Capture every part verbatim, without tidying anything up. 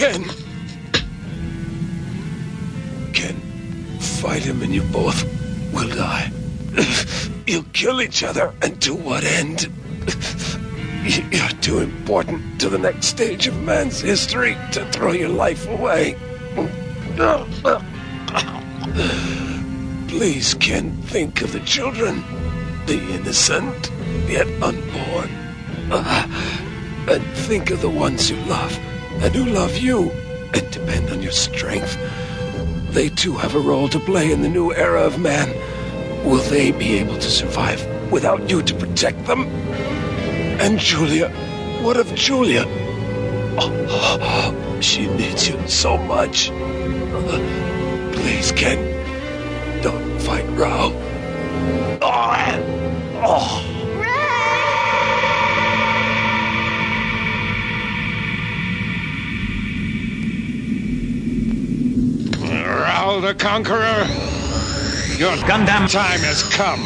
Ken! Ken, fight him and you both will die. You'll kill each other, and to what end? You're too important to the next stage of man's history to throw your life away. Please, Ken, think of the children, the innocent, yet unborn. And think of the ones you love, and who love you, and depend on your strength. They too have a role to play in the new era of man. Will they be able to survive without you to protect them? And Julia, what of Julia? Oh, she needs you so much. Please, Ken, don't fight Rao. Oh, oh. Rao the Conqueror, your Gundam time has come.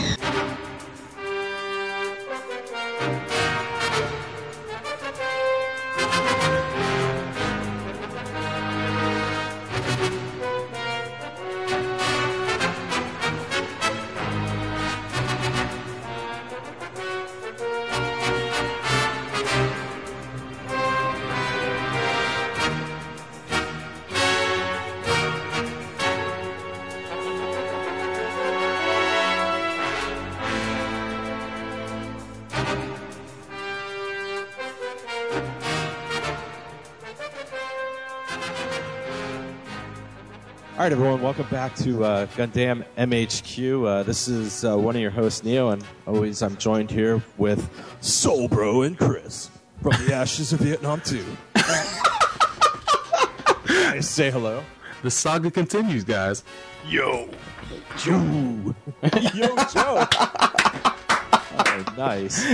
All right, everyone, welcome back to uh, Gundam M H Q. Uh, this is uh, one of your hosts, Neo, and always I'm joined here with Soulbro and Chris from the Ashes of Vietnam two. Guys, say hello. The saga continues, guys. Yo. Yo. Yo, Joe. Oh, nice.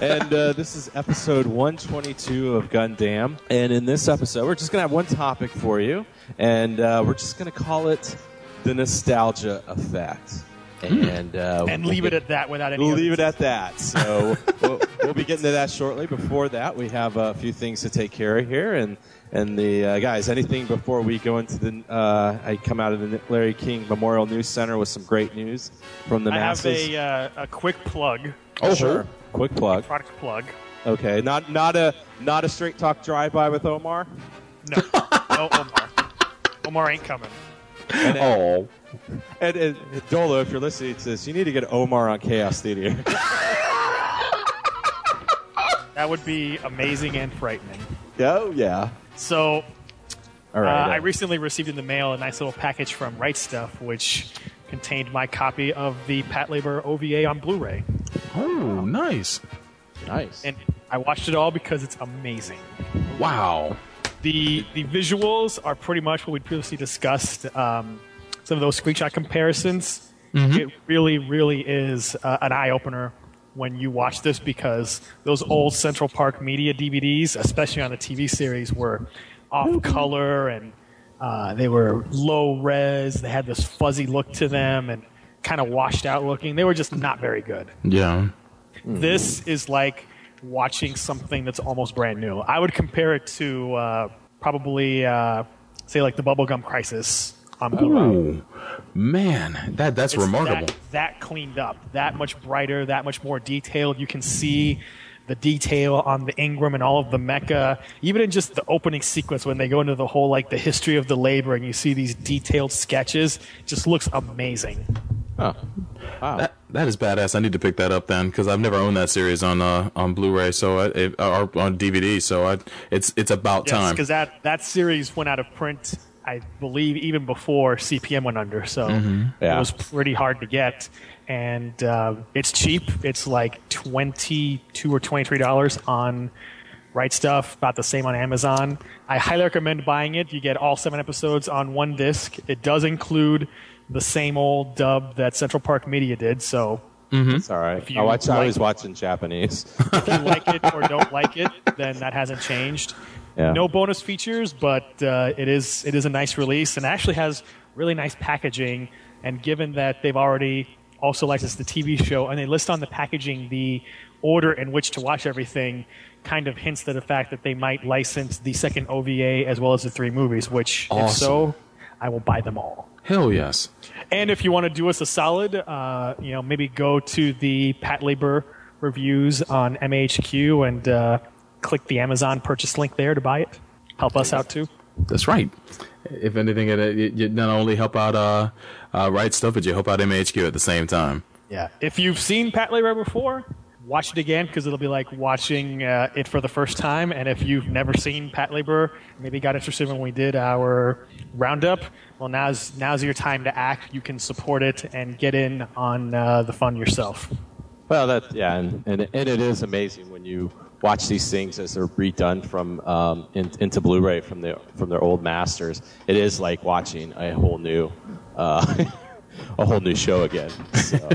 And uh, this is episode one twenty-two of Gundam. And in this episode, we're just going to have one topic for you. And uh, we're just going to call it the nostalgia effect. And uh, and we'll leave get, it at that without any... We'll leave it at that. So we'll, we'll be getting to that shortly. Before that, we have a few things to take care of here. And, and the uh, guys, anything before we go into the... Uh, I come out of the Larry King Memorial News Center with some great news from the NASA. I have a, uh, a quick plug. Oh, sure. Quick plug. Product plug. Okay. Not not a not a straight talk drive-by with Omar? No. No Omar. Omar ain't coming. And, uh, oh. And, and Dolo, if you're listening to this, you need to get Omar on Chaos Theater. That would be amazing and frightening. Oh, yeah. So All right, uh, yeah. I recently received in the mail a nice little package from Right Stuff, which contained my copy of the Patlabor O V A on Blu-ray. Oh, nice. Nice. And I watched it all because it's amazing. Wow. The the visuals are pretty much what we previously discussed. Um, some of those screenshot comparisons. Mm-hmm. It really, really is uh, an eye-opener when you watch this, because those old Central Park Media D V Ds, especially on the T V series, were off-color and uh, they were low-res. They had this fuzzy look to them and kind of washed out looking. They were just not very good. Yeah. Mm. This is like watching something that's almost brand new. I would compare it to uh, probably, uh, say, like the Bubblegum Crisis on Blu-ray. Oh, man. That, that's it's remarkable. That, that cleaned up. That much brighter. That much more detailed. You can see the detail on the Ingram and all of the mecha. Even in just the opening sequence when they go into the whole, like, the history of the labor and you see these detailed sketches. It just looks amazing. Oh, wow. That, that is badass. I need to pick that up then, because I've never owned that series on uh, on Blu-ray, so I, it, or on D V D. So I, it's it's about yes, time. Because that, that series went out of print, I believe, even before C P M went under. So mm-hmm. yeah. It was pretty hard to get, and uh, it's cheap. It's like twenty-two or twenty-three dollars on Right Stuff, about the same on Amazon. I highly recommend buying it. You get all seven episodes on one disc. It does include the same old dub that Central Park Media did, so mm-hmm. It's all right. I watch. Like I always watch in Japanese. If you like it or don't like it, then that hasn't changed. Yeah. No bonus features, but uh, it is it is a nice release, and actually has really nice packaging. And given that they've already also licensed the T V show, and they list on the packaging the order in which to watch everything, kind of hints to the fact that they might license the second O V A as well as the three movies, which, awesome. If so, I will buy them all. Hell yes. And if you want to do us a solid, uh, you know, maybe go to the Patlabor reviews on M H Q and uh, click the Amazon purchase link there to buy it. Help us out, too. That's right. If anything, it, you not only help out uh, uh, Right Stuff, but you help out M H Q at the same time. Yeah. If you've seen Patlabor before, watch it again, because it'll be like watching uh, it for the first time. And if you've never seen Patlabor, maybe got interested when we did our roundup, well, now's now's your time to act. You can support it and get in on uh, the fun yourself. Well, that yeah, and, and and it is amazing when you watch these things as they're redone from um, in, into Blu-ray from the from their old masters. It is like watching a whole new uh, a whole new show again. So.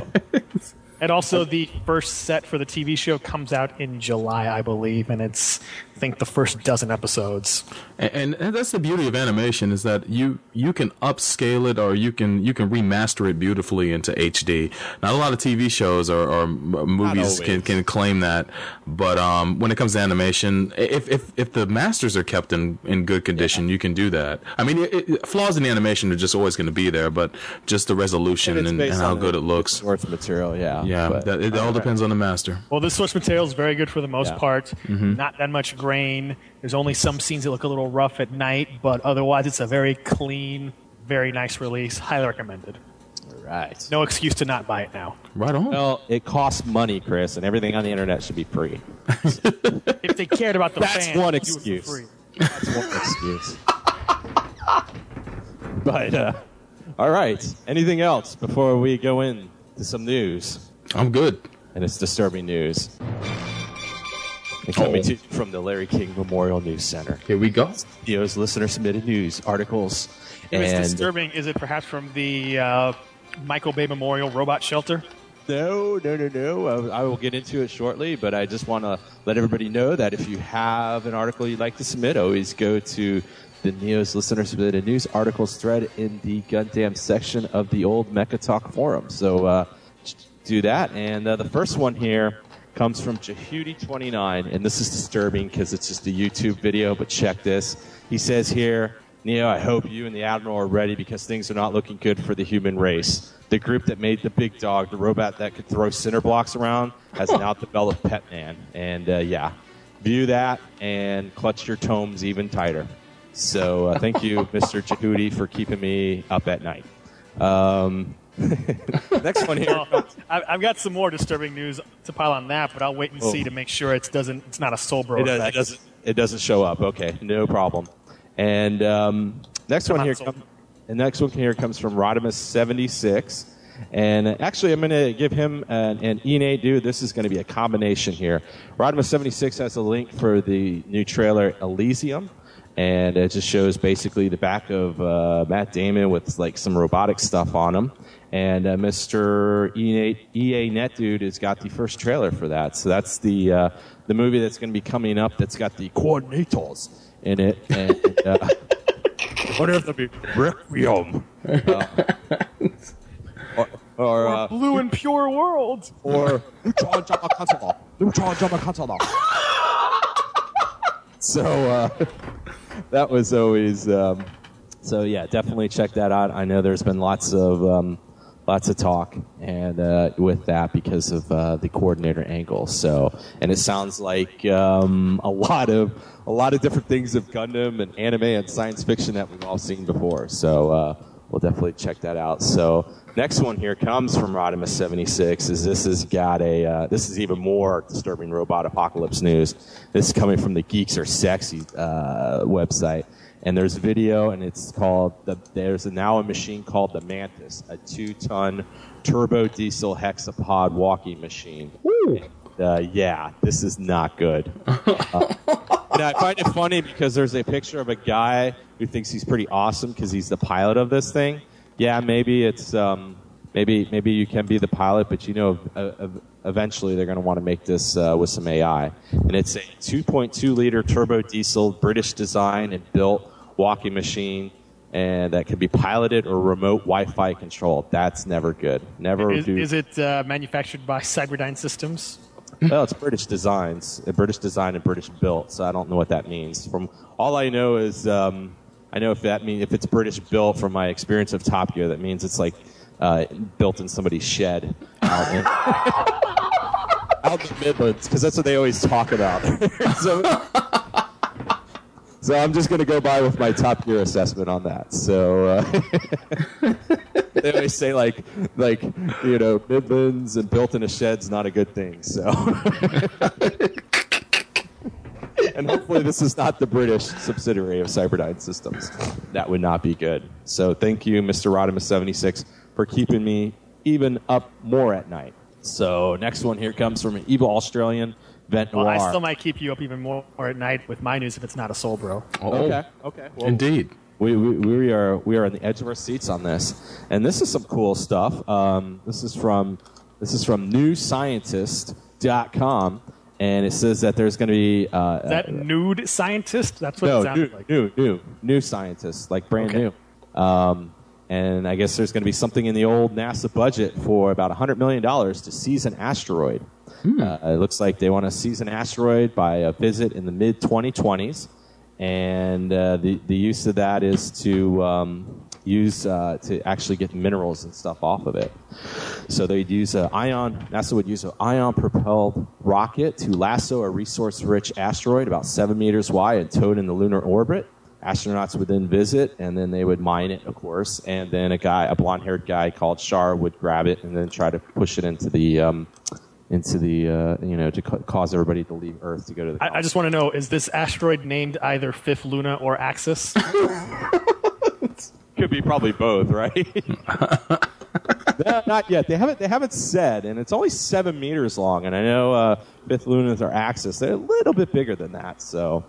And also, the first set for the T V show comes out in July, I believe, and it's, I think, the first dozen episodes. And, and that's the beauty of animation, is that you you can upscale it, or you can you can remaster it beautifully into H D. Not a lot of T V shows or, or movies can, can claim that, but um, when it comes to animation, if if, if the masters are kept in, in good condition, yeah. you can do that. I mean, it, it, flaws in the animation are just always going to be there, but just the resolution and, and, and how good it looks. Worth the material, yeah. Yeah, but, that, it all right. depends on the master. Well, this source material is very good for the most yeah. part. Mm-hmm. Not that much grain. There's only some scenes that look a little rough at night, but otherwise it's a very clean, very nice release. Highly recommended. All right. No excuse to not buy it now. Right on. Well, it costs money, Chris, and everything on the internet should be free. If they cared about the That's fans, one excuse. Free. That's one excuse. But, uh, all right. Anything else before we go in to some news? I'm good. And it's disturbing news. And coming to you from the Larry King Memorial News Center. Here we go. Neo's listener-submitted news, articles. If it's disturbing, is it perhaps from the uh, Michael Bay Memorial Robot Shelter? No, no, no, no. I, I will get into it shortly, but I just want to let everybody know that if you have an article you'd like to submit, always go to the Neo's listener-submitted news articles thread in the Gundam section of the old MechaTalk forum. So uh, do that. And uh, the first one here comes from Chihuti twenty-nine, and this is disturbing because it's just a YouTube video, but check this. He says here, Neo, I hope you and the Admiral are ready because things are not looking good for the human race. The group that made the big dog, the robot that could throw cinder blocks around, has now developed Pet Man. And, uh, yeah, view that and clutch your tomes even tighter. So uh, thank you, Mister Chihuti, for keeping me up at night. Um... Next one here. Well, I've got some more disturbing news to pile on that, but I'll wait and oh. see to make sure it doesn't. It's not a Soulbro. It, does, effect. it doesn't. It doesn't show up. Okay, no problem. And um, next Come one on here. Come, the next one here comes from Rodimus seventy-six, and actually I'm going to give him an, an E N A due. This is going to be a combination here. Rodimus seventy-six has a link for the new trailer Elysium. And it just shows basically the back of uh, Matt Damon with like some robotic stuff on him. And uh, Mister E A Net Dude has got the first trailer for that. So that's the uh, the movie that's going to be coming up that's got the coordinators in it. And, uh, what if there'll be Requiem? Uh, or or, or uh, Blue and Pure World. Or Lucha Jama Katana. Lucha Jama Katana. So, uh... that was always um, so. Yeah, definitely check that out. I know there's been lots of um, lots of talk and uh, with that because of uh, the coordinator angle. So, and it sounds like um, a lot of a lot of different things of Gundam and anime and science fiction that we've all seen before. So, uh, we'll definitely check that out. So, next one here comes from Rodimus seventy-six. Is this has got a uh, this is even more disturbing robot apocalypse news. This is coming from the Geeks Are Sexy uh, website, and there's a video, and it's called the, there's a, now a machine called the Mantis, a two-ton turbo diesel hexapod walking machine. Woo. And, uh, yeah, this is not good. Uh, and I find it funny because there's a picture of a guy who thinks he's pretty awesome because he's the pilot of this thing. Yeah, maybe it's um, maybe maybe you can be the pilot, but you know, uh, eventually they're going to want to make this uh, with some A I. And it's a two point two liter turbo diesel, British design and built walking machine, and that can be piloted or remote Wi-Fi controlled. That's never good. Never. Is, do... is it uh, manufactured by Cyberdyne Systems? Well, it's British designs, British design and British built, so I don't know what that means. From all I know is, um, I know if that mean if it's British built from my experience of Top Gear, that means it's like uh, built in somebody's shed out in, out in the Midlands, because that's what they always talk about. so, so I'm just going to go by with my Top Gear assessment on that. So. Uh, They always say like, like you know, Midlands and built in a shed's not a good thing. So, and hopefully this is not the British subsidiary of Cyberdyne Systems. That would not be good. So, thank you, Mister Rodimus seventy-six, for keeping me even up more at night. So, next one here comes from an evil Australian, Vent Noir. Well, I still might keep you up even more at night with my news if it's not a Soulbro. Oh. Okay. Okay. Well, indeed. We, we we are we are on the edge of our seats on this, and this is some cool stuff. Um, this is from this is from new scientist dot com, and it says that there's going to be uh, is that uh, nude scientist. That's what no, it sounded new, like. New new new scientist, like brand okay. new. Um, and I guess there's going to be something in the old NASA budget for about one hundred million dollars to seize an asteroid. Hmm. Uh, it looks like they want to seize an asteroid by a visit in the mid twenty twenties. And uh, the the use of that is to um, use uh, to actually get minerals and stuff off of it. So they'd use an ion. NASA would use an ion-propelled rocket to lasso a resource-rich asteroid about seven meters wide and towed in the lunar orbit. Astronauts would then visit, and then they would mine it, of course. And then a guy, a blonde-haired guy called Char, would grab it and then try to push it into the. Um, into the, uh, you know, to ca- cause everybody to leave Earth to go to the... I, I just want to know, is this asteroid named either Fifth Luna or Axis? Could be probably both, right? No, not yet. They haven't, they haven't said, and it's only seven meters long, and I know uh, Fifth Lunas or Axis, they're a little bit bigger than that, so...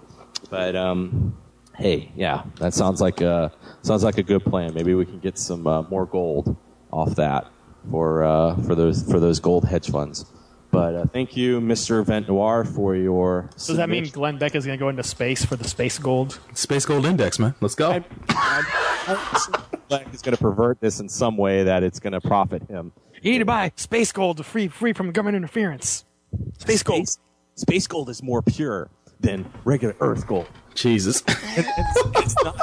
But, um, hey, yeah, that sounds like a, sounds like a good plan. Maybe we can get some uh, more gold off that for uh, for those for those gold hedge funds. But uh, thank you, Mister Vent Noir, for your... So does that mean Glenn Beck is going to go into space for the space gold? Space gold index, man. Let's go. I'm, I'm, I'm, Beck is going to pervert this in some way that it's going to profit him. You need to buy space gold to free free from government interference. Space gold. Space, space gold is more pure than regular Earth gold. Jesus. And it's, it's not,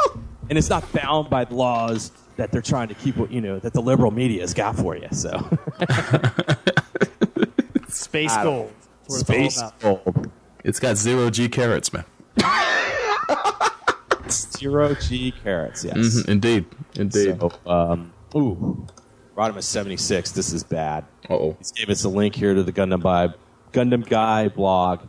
and it's not bound by the laws that they're trying to keep, you know, that the liberal media's got for you. So... Space gold. It's Space it's gold. It's got zero G carats, man. Zero G carats, yes. Mm-hmm, indeed. Indeed. So, um, ooh. Rodimus seventy-six, this is bad. Uh-oh. He gave us a link here to the Gundam, by, Gundam Guy blog,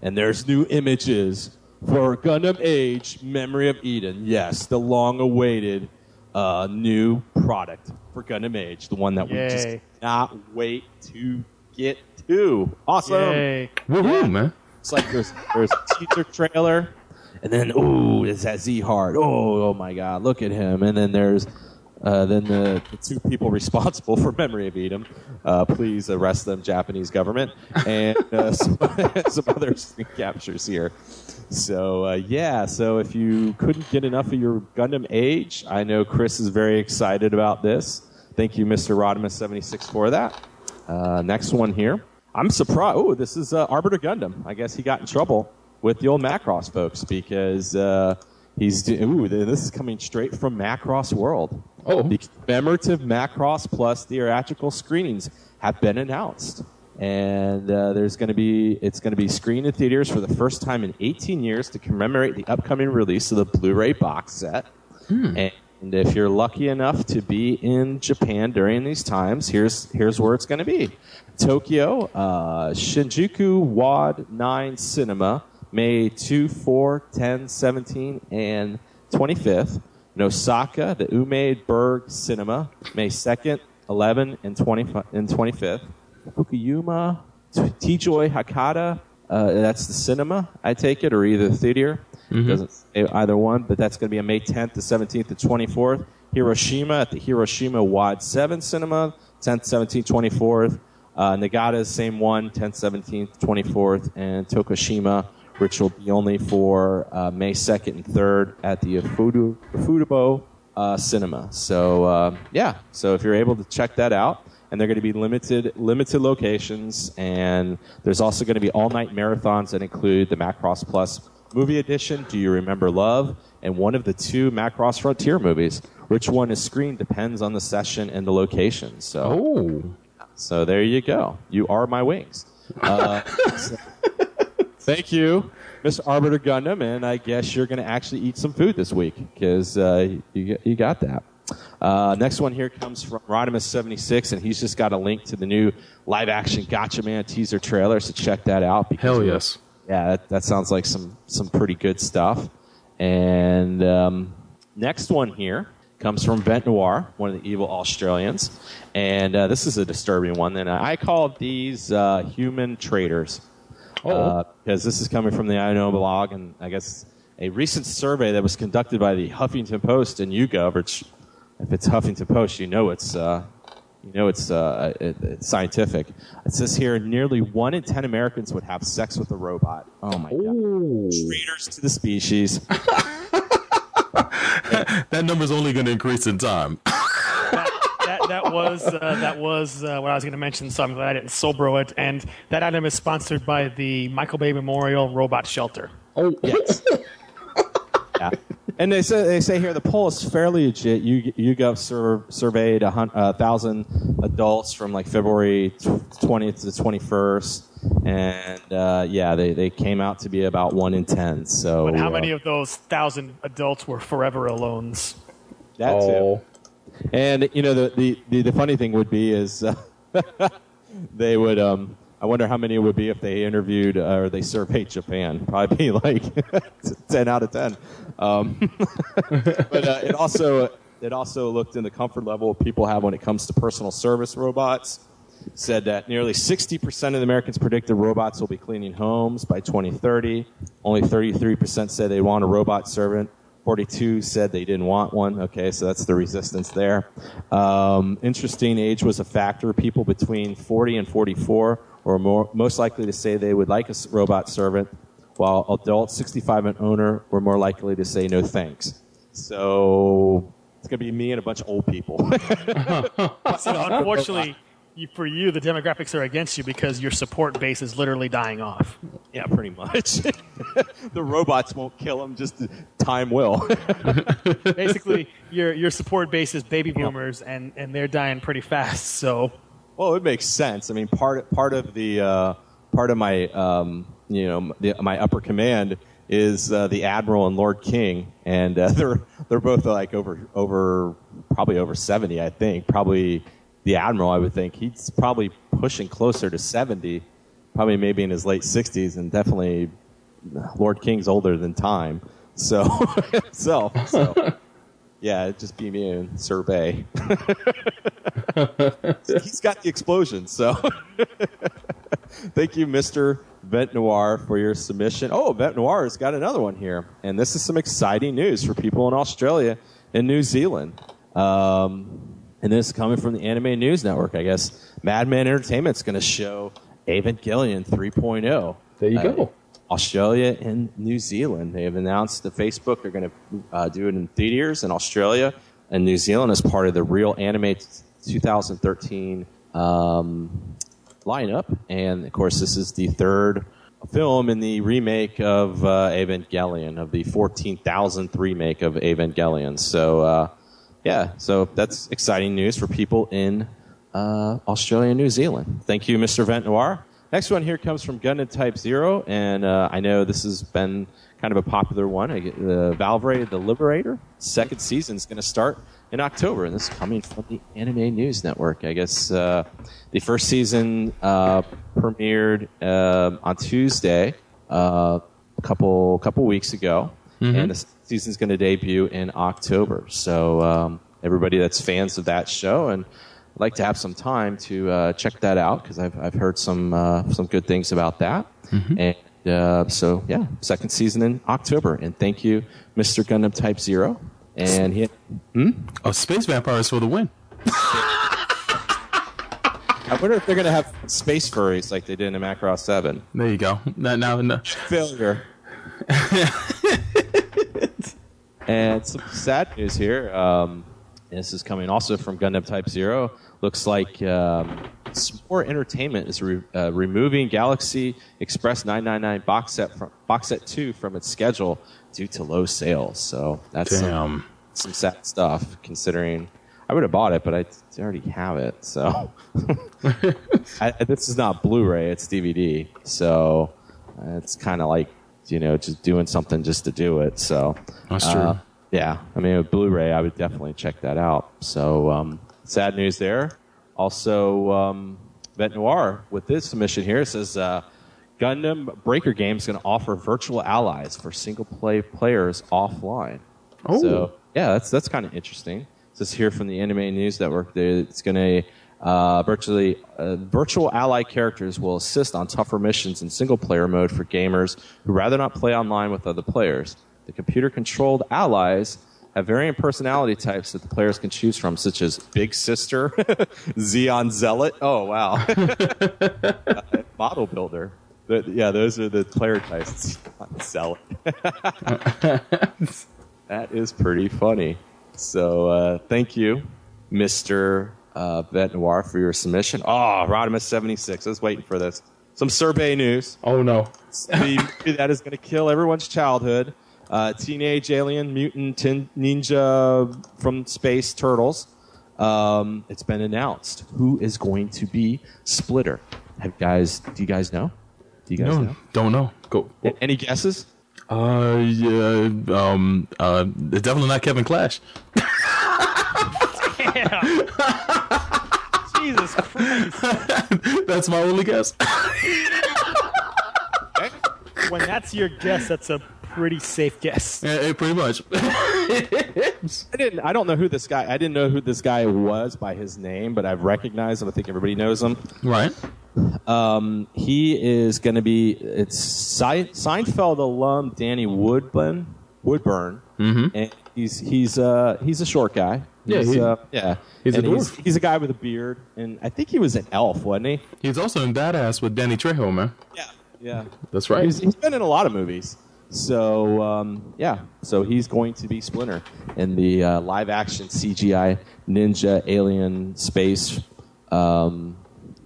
and there's new images for Gundam Age, Memory of Eden. Yes, the long-awaited uh, new product for Gundam Age, the one that Yay. we just cannot wait to get. Ooh, awesome. Yay. Woohoo, yeah. man. It's like there's, there's a teaser trailer, and then, ooh, it's that Z-Hard. Oh, oh, my God, look at him. And then there's uh, then the, the two people responsible for Memory of Eden. Uh, please arrest them, Japanese government. And uh, some, some other screen captures here. So, uh, yeah, so if you couldn't get enough of your Gundam Age, I know Chris is very excited about this. Thank you, Mister Rodimus seventy-six, for that. Uh, next one here. I'm surprised. Oh, this is uh, Arbiter Gundam. I guess he got in trouble with the old Macross folks because uh, he's. Do- Ooh, this is coming straight from Macross World. Oh, the commemorative Macross Plus theatrical screenings have been announced, and uh, there's going to be it's going to be screened in theaters for the first time in eighteen years to commemorate the upcoming release of the Blu-ray box set. Hmm. And And if you're lucky enough to be in Japan during these times, here's here's where it's going to be. Tokyo, uh, Shinjuku Wad nine Cinema, May second, fourth, tenth, seventeenth, and twenty-fifth. In Osaka, the Umeidberg Cinema, May second, eleventh, and twenty-fifth. Fukuyama, T-Joy Hakata, uh, that's the cinema, I take it, or either the theater. Mm-hmm. Doesn't say either one, but that's going to be on May tenth, the seventeenth, the twenty-fourth. Hiroshima at the Hiroshima Wad seven Cinema, tenth, seventeenth, twenty-fourth. Uh, Nagata, same one, tenth, seventeenth, twenty-fourth. And Tokushima, which will be only for uh, May second and third at the Fudu, Fudubo uh, Cinema. So, uh, yeah, so if you're able to check that out. and they're going to be limited limited locations. And there's also going to be all-night marathons that include the Macross Plus movie edition, Do You Remember Love, and one of the two Macross Frontier movies. Which one is screened depends on the session and the location. So, oh. so there you go. You are my wings. Uh, so, thank you, Mister Arbiter Gundam, and I guess you're going to actually eat some food this week because uh, you, you got that. Uh, next one here comes from Rodimus seventy-six, and he's just got a link to the new live-action Gotcha Man teaser trailer, so check that out. Because Hell yes. Yeah, that, that sounds like some, some pretty good stuff. And um, next one here comes from Vent Noir, one of the evil Australians. And uh, this is a disturbing one. And I call these uh, human traitors. Because oh. uh, this is coming from the I Know blog, and I guess a recent survey that was conducted by the Huffington Post and YouGov, which if it's Huffington Post, you know it's uh, you know it's, uh, it, it's scientific. It says here nearly one in ten Americans would have sex with a robot. Oh my Ooh. God! Traitors to the species. That number's only going to increase in time. that, that, that was uh, that was uh, what I was going to mention, so I'm glad I didn't Soulbro it. And that item is sponsored by the Michael Bay Memorial Robot Shelter. Oh, yes. yeah. And they say, they say here the poll is fairly legit. You, YouGov sur- surveyed one thousand uh, adults from like February twentieth to the twenty-first. And uh, yeah, they, they came out to be about one in ten. So, but how uh, many of those thousand adults were forever alones? That oh. too. And you know the, the, the, the funny thing would be is uh, they would. Um, I wonder how many it would be if they interviewed uh, or they surveyed Japan. Probably be like ten out of ten. Um, but uh, it also it also looked in the comfort level people have when it comes to personal service robots. Said that nearly sixty percent of Americans predicted robots will be cleaning homes by twenty thirty. Only thirty-three percent said they want a robot servant. forty-two said they didn't want one. Okay, so that's the resistance there. Um, interesting, age was a factor. People between forty and forty-four were more, most likely to say they would like a robot servant, while adults sixty-five and older were more likely to say no thanks. So it's going to be me and a bunch of old people. So unfortunately... For you, the demographics are against you because your support base is literally dying off. Yeah, pretty much. The robots won't kill them; just time will. Basically, your your support base is baby boomers, and, and they're dying pretty fast. So, well, it makes sense. I mean, part part of the uh, part of my um, you know the, my upper command is uh, the Admiral and Lord King, and uh, they're they're both like over over probably over seventy, I think, probably. The Admiral, I would think, he's probably pushing closer to seventy, probably maybe in his late sixties, and definitely Lord King's older than time. So, himself. So, yeah, it'd just be me and Survey. He's got the explosion, so. Thank you, Mister Vent Noir, for your submission. Oh, Vent Noir has got another one here, and this is some exciting news for people in Australia and New Zealand. Um... And this is coming from the Anime News Network, I guess. Madman Entertainment's going to show Evangelion three point oh. There you uh, go. Australia and New Zealand. They have announced that Facebook are going to uh, do it in theaters in Australia and New Zealand as part of the Real Anime twenty thirteen um, lineup. And, of course, this is the third film in the remake of uh, Evangelion, of the fourteen thousandth remake of Evangelion. So... Uh, Yeah, so that's exciting news for people in uh, Australia and New Zealand. Thank you, Mister Vent Noir. Next one here comes from Gundam Type Zero, and uh, I know this has been kind of a popular one. I get the Valverde, the Liberator, second season is going to start in October, and this is coming from the Anime News Network. I guess uh, the first season uh, premiered uh, on Tuesday uh, a couple couple weeks ago, mm-hmm. and the season's going to debut in October. So um, everybody that's fans of that show and like to have some time to uh, check that out because I've I've heard some uh, some good things about that. Mm-hmm. And uh, so yeah, second season in October. And thank you, Mister Gundam Type Zero. And he, hmm? oh, space vampires for the win. I wonder if they're going to have space furries like they did in Macross Seven. There you go. Now, now, no. Failure. And some sad news here. Um, And this is coming also from Gundam Type Zero. Looks like um, S'more Entertainment is re- uh, removing Galaxy Express nine ninety-nine box set from box set two from its schedule due to low sales. So that's some, some sad stuff. Considering I would have bought it, but I already have it. So I, this is not Blu-ray; it's D V D. So it's kind of like, you know, just doing something just to do it. So that's true. Uh, yeah, I mean, with Blu-ray, I would definitely check that out. So, um, sad news there. Also, um, Vent Noir, with this submission here, says uh, Gundam Breaker Game is going to offer virtual allies for single-play players offline. Oh. So, yeah, that's that's kind of interesting. It says here from the Anime News Network that it's going to uh, virtually uh, virtual ally characters will assist on tougher missions in single-player mode for gamers who rather not play online with other players. The computer-controlled allies have varying personality types that the players can choose from, such as Big Sister, Xeon Zealot. Oh, wow. uh, model Builder. But, yeah, those are the player types. Xeon Zealot. That is pretty funny. So uh, thank you, Mister Uh, Vent Noir, for your submission. Oh, Rodimus seventy-six. I was waiting for this. Some survey news. Oh, no. The, that is going to kill everyone's childhood. Uh, teenage alien mutant tin- ninja from space turtles. Um, it's been announced who is going to be Splitter. Have guys? Do you guys know? Do you guys no, know? Don't know. Go. Any guesses? Uh, yeah. Um. Uh. It's definitely not Kevin Clash. Damn. Jesus Christ. That's my only guess. When that's your guess, that's a pretty safe guess. Yeah, pretty much. I didn't. I don't know who this guy. I didn't know who this guy was by his name, but I've recognized him. I think everybody knows him. Right. Um, he is going to be. It's Seinfeld alum Danny Woodburn. Woodburn. Mm-hmm. And he's he's uh he's a short guy. Yeah. He's, he, uh, yeah. He's and a dwarf. He's, he's a guy with a beard, and I think he was an elf, wasn't he? He's also in Badass with Danny Trejo, man. Yeah. Yeah. That's right. He's, he's been in a lot of movies. So, um, yeah, so he's going to be Splinter in the uh, live-action C G I ninja alien space um,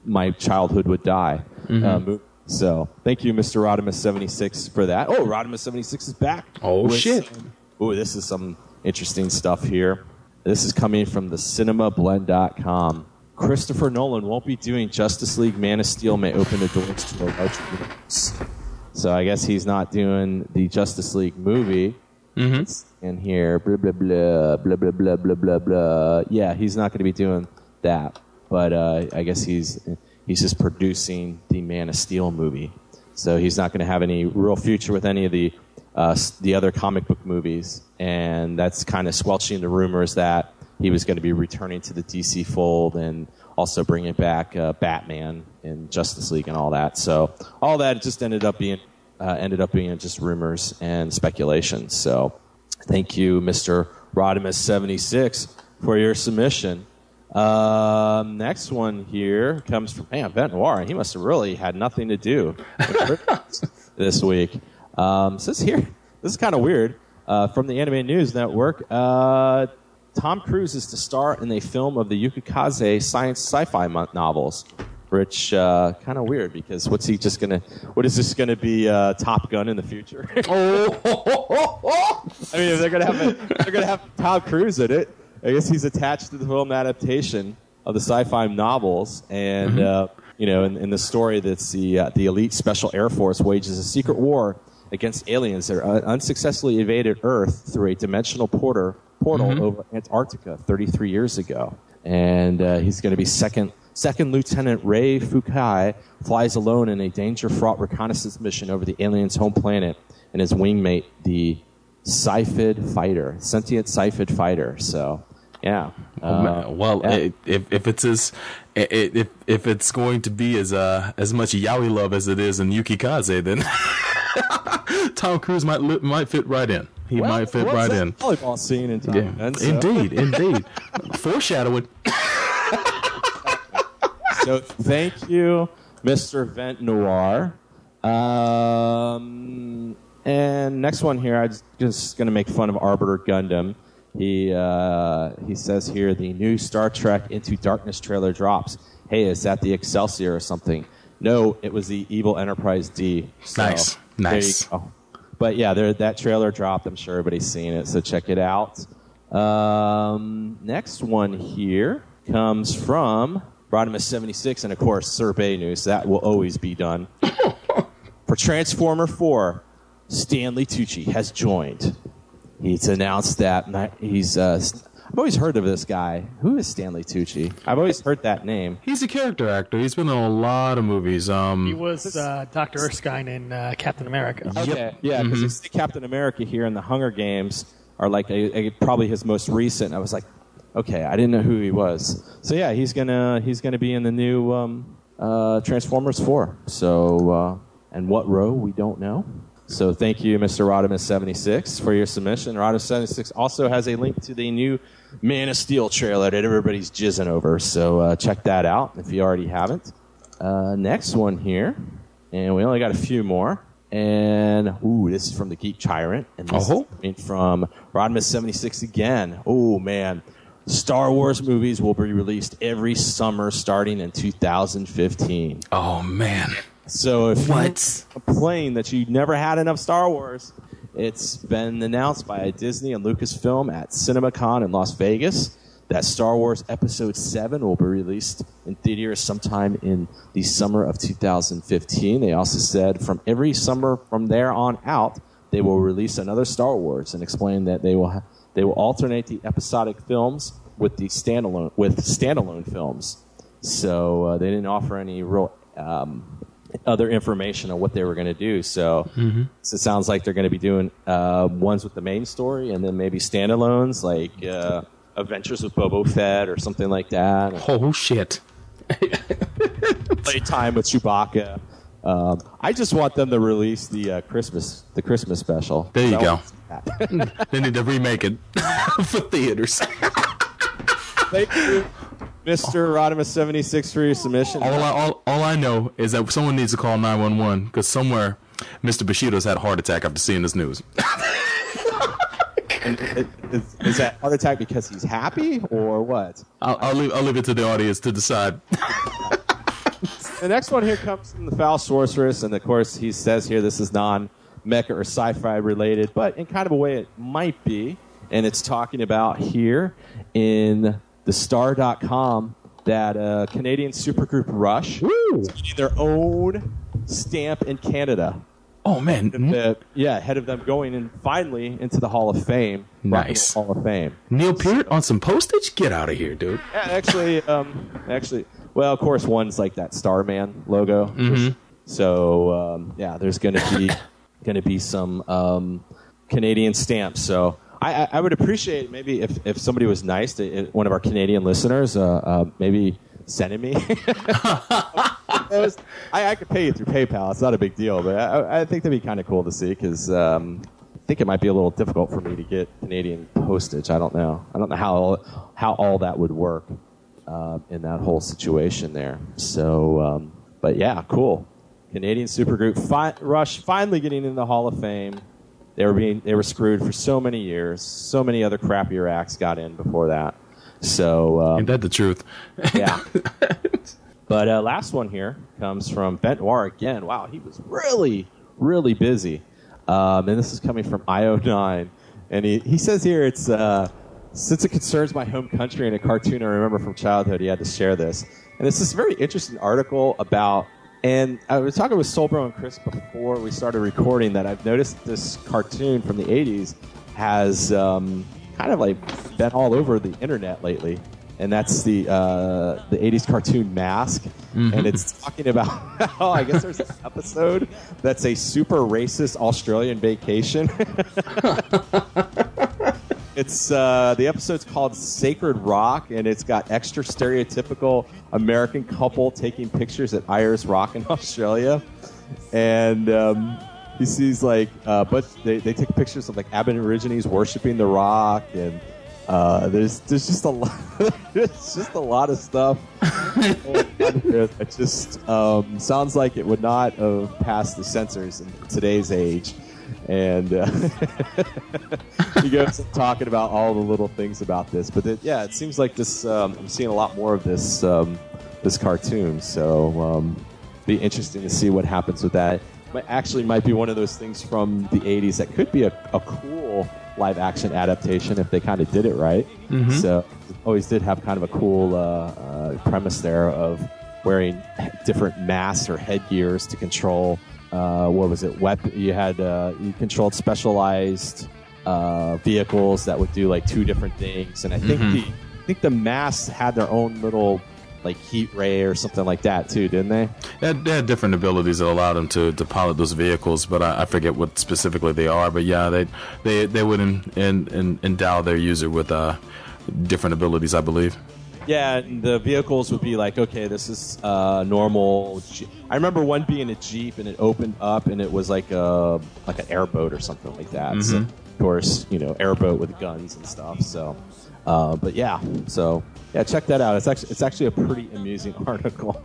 My Childhood Would Die. Mm-hmm. Um, so thank you, Mister Rodimus seventy-six, for that. Oh, Rodimus seventy-six is back. Oh, shit. Some, oh, this is some interesting stuff here. This is coming from the cinema blend dot com. Christopher Nolan won't be doing Justice League. Man of Steel may open the doors to a larger universe. So I guess he's not doing the Justice League movie. Mm-hmm. In here, blah, blah, blah, blah, blah, blah, blah, blah, blah. Yeah, he's not going to be doing that. But uh, I guess he's he's just producing the Man of Steel movie. So he's not going to have any real future with any of the uh, the other comic book movies. And that's kind of squelching the rumors that he was going to be returning to the D C fold and also bringing back uh, Batman and Justice League and all that. So all that just ended up being uh, ended up being just rumors and speculation. So thank you, Mister Rodimus seventy-six, for your submission. Uh, next one here comes from, man, Vent Noir. He must have really had nothing to do this week. Um, says here, this is kind of weird, uh, from the Anime News Network. Uh, Tom Cruise is to star in a film of the Yukukaze science sci-fi novels, which uh, kind of weird because what's he just gonna? What is this gonna be? Uh, Top Gun in the future? Oh, oh, oh, oh. I mean, if they're gonna have a, they're gonna have Tom Cruise in it. I guess he's attached to the film adaptation of the sci-fi novels, and mm-hmm. uh, you know, in, in the story, that's the uh, the elite special air force wages a secret war against aliens that are unsuccessfully invaded Earth through a dimensional porter. portal mm-hmm. over Antarctica thirty-three years ago. And uh, he's going to be second second Lieutenant Ray Fukai flies alone in a danger-fraught reconnaissance mission over the alien's home planet and his wingmate, the Scyphid Fighter, sentient Scyphid Fighter. So, yeah. Uh, well, yeah. If, if it's as, if if it's going to be as uh, as much yaoi love as it is in Yukikaze, then Tom Cruise might li- might fit right in. He well, might fit right in. Volleyball scene in time. Yeah. And so. Indeed, indeed. Foreshadowing. So thank you, Mister Vent Noir. Um, and next one here, I'm just going to make fun of Arbiter Gundam. He uh, he says here, the new Star Trek Into Darkness trailer drops. Hey, is that the Excelsior or something? No, it was the Evil Enterprise D. So nice, nice. But yeah, there, that trailer dropped. I'm sure everybody's seen it, so check it out. Um, next one here comes from Rodimus seventy-six, and of course, Survey News. That will always be done. For Transformer four, Stanley Tucci has joined. He's announced that he's... Uh, I've always heard of this guy. Who is Stanley Tucci? I've always heard that name. He's a character actor. He's been in a lot of movies. Um, he was uh, Doctor Erskine in uh, Captain America. Okay, yeah, because mm-hmm. Captain America here in the Hunger Games are like a, a, probably his most recent. I was like, okay, I didn't know who he was. So yeah, he's gonna he's gonna be in the new um, uh, Transformers four. So uh, and what row we don't know. So thank you, Mister Rodimus seventy-six, for your submission. Rodimus seventy-six also has a link to the new Man of Steel trailer that everybody's jizzing over. So uh, check that out if you already haven't. Uh, next one here, and we only got a few more. And, ooh, this is from the Geek Tyrant. And this uh-huh. is from Rodimus seventy-six again. Oh, man. Star Wars movies will be released every summer starting in two thousand fifteen. Oh, man. So if what? you complain that you never had enough Star Wars, it's been announced by Disney and Lucasfilm at CinemaCon in Las Vegas that Star Wars Episode seven will be released in theaters sometime in the summer of two thousand fifteen. They also said from every summer from there on out, they will release another Star Wars and explain that they will ha- they will alternate the episodic films with the standalone with standalone films. So uh, they didn't offer any real... Um, other information on what they were going to do. So, mm-hmm. so it sounds like they're going to be doing uh, ones with the main story and then maybe standalones like uh, Adventures with Boba Fett or something like that. Oh, shit. Playtime with Chewbacca. Um, I just want them to release the uh, Christmas the Christmas special. There you go. They need to remake it for theaters. Thank you, Mister Rodimus seventy-six, for your submission. All I, all, all I know is that someone needs to call nine one one because somewhere Mister Bushido's had a heart attack after seeing this news. And, is, is that heart attack because he's happy or what? I'll, I'll, leave, I'll leave it to the audience to decide. The next one here comes from the Foul Sorceress, and of course he says here this is non-mecha or sci-fi related, but in kind of a way it might be, and it's talking about here in... the star dot com that uh, Canadian supergroup Rush Woo! is getting their own stamp in Canada. Oh, man. The, yeah, ahead of them going in finally into the Hall of Fame. Nice. Hall of Fame. Neil Peart on some postage? Get out of here, dude. Yeah, actually, um, actually, well, of course, one's like that Starman logo. Mm-hmm. So, um, yeah, there's going to be going to be some um, Canadian stamps. So... I, I would appreciate maybe if, if somebody was nice to one of our Canadian listeners, uh, uh, maybe sending me. was, I, I could pay you through PayPal. It's not a big deal, but I, I think that'd be kind of cool to see because um, I think it might be a little difficult for me to get Canadian postage. I don't know. I don't know how how all that would work uh, in that whole situation there. So, um, but yeah, cool. Canadian supergroup fi- Rush finally getting in the Hall of Fame. They were being they were screwed for so many years. So many other crappier acts got in before that. So um, ain't that the truth? Yeah. But uh, last one here comes from Vent Noir again. Wow, he was really really busy. Um, and this is coming from I O nine, and he, he says here it's uh, since it concerns my home country and a cartoon I remember from childhood, he had to share this. And it's this very interesting article about. And I was talking with Soulbro and Chris before we started recording that I've noticed this cartoon from the eighties has um, kind of like been all over the internet lately. And that's the uh, the eighties cartoon Mask. Mm-hmm. And it's talking about how I guess there's an episode that's a super racist Australian vacation. It's uh, the episode's called Sacred Rock, and it's got extra stereotypical American couple taking pictures at Ayers Rock in Australia. And um, he sees, like, uh, but they, they take pictures of, like, Aborigines worshiping the rock, and uh, there's there's just a lot, there's just a lot of stuff. It just um, sounds like it would not have passed the censors in today's age. And uh, he goes talking about all the little things about this. But it, yeah, it seems like this. Um, I'm seeing a lot more of this um, this cartoon. So um, be interesting to see what happens with that. It actually might be one of those things from the eighties that could be a, a cool live action adaptation if they kind of did it right. Mm-hmm. So always did have kind of a cool uh, uh, premise there of wearing different masks or headgears to control. Uh, what was it? Weapon. You had uh, you controlled specialized uh, vehicles that would do like two different things, and I think mm-hmm. the I think the masks had their own little like heat ray or something like that too, didn't they? They had, they had different abilities that allowed them to, to pilot those vehicles, but I, I forget what specifically they are. But yeah, they they they would in, in, in, endow their user with uh, different abilities, I believe. Yeah, and the vehicles would be like, okay, this is uh, normal. Jeep. I remember one being a Jeep, and it opened up, and it was like a like an airboat or something like that. Mm-hmm. So, of course, you know, airboat with guns and stuff. So, uh, but yeah, so yeah, check that out. It's actually it's actually a pretty amusing article.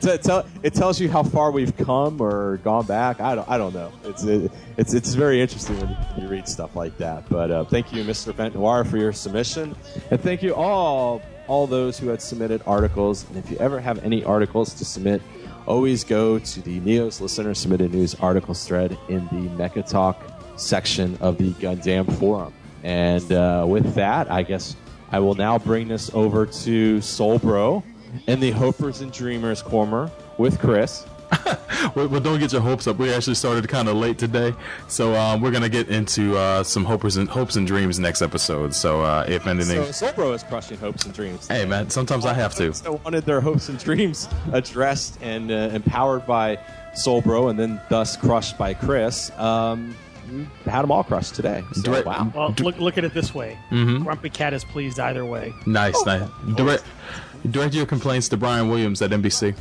So it, tell, it tells you how far we've come or gone back. I don't I don't know. It's it, it's it's very interesting when you read stuff like that. But uh, thank you, Mister Vent Noir, for your submission, and thank you all all those who had submitted articles. And if you ever have any articles to submit, always go to the Neo's Listener Submitted News articles thread in the MechaTalk section of the Gundam forum. And uh, with that, I guess I will now bring this over to Soulbro. And the Hopers and Dreamers corner with Chris. Well, don't get your hopes up. We actually started kind of late today, so um, we're gonna get into uh, some hopers and hopes and dreams next episode. So uh, if anything, so Soulbro is crushing hopes and dreams today. Hey man, sometimes I have to. I wanted their hopes and dreams addressed and uh, empowered by Soulbro, and then thus crushed by Chris. Um, had them all crushed today. So, direct, wow. Well, look, look at it this way. Mm-hmm. Grumpy Cat is pleased either way. Nice, oh. nice. Direct. Direct your complaints to Brian Williams at N B C.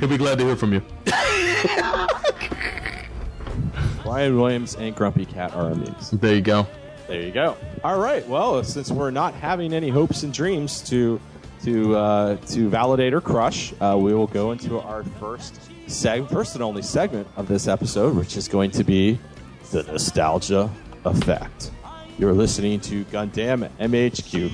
He'll be glad to hear from you. Brian Williams and Grumpy Cat are amused. There you go. There you go. All right. Well, since we're not having any hopes and dreams to to uh, to validate or crush, uh, we will go into our first seg- first and only segment of this episode, which is going to be the Nostalgia Effect. You're listening to Gundam M H Q.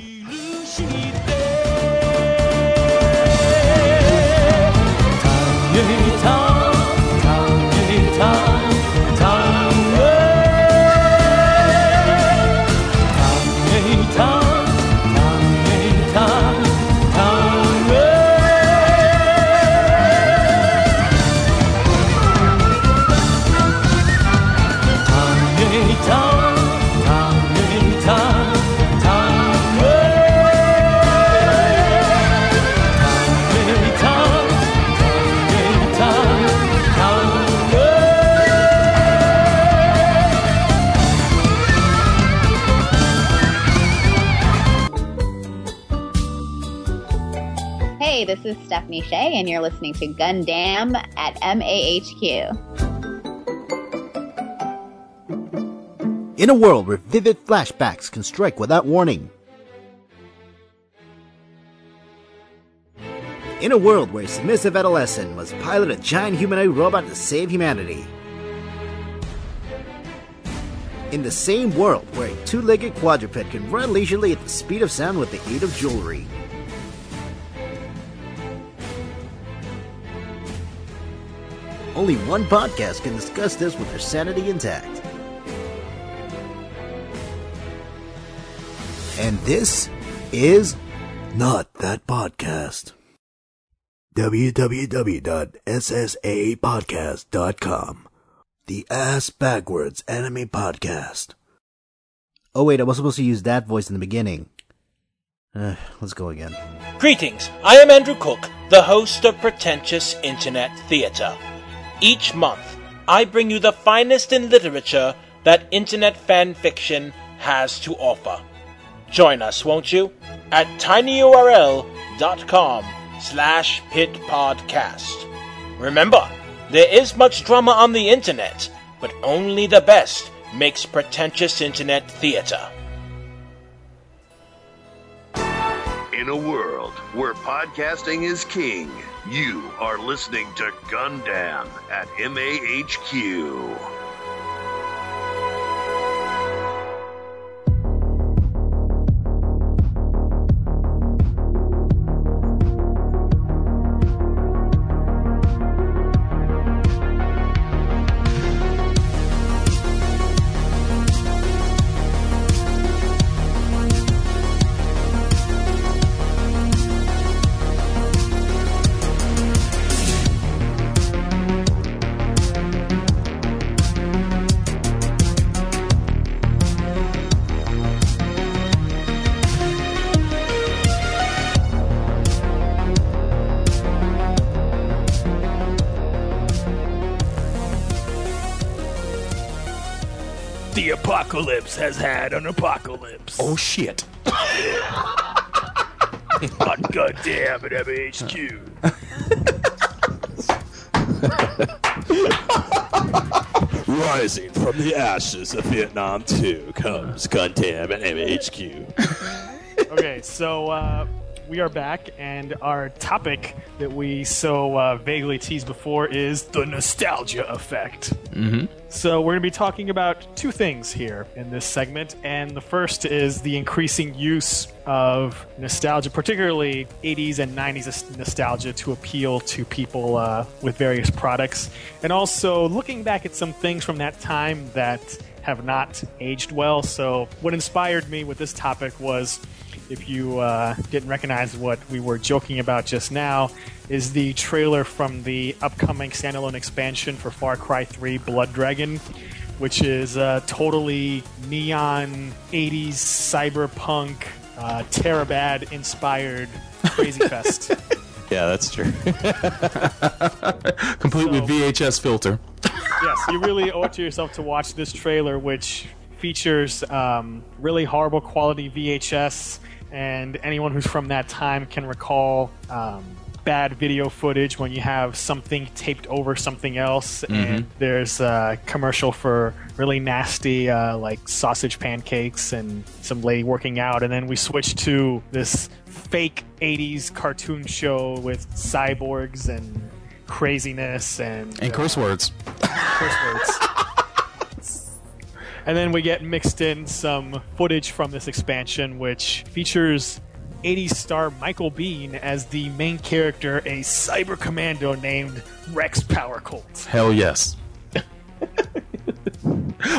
This is Stephanie Shea, and you're listening to Gundam at M A H Q. In a world where vivid flashbacks can strike without warning. In a world where a submissive adolescent must pilot a giant humanoid robot to save humanity. In the same world where a two-legged quadruped can run leisurely at the speed of sound with the aid of jewelry. Only one podcast can discuss this with their sanity intact. And this is Not That Podcast. w w w dot s s a podcast dot com. The Ass Backwards Anime Podcast. Oh wait, I was supposed to use that voice in the beginning. Uh, let's go again. Greetings, I am Andrew Cook, the host of Pretentious Internet Theater. Each month, I bring you the finest in literature that internet fan fiction has to offer. Join us, won't you? At tinyurl.com slash pitpodcast. Remember, there is much drama on the internet, but only the best makes pretentious internet theater. In a world where podcasting is king, You are listening to Gundam at M A H Q. Apocalypse has had an apocalypse. Oh shit! Yeah. But goddamn it, M H Q. Rising from the ashes of Vietnam two comes Gundam at M H Q. Okay, so uh, we are back, and our topic that we so uh, vaguely teased before is the nostalgia effect. Mm-hmm. So we're going to be talking about two things here in this segment, and the first is the increasing use of nostalgia, particularly eighties and nineties nostalgia, to appeal to people uh, with various products, and also looking back at some things from that time that have not aged well. So what inspired me with this topic was, if you uh, didn't recognize what we were joking about just now, is the trailer from the upcoming standalone expansion for Far Cry three Blood Dragon, which is a totally neon eighties cyberpunk uh, Terabad inspired crazy fest. Yeah, that's true. Complete so, with V H S filter. Yes, you really owe it to yourself to watch this trailer, which features um, really horrible quality V H S, and anyone who's from that time can recall um, bad video footage when you have something taped over something else. Mm-hmm. And there's a commercial for really nasty uh, like sausage pancakes and some lady working out, and then we switch to this fake eighties cartoon show with cyborgs and craziness and and curse uh, words curse words and then we get mixed in some footage from this expansion which features eighties star Michael Bean as the main character, a cyber commando named Rex Power Colt. Hell yes.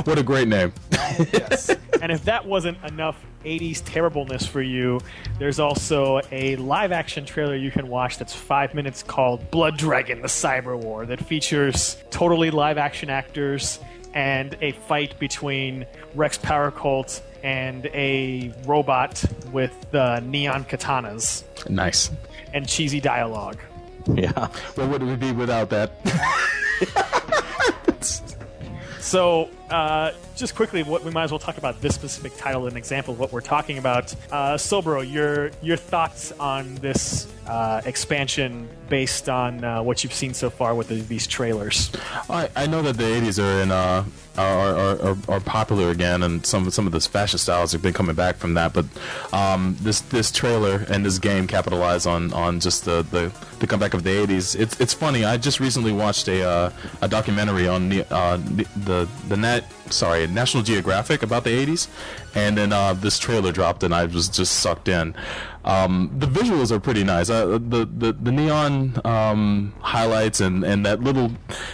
What a great name. Yes. And if that wasn't enough eighties terribleness for you, there's also a live action trailer you can watch that's five minutes called Blood Dragon: The Cyber War, that features totally live action actors and a fight between Rex Power Colt and a robot with uh, neon katanas. Nice. And cheesy dialogue. Yeah. What would we be without that? So, uh, just quickly, what we might as well talk about this specific title, an example of what we're talking about. Uh, Soulbro, your your thoughts on this uh, expansion based on uh, what you've seen so far with the, these trailers? I, I know that the eighties are in uh, are, are, are are popular again, and some some of those fashion styles have been coming back from that. But um, this this trailer and this game capitalize on on just the the, the comeback of the eighties. It's it's funny. I just recently watched a uh, a documentary on the uh, the the net. Sorry, National Geographic about the eighties, and then uh, this trailer dropped, and I was just sucked in. Um, the visuals are pretty nice. Uh, the, the the neon um, highlights and, and that little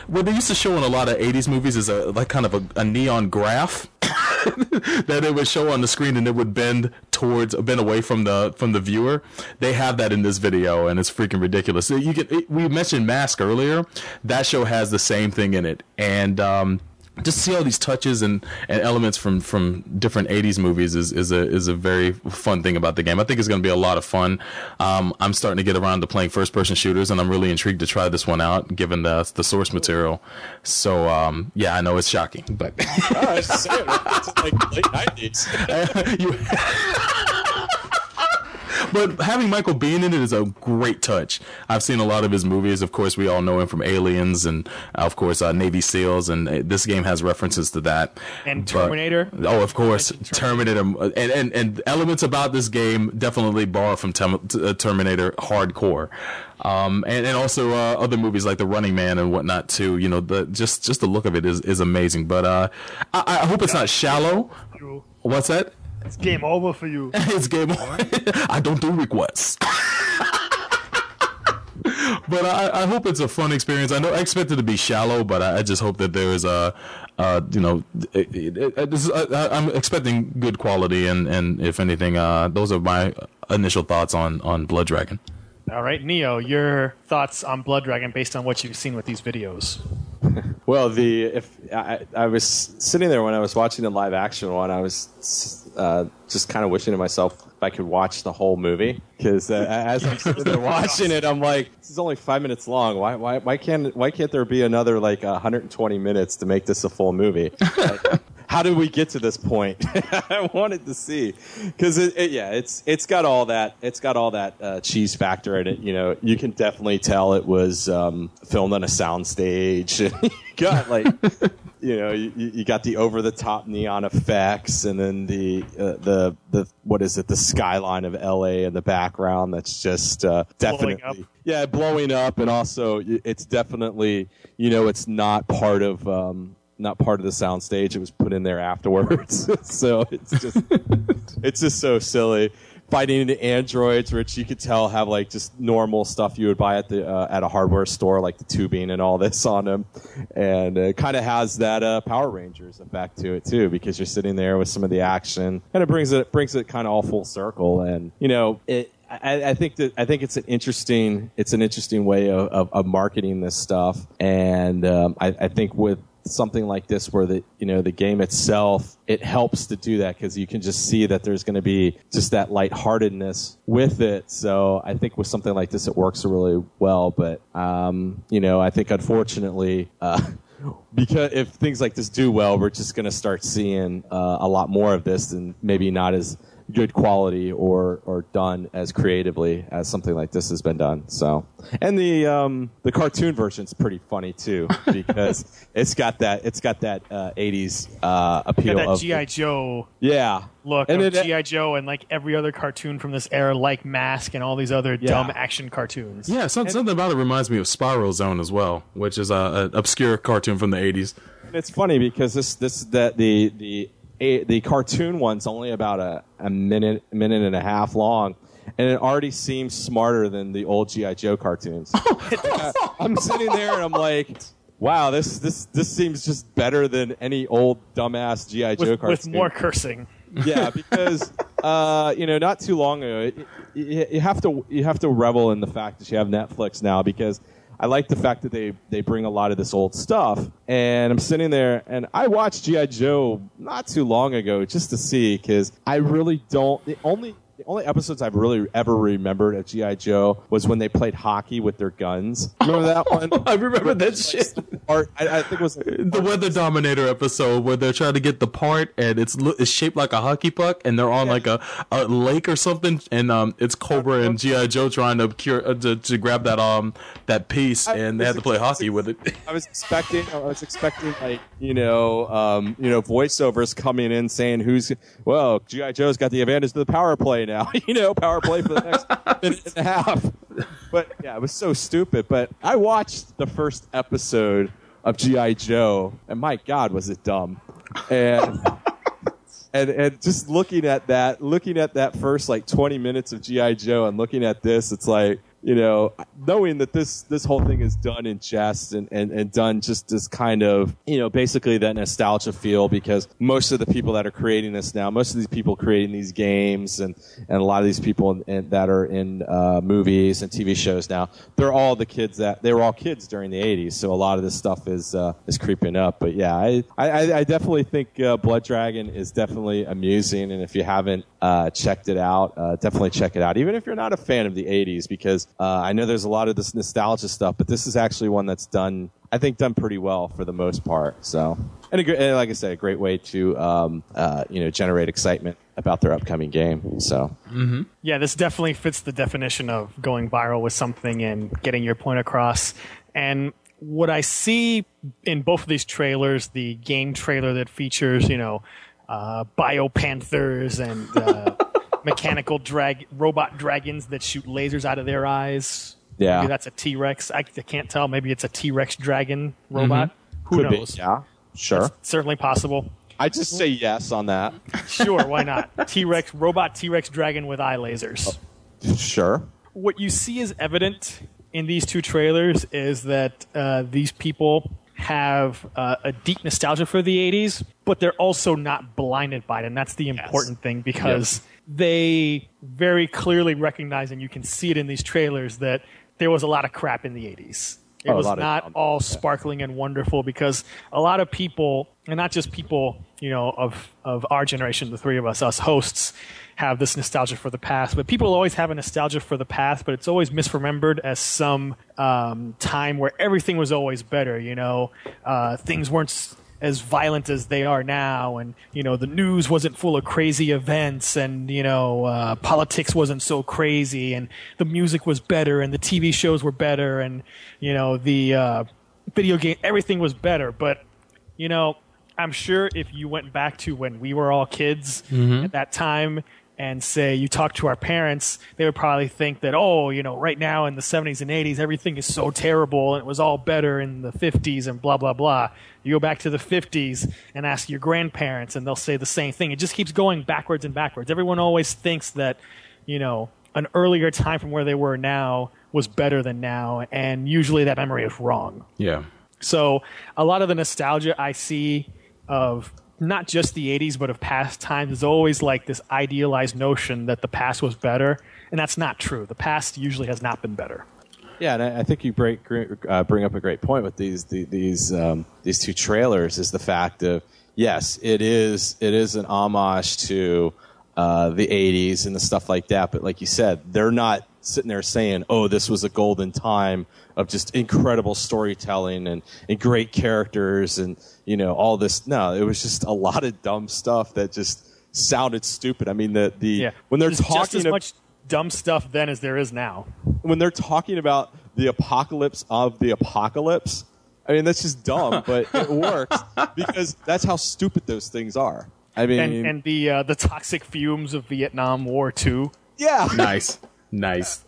what they used to show in a lot of eighties movies is a like kind of a, a neon graph that it would show on the screen, and it would bend towards bend away from the from the viewer. They have that in this video, and it's freaking ridiculous. You get it, we mentioned Mask earlier. That show has the same thing in it, and um, just to see all these touches and, and elements from, from different eighties movies is, is a is a very fun thing about the game. I think it's going to be a lot of fun. Um, I'm starting to get around to playing first-person shooters, and I'm really intrigued to try this one out, given the the source material. So, um, yeah, I know it's shocking, but oh, it's, it's like late nineties. But having Michael Bay in it is a great touch. I've seen a lot of his movies. Of course, we all know him from Aliens and, of course, uh, Navy SEALs. And this game has references to that. And Terminator. But, oh, of course. Terminator. Terminator. And, and, and elements about this game definitely borrow from Terminator hardcore. Um, and, and also uh, other movies like The Running Man and whatnot, too. You know, the just, just the look of it is, is amazing. But uh, I, I hope it's not shallow. What's that? It's game over for you. It's game over. I don't do requests. But I, I hope it's a fun experience. I know I expect it to be shallow, but I, I just hope that there is a, uh, you know, it, it, it, this is, I, I'm expecting good quality. And, and if anything, uh, those are my initial thoughts on, on Blood Dragon. All right, Neo, your thoughts on Blood Dragon based on what you've seen with these videos. Well, the if I, I was sitting there when I was watching the live action one, I was uh, just kind of wishing to myself if I could watch the whole movie, because uh, as I'm sitting there watching it, I'm like, this is only five minutes long. Why why why can't why can't there be another like one hundred twenty minutes to make this a full movie? Like, how did we get to this point? I wanted to see, because it, it, yeah, it's it's got all that it's got all that uh, cheese factor in it. You know, you can definitely tell it was um, filmed on a soundstage. You got like, you know, you, you got the over the top neon effects, and then the uh, the the what is it? The skyline of L A in the background. That's just uh, definitely. Blowing up. Yeah, blowing up, and also it's definitely, you know, it's not part of. Um, Not part of the soundstage. It was put in there afterwards. So it's just it's just so silly. Fighting into androids, which you could tell have like just normal stuff you would buy at the uh, at a hardware store, like the tubing and all this on them, and it kind of has that uh, Power Rangers effect to it too, because you're sitting there with some of the action, and it brings it brings it kind of all full circle, and you know it. I, I think that I think it's an interesting it's an interesting way of, of, of marketing this stuff, and um, I, I think with something like this where the you know the game itself, it helps to do that, because you can just see that there's going to be just that lightheartedness with it. So I think with something like this, it works really well. But um, you know, I think unfortunately, uh, because if things like this do well, we're just going to start seeing uh, a lot more of this, and maybe not as good quality or or done as creatively as something like this has been done. So, and the um the cartoon version's pretty funny too, because it's got that it's got that uh, eighties uh, appeal. Got that G I Joe, yeah, look, and of G I Joe and like every other cartoon from this era, like Mask and all these other yeah. dumb action cartoons. Yeah, something, and, something about it reminds me of Spiral Zone as well, which is a, an obscure cartoon from the eighties. And it's funny because this this that the the. A, the cartoon one's only about a, a minute, minute and a half long, and it already seems smarter than the old G I Joe cartoons. I, I'm sitting there and I'm like, wow, this this this seems just better than any old dumbass G I Joe cartoon with more cursing. Yeah, because uh, you know, not too long ago, you, you have to you have to revel in the fact that you have Netflix now, because I like the fact that they, they bring a lot of this old stuff. And I'm sitting there, and I watched G I. Joe not too long ago just to see, because I really don't... The only the only episodes I've really ever remembered of G I. Joe was when they played hockey with their guns. Remember that one? I remember that like, shit. Or, I, I think it was... Like, the Weather Dominator episode where they're trying to get the part, and it's it's shaped like a hockey puck, and they're on yeah. like a, a lake or something, and um, it's Cobra and G I. Joe trying to cure uh, to, to grab that um that piece, I, and they had to play hockey with it. I was expecting, I was expecting like you know um you know voiceovers coming in saying who's well G I. Joe's got the advantage of the power play now, you know power play for the next minute and a half. But yeah, it was so stupid. But I watched the first episode of G I. Joe, and my God, was it dumb. And and and just looking at that, looking at that first like twenty minutes of G I. Joe, and looking at this, it's like, you know, knowing that this this whole thing is done in jest and, and, and done just as kind of, you know, basically that nostalgia feel, because most of the people that are creating this now, most of these people creating these games and, and a lot of these people in, in, that are in uh, movies and T V shows now, they're all the kids that they were all kids during the eighties. So a lot of this stuff is uh, is creeping up. But yeah, I, I, I definitely think uh, Blood Dragon is definitely amusing. And if you haven't uh, checked it out, uh, definitely check it out, even if you're not a fan of the eighties, because Uh, I know there's a lot of this nostalgia stuff, but this is actually one that's done, I think, done pretty well for the most part. So, and, a, and like I said, a great way to um, uh, you know generate excitement about their upcoming game. So, mm-hmm. yeah, this definitely fits the definition of going viral with something and getting your point across. And what I see in both of these trailers, the game trailer that features you know uh, Biopanthers and. Uh, Mechanical drag robot dragons that shoot lasers out of their eyes. Yeah, maybe that's a T Rex. I, I can't tell. Maybe it's a T Rex dragon robot. Mm-hmm. Who Could knows? Be. Yeah, sure. That's certainly possible. I just say yes on that. Sure, why not? T Rex robot, T Rex dragon with eye lasers. Oh. Sure. What you see is evident in these two trailers is that uh, these people have uh, a deep nostalgia for the eighties, but they're also not blinded by it, and that's the important yes. thing because. Yep. They very clearly recognize, and you can see it in these trailers, that there was a lot of crap in the eighties. It oh, was not of, all sparkling yeah. and wonderful because a lot of people, and not just people, you know, of, of our generation, the three of us, us hosts, have this nostalgia for the past. But people always have a nostalgia for the past, but it's always misremembered as some um, time where everything was always better, you know. Uh, things weren't as violent as they are now, and you know the news wasn't full of crazy events, and you know uh, politics wasn't so crazy, and the music was better, and the T V shows were better, and you know the uh, video game, everything was better. But you know, I'm sure if you went back to when we were all kids mm-hmm. at that time, and say you talk to our parents, they would probably think that oh, you know, right now in the seventies and eighties, everything is so terrible, and it was all better in the fifties, and blah blah blah. You go back to the fifties and ask your grandparents, and they'll say the same thing. It just keeps going backwards and backwards. Everyone always thinks that, you know, an earlier time from where they were now was better than now, and usually that memory is wrong. Yeah. So a lot of the nostalgia I see of not just the eighties, but of past times is always like this idealized notion that the past was better, and that's not true. The past usually has not been better. Yeah, and I think you break, uh, bring up a great point with these the, these um, these two trailers is the fact of, yes, it is it is an homage to uh, the eighties and the stuff like that, but like you said, they're not sitting there saying, oh, this was a golden time of just incredible storytelling and, and great characters and, you know, all this. No, it was just a lot of dumb stuff that just sounded stupid. I mean, the, the yeah. when they're There's talking... Just as ab- much dumb stuff then as there is now. When they're talking about the apocalypse of the apocalypse, I mean, that's just dumb, but it works because that's how stupid those things are. I mean, and, and the uh, the toxic fumes of Vietnam War Two. Yeah, nice, nice.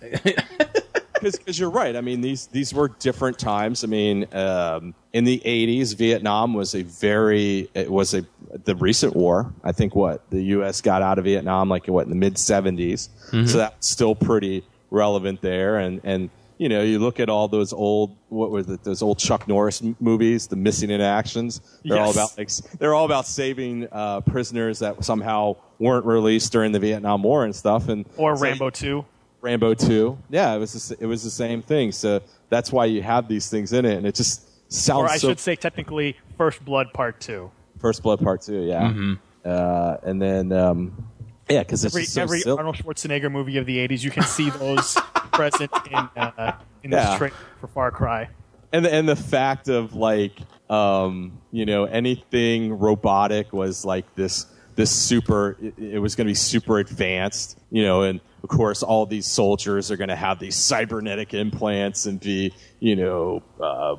Because you're right. I mean, these these were different times. I mean, um, in the eighties, Vietnam was a very it was a the recent war. I think what the U S got out of Vietnam like what in the mid seventies. Mm-hmm. So that's still pretty relevant there, and and you know you look at all those old what was it those old Chuck Norris m- movies, the missing in actions. They're yes. all about like, they're all about saving uh, prisoners that somehow weren't released during the Vietnam War and stuff. And or so Rambo two. Rambo two. Yeah, it was the, it was the same thing. So that's why you have these things in it, and it just sounds. Or I so should say technically First Blood Part two. First Blood Part two. Yeah, mm-hmm. uh, and then. Um, Yeah, because every, so every Arnold Schwarzenegger movie of the eighties, you can see those present in uh, in yeah. this trailer for Far Cry. And the, and the fact of like um, you know anything robotic was like this this super it, it was going to be super advanced, you know, and of course all these soldiers are going to have these cybernetic implants and be you know uh,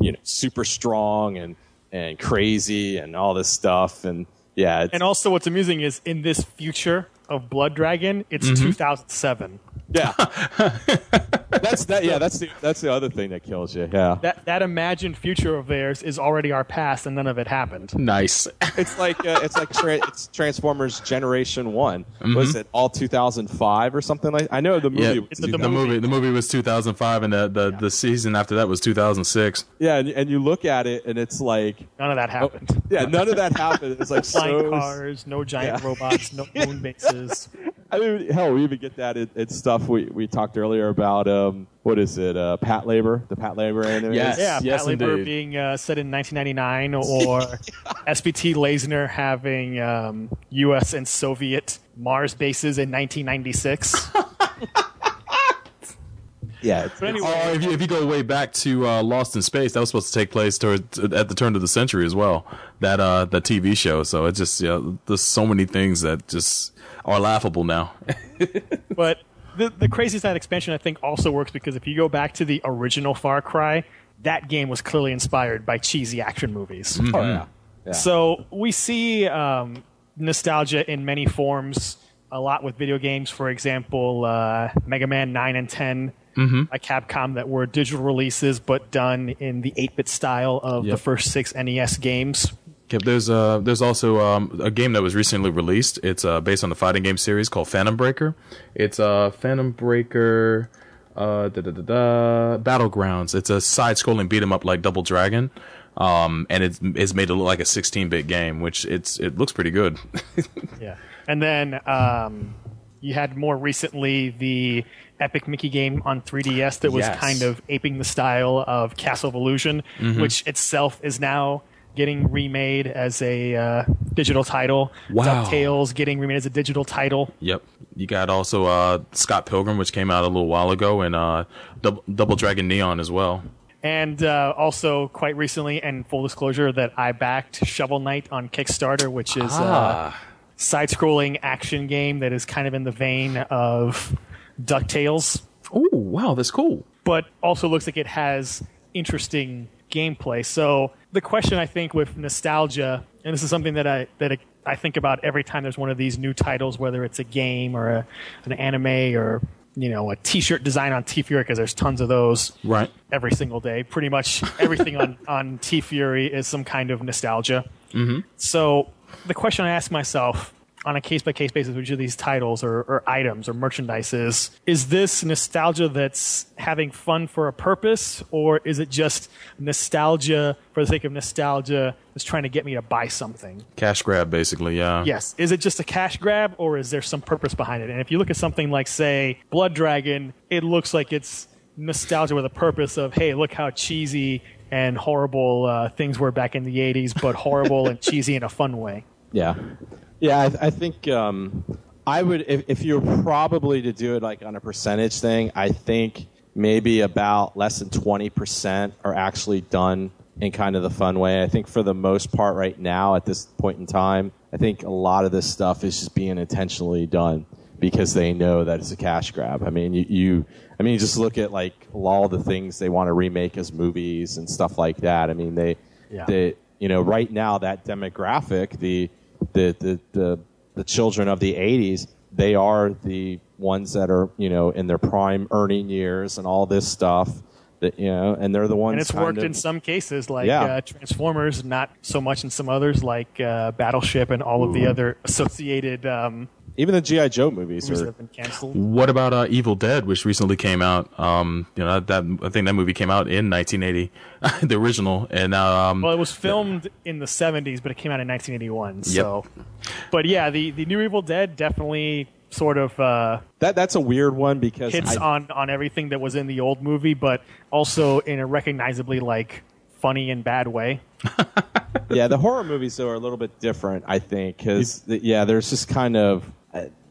you know super strong and and crazy and all this stuff and. Yeah, and also what's amusing is in this future of Blood Dragon, it's mm-hmm. two thousand seven. Yeah, that's that. Yeah, that's the that's the other thing that kills you. Yeah, that that imagined future of theirs is already our past, and none of it happened. Nice. It's like uh, it's like tra- it's Transformers Generation One. Mm-hmm. Was it all two thousand five or something like? I know the movie. Yeah, it's the, the movie. The movie was two thousand five, and the the, yeah. the season after that was two thousand six. Yeah, and, and you look at it, and it's like none of that happened. Oh, yeah, none of that happened. It's like flying so, cars, no giant yeah. robots, no moon bases. I mean, hell, we even get that. It, it's stuff we, we talked earlier about. Um, what is it? Uh, Patlabor, the Patlabor anime. Yes, yeah, yes, Patlabor being uh, set in nineteen ninety-nine, or yeah. S B T Leisner having um, U S and Soviet Mars bases in nineteen ninety-six. Yeah. It's, but anyway, oh, if you, if you go way back to uh, Lost in Space, that was supposed to take place towards, at the turn of the century as well. That uh, the T V show. So it's just, you know, there's so many things that just are laughable now. But the the crazy side expansion, I think, also works because if you go back to the original Far Cry, that game was clearly inspired by cheesy action movies. Mm-hmm. Oh yeah. Yeah. So we see um, nostalgia in many forms. A lot with video games, for example, uh, Mega Man nine and ten mm-hmm. by Capcom that were digital releases but done in the eight-bit style of yep. the first six N E S games. Yep, there's uh, there's also um, a game that was recently released. It's uh, based on the fighting game series called Phantom Breaker. It's uh, Phantom Breaker uh, da, da, da, da, Battlegrounds. It's a side-scrolling beat-em-up like Double Dragon. Um, and it's, it's made to look like a sixteen-bit game, which it's it looks pretty good. Yeah. And then um, you had more recently the Epic Mickey game on three D S that was yes. kind of aping the style of Castle of Illusion, mm-hmm. which itself is now getting remade as a uh, digital title. Wow. DuckTales getting remade as a digital title. Yep. You got also uh, Scott Pilgrim, which came out a little while ago, and uh, Double, Double Dragon Neon as well. And uh, also, quite recently, and full disclosure, that I backed Shovel Knight on Kickstarter, which is ah. a side-scrolling action game that is kind of in the vein of DuckTales. Oh, wow, that's cool. But also looks like it has interesting gameplay. So the question, I think, with nostalgia, and this is something that I that I think about every time there's one of these new titles, whether it's a game or a, an anime or... you know, a T-shirt design on T-Fury, because there's tons of those right. every single day. Pretty much everything on, on T-Fury is some kind of nostalgia. Mm-hmm. So the question I ask myself on a case-by-case basis, which are these titles or, or items or merchandise is, is this nostalgia that's having fun for a purpose, or is it just nostalgia for the sake of nostalgia that's trying to get me to buy something? Cash grab, basically, yeah. Yes. Is it just a cash grab, or is there some purpose behind it? And if you look at something like, say, Blood Dragon, it looks like it's nostalgia with a purpose of, hey, look how cheesy and horrible uh, things were back in the eighties, but horrible and cheesy in a fun way. Yeah. Yeah, I, th- I think um, I would, if, if you were probably to do it like on a percentage thing, I think maybe about less than twenty percent are actually done in kind of the fun way. I think for the most part right now at this point in time, I think a lot of this stuff is just being intentionally done because they know that it's a cash grab. I mean, you, you I mean, you just look at like all the things they want to remake as movies and stuff like that. I mean, they, yeah. they you know, right now that demographic, the... The, the the the children of the eighties, they are the ones that are, you know, in their prime earning years and all this stuff that, you know, and they're the ones. And it's worked of, in some cases like yeah. uh, Transformers, not so much in some others like uh, Battleship and all Ooh. of the other associated. Um, Even the G I. Joe movies, movies are, have been canceled. What about uh, Evil Dead, which recently came out? Um, you know, that, that I think that movie came out in nineteen eighty, the original. And um, well, it was filmed yeah. in the seventies, but it came out in nineteen eighty-one. So, yep. but yeah, the, the new Evil Dead definitely sort of uh, that that's a weird one because hits I, on on everything that was in the old movie, but also in a recognizably like funny and bad way. Yeah, the horror movies though are a little bit different, I think, because yeah, there's just kind of.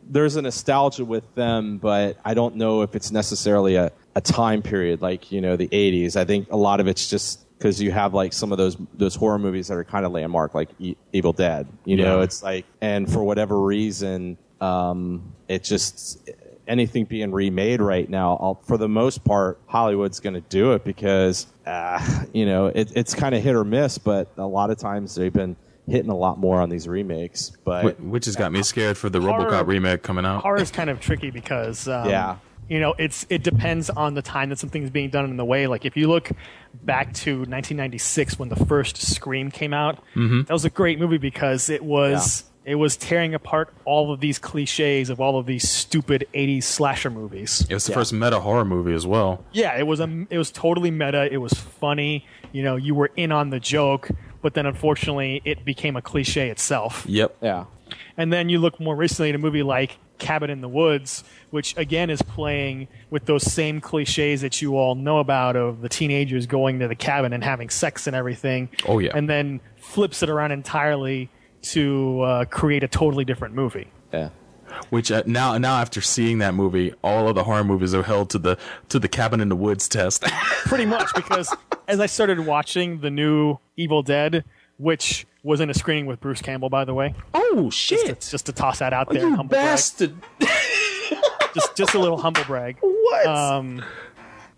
There's a nostalgia with them, but I don't know if it's necessarily a, a time period like, you know, the eighties. I think a lot of it's just because you have like some of those those horror movies that are kind of landmark, like e- Evil Dead. You yeah. know, it's like, and for whatever reason, um, it just anything being remade right now, I'll, for the most part, Hollywood's going to do it because, uh, you know, it, it's kind of hit or miss. But a lot of times they've been hitting a lot more on these remakes, but which has got me scared for the horror, RoboCop remake coming out. Horror is kind of tricky because um, yeah, you know, it's it depends on the time that something's being done in the way. Like if you look back to nineteen ninety-six when the first Scream came out, mm-hmm. that was a great movie because it was yeah. it was tearing apart all of these cliches of all of these stupid eighties slasher movies. It was the yeah. first meta horror movie as well. Yeah, it was a it was totally meta. It was funny. You know, you were in on the joke. But then, unfortunately, it became a cliche itself. Yep. Yeah. And then you look more recently at a movie like Cabin in the Woods, which, again, is playing with those same cliches that you all know about of the teenagers going to the cabin and having sex and everything. Oh, yeah. And then flips it around entirely to uh, create a totally different movie. Yeah. Which uh, now, now after seeing that movie, all of the horror movies are held to the to the cabin in the woods test. Pretty much, because as I started watching the new Evil Dead, which was in a screening with Bruce Campbell, by the way. Oh shit! Just to, just to toss that out there, oh, you bastard. just just a little humble brag. What? Um,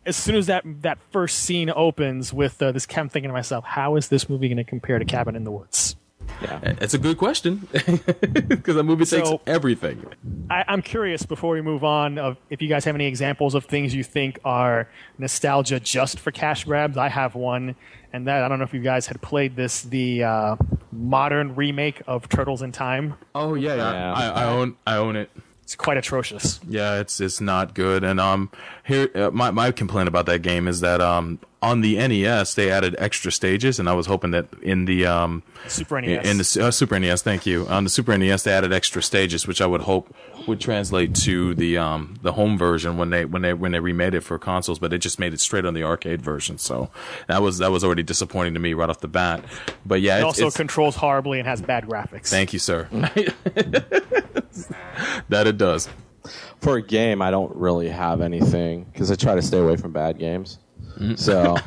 as soon as that that first scene opens with uh, this, I'm thinking to myself, how is this movie going to compare to Cabin in the Woods? Yeah, it's a good question, because the movie takes so, everything. I, I'm curious, before we move on, of if you guys have any examples of things you think are nostalgia just for cash grabs. I have one, and that I don't know if you guys had played this, the uh, modern remake of Turtles in Time. Oh yeah, yeah. yeah. I, I own, I own it. It's quite atrocious. Yeah, it's it's not good. And um, here uh, my my complaint about that game is that um, on the N E S they added extra stages, and I was hoping that in the um Super N E S in the uh, Super N E S, thank you, on the Super N E S they added extra stages, which I would hope would translate to the um the home version when they when they when they remade it for consoles, but it just made it straight on the arcade version. So that was that was already disappointing to me right off the bat. But yeah, it it's, also it's, controls horribly and has bad graphics. Thank you, sir. That it does. For a game, I don't really have anything because I try to stay away from bad games. So,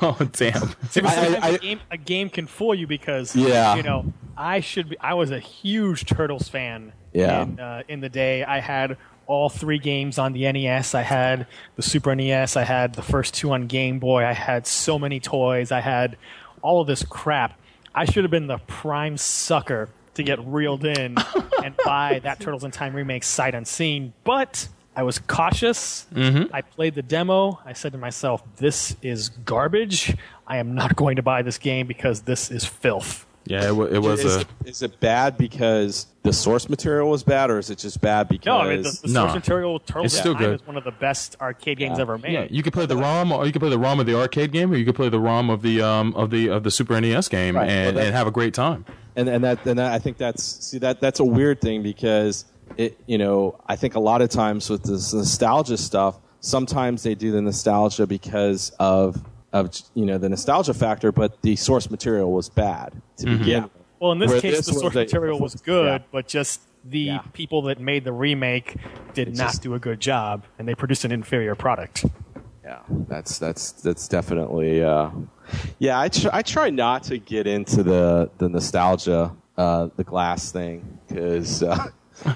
oh damn! See, I, I, a, game, a game can fool you because yeah. you know I should. Be, I was a huge Turtles fan. Yeah. In, uh, in the day, I had all three games on the N E S. I had the Super N E S. I had the first two on Game Boy. I had so many toys. I had all of this crap. I should have been the prime sucker to get reeled in and buy that Turtles in Time remake sight unseen. But I was cautious. Mm-hmm. I played the demo. I said to myself, this is garbage. I am not going to buy this game because this is filth. Yeah, it, w- it was is, a... Is it bad because the source material was bad, or is it just bad because... No, I mean, the, the source nah. material Turtles in Time is one of the best arcade games yeah. ever made. Yeah, you could play the ROM, or you could play the ROM of the arcade game, or you could play the ROM of the um, of the of the Super N E S game, right. and, well, and have a great time. And and that and that, I think that's see that that's a weird thing because it you know I think a lot of times with this nostalgia stuff, sometimes they do the nostalgia because of of you know the nostalgia factor, but the source material was bad to mm-hmm. begin with. Well, in this Where case, this the source material was good, yeah. but just the yeah. people that made the remake did it's not just, do a good job, and they produced an inferior product. Yeah, that's that's that's definitely. Uh, yeah, I tr- I try not to get into the the nostalgia, uh, the glass thing, because uh,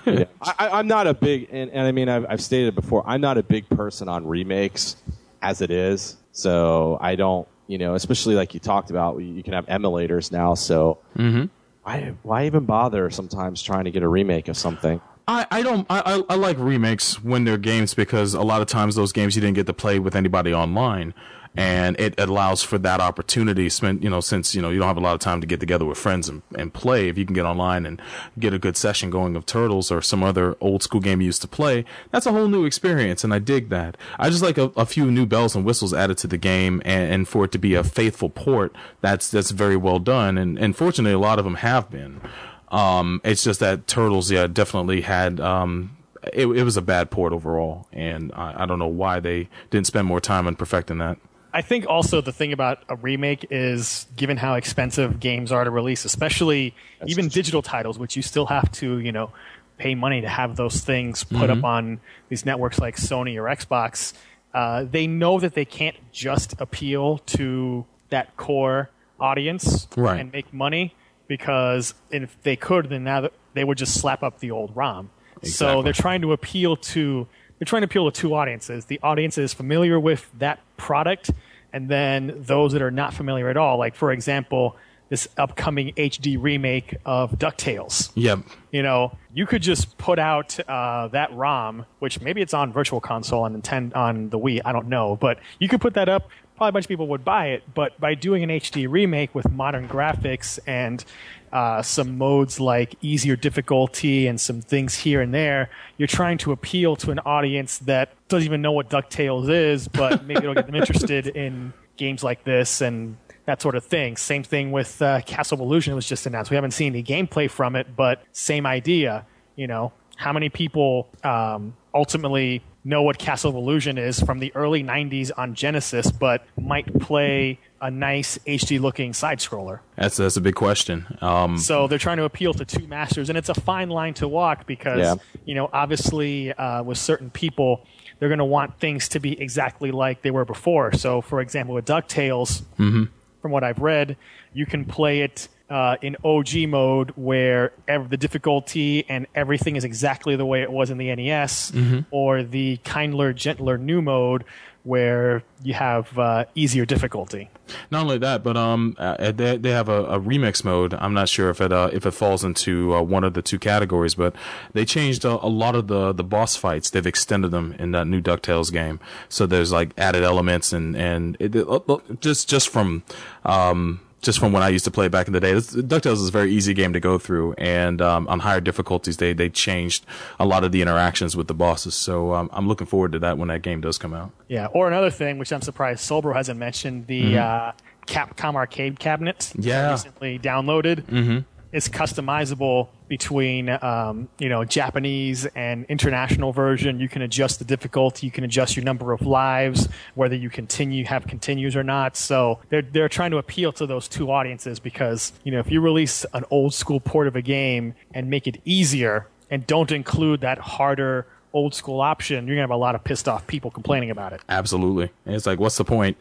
yeah, I, I'm not a big and, and I mean I've, I've stated it before. I'm not a big person on remakes as it is, so I don't you know especially like you talked about. You can have emulators now, so mm-hmm. why why even bother sometimes trying to get a remake of something? I, I don't I, I like remakes when they're games because a lot of times those games you didn't get to play with anybody online, and it allows for that opportunity. You know, since you know you don't have a lot of time to get together with friends and, and play, if you can get online and get a good session going of Turtles or some other old school game you used to play, that's a whole new experience, and I dig that. I just like a, a few new bells and whistles added to the game, and, and for it to be a faithful port that's that's very well done, and, and fortunately a lot of them have been. Um, it's just that Turtles, yeah, definitely had, um, it, it was a bad port overall, and I, I don't know why they didn't spend more time on perfecting that. I think also the thing about a remake is, given how expensive games are to release, especially That's even true. digital titles, which you still have to, you know, pay money to have those things put mm-hmm. up on these networks like Sony or Xbox, uh, they know that they can't just appeal to that core audience right. and make money. Because if they could, then now they would just slap up the old ROM. Exactly. So they're trying to appeal to they're trying to appeal to two audiences: the audience that is familiar with that product, and then those that are not familiar at all. Like for example, this upcoming H D remake of DuckTales. Yep. You know, you could just put out uh, that ROM, which maybe it's on Virtual Console and Nintendo on the Wii. I don't know, but you could put that up. Probably a bunch of people would buy it, but by doing an H D remake with modern graphics and uh, some modes like easier difficulty and some things here and there, you're trying to appeal to an audience that doesn't even know what DuckTales is, but maybe it'll get them interested in games like this and that sort of thing. Same thing with uh, Castle of Illusion. It was just announced. We haven't seen any gameplay from it, but same idea. You know, how many people um, ultimately know what Castle of Illusion is from the early nineties on Genesis, but might play a nice H D-looking side-scroller? That's that's a big question. Um, so they're trying to appeal to two masters, and it's a fine line to walk because, yeah. you know, obviously uh, with certain people, they're going to want things to be exactly like they were before. So, for example, with DuckTales, mm-hmm. from what I've read, you can play it uh, in O G mode where ev- the difficulty and everything is exactly the way it was in the N E S, mm-hmm. or the kindler, gentler new mode where you have uh, easier difficulty. Not only that, but um, they they have a, a remix mode. I'm not sure if it uh, if it falls into uh, one of the two categories, but they changed a, a lot of the, the boss fights. They've extended them in that new DuckTales game. So there's like added elements and and it, it, just just from um. Just from when I used to play back in the day, this, DuckTales is a very easy game to go through, and um, on higher difficulties, they they changed a lot of the interactions with the bosses. So um, I'm looking forward to that when that game does come out. Yeah, or another thing, which I'm surprised Soulbro hasn't mentioned, the mm-hmm. uh, Capcom arcade cabinet. Yeah, recently downloaded. Mm-hmm. It's customizable between um, you know, Japanese and international version. You can adjust the difficulty. You can adjust your number of lives, whether you continue have continues or not. So they're they're trying to appeal to those two audiences because, you know, if you release an old school port of a game and make it easier and don't include that harder old school option, you're gonna have a lot of pissed off people complaining about it. Absolutely. And it's like, what's the point?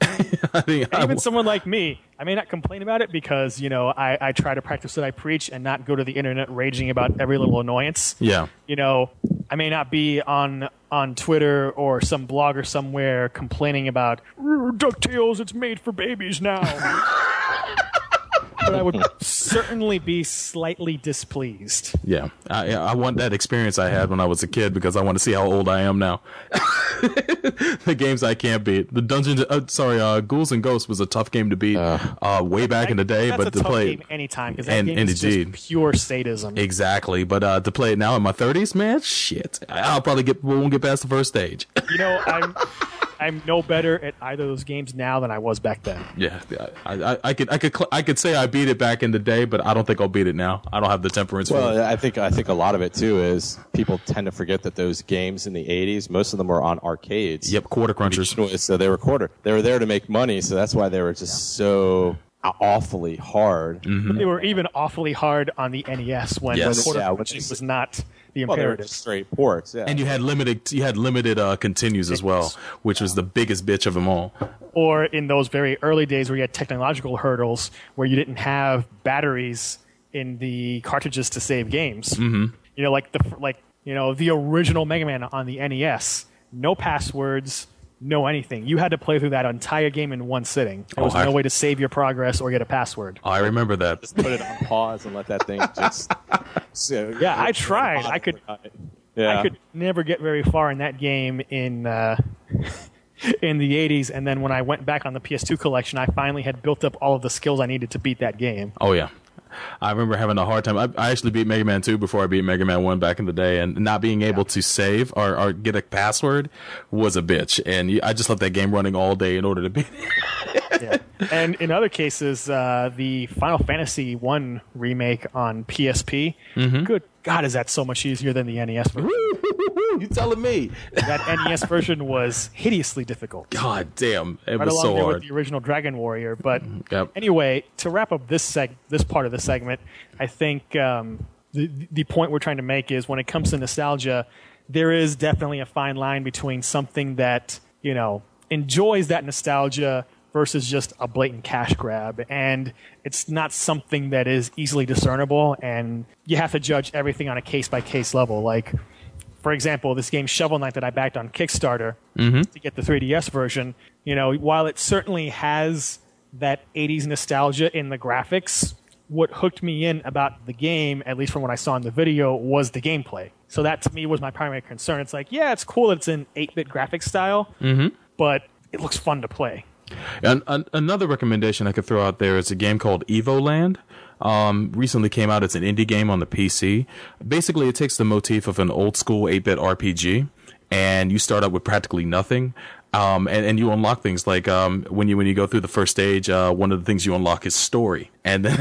I mean, I, even someone like me, I may not complain about it because, you know, I, I try to practice what I preach and not go to the internet raging about every little annoyance. Yeah. You know, I may not be on on Twitter or some blogger somewhere complaining about DuckTales, it's made for babies now. But I would certainly be slightly displeased. Yeah. I, I want that experience I had when I was a kid because I want to see how old I am now. The games I can't beat. The Dungeons, uh, sorry, uh, Ghouls and Ghosts was a tough game to beat uh, way back I, in the day. That's but a to tough play game anytime because that and, game and is indeed. Just pure sadism. Exactly. But uh, to play it now in my thirties, man, shit. I'll probably get, won't get past the first stage. You know, I'm... I'm no better at either of those games now than I was back then. Yeah, I, I, I could, I could, cl- I could say I beat it back in the day, but I don't think I'll beat it now. I don't have the temperance. Well, for it. I think, I think a lot of it too is people tend to forget that those games in the eighties, most of them were on arcades. Yep, quarter crunchers. So they were quarter. They were there to make money, so that's why they were just yeah. so. awfully hard. Mm-hmm. But they were even awfully hard on the N E S when yes. the yeah, which is, was not the imperative. Well, they were just straight ports, yeah. And you had limited you had limited uh, continues as well, which yeah. was the biggest bitch of them all. Or in those very early days where you had technological hurdles where you didn't have batteries in the cartridges to save games. Mm-hmm. You know, like the like you know the original Mega Man on the N E S, no passwords. No, anything. You had to play through that entire game in one sitting. There was oh, I, no way to save your progress or get a password. I remember that. Just put it on pause and let that thing just... so, yeah, I tried. I could yeah. I could never get very far in that game in uh, in the eighties, and then when I went back on the P S two collection, I finally had built up all of the skills I needed to beat that game. Oh, yeah. I remember having a hard time. I, I actually beat Mega Man two before I beat Mega Man one back in the day, and not being able yeah. to save or, or get a password was a bitch. And you, I just left that game running all day in order to beat it. yeah. And in other cases, uh, the Final Fantasy one remake on P S P, mm-hmm. good God, is that so much easier than the N E S version? You telling me that N E S version was hideously difficult? God damn, it right was along so there hard. With the original Dragon Warrior, but yep. anyway, to wrap up this seg, this part of the segment, I think um, the the point we're trying to make is when it comes to nostalgia, there is definitely a fine line between something that you know enjoys that nostalgia versus just a blatant cash grab, and it's not something that is easily discernible, and you have to judge everything on a case by case level, like. For example, this game Shovel Knight that I backed on Kickstarter mm-hmm. to get the three D S version, you know, while it certainly has that eighties nostalgia in the graphics, what hooked me in about the game, at least from what I saw in the video, was the gameplay. So that to me was my primary concern. It's like, yeah, it's cool that it's an eight-bit graphic style, mm-hmm. but it looks fun to play. And an, another recommendation I could throw out there is a game called Evoland. Um, recently came out. It's an indie game on the P C. Basically, it takes the motif of an old school eight-bit R P G, and you start out with practically nothing. Um, and, and you unlock things like um, when you when you go through the first stage, uh, one of the things you unlock is story. And then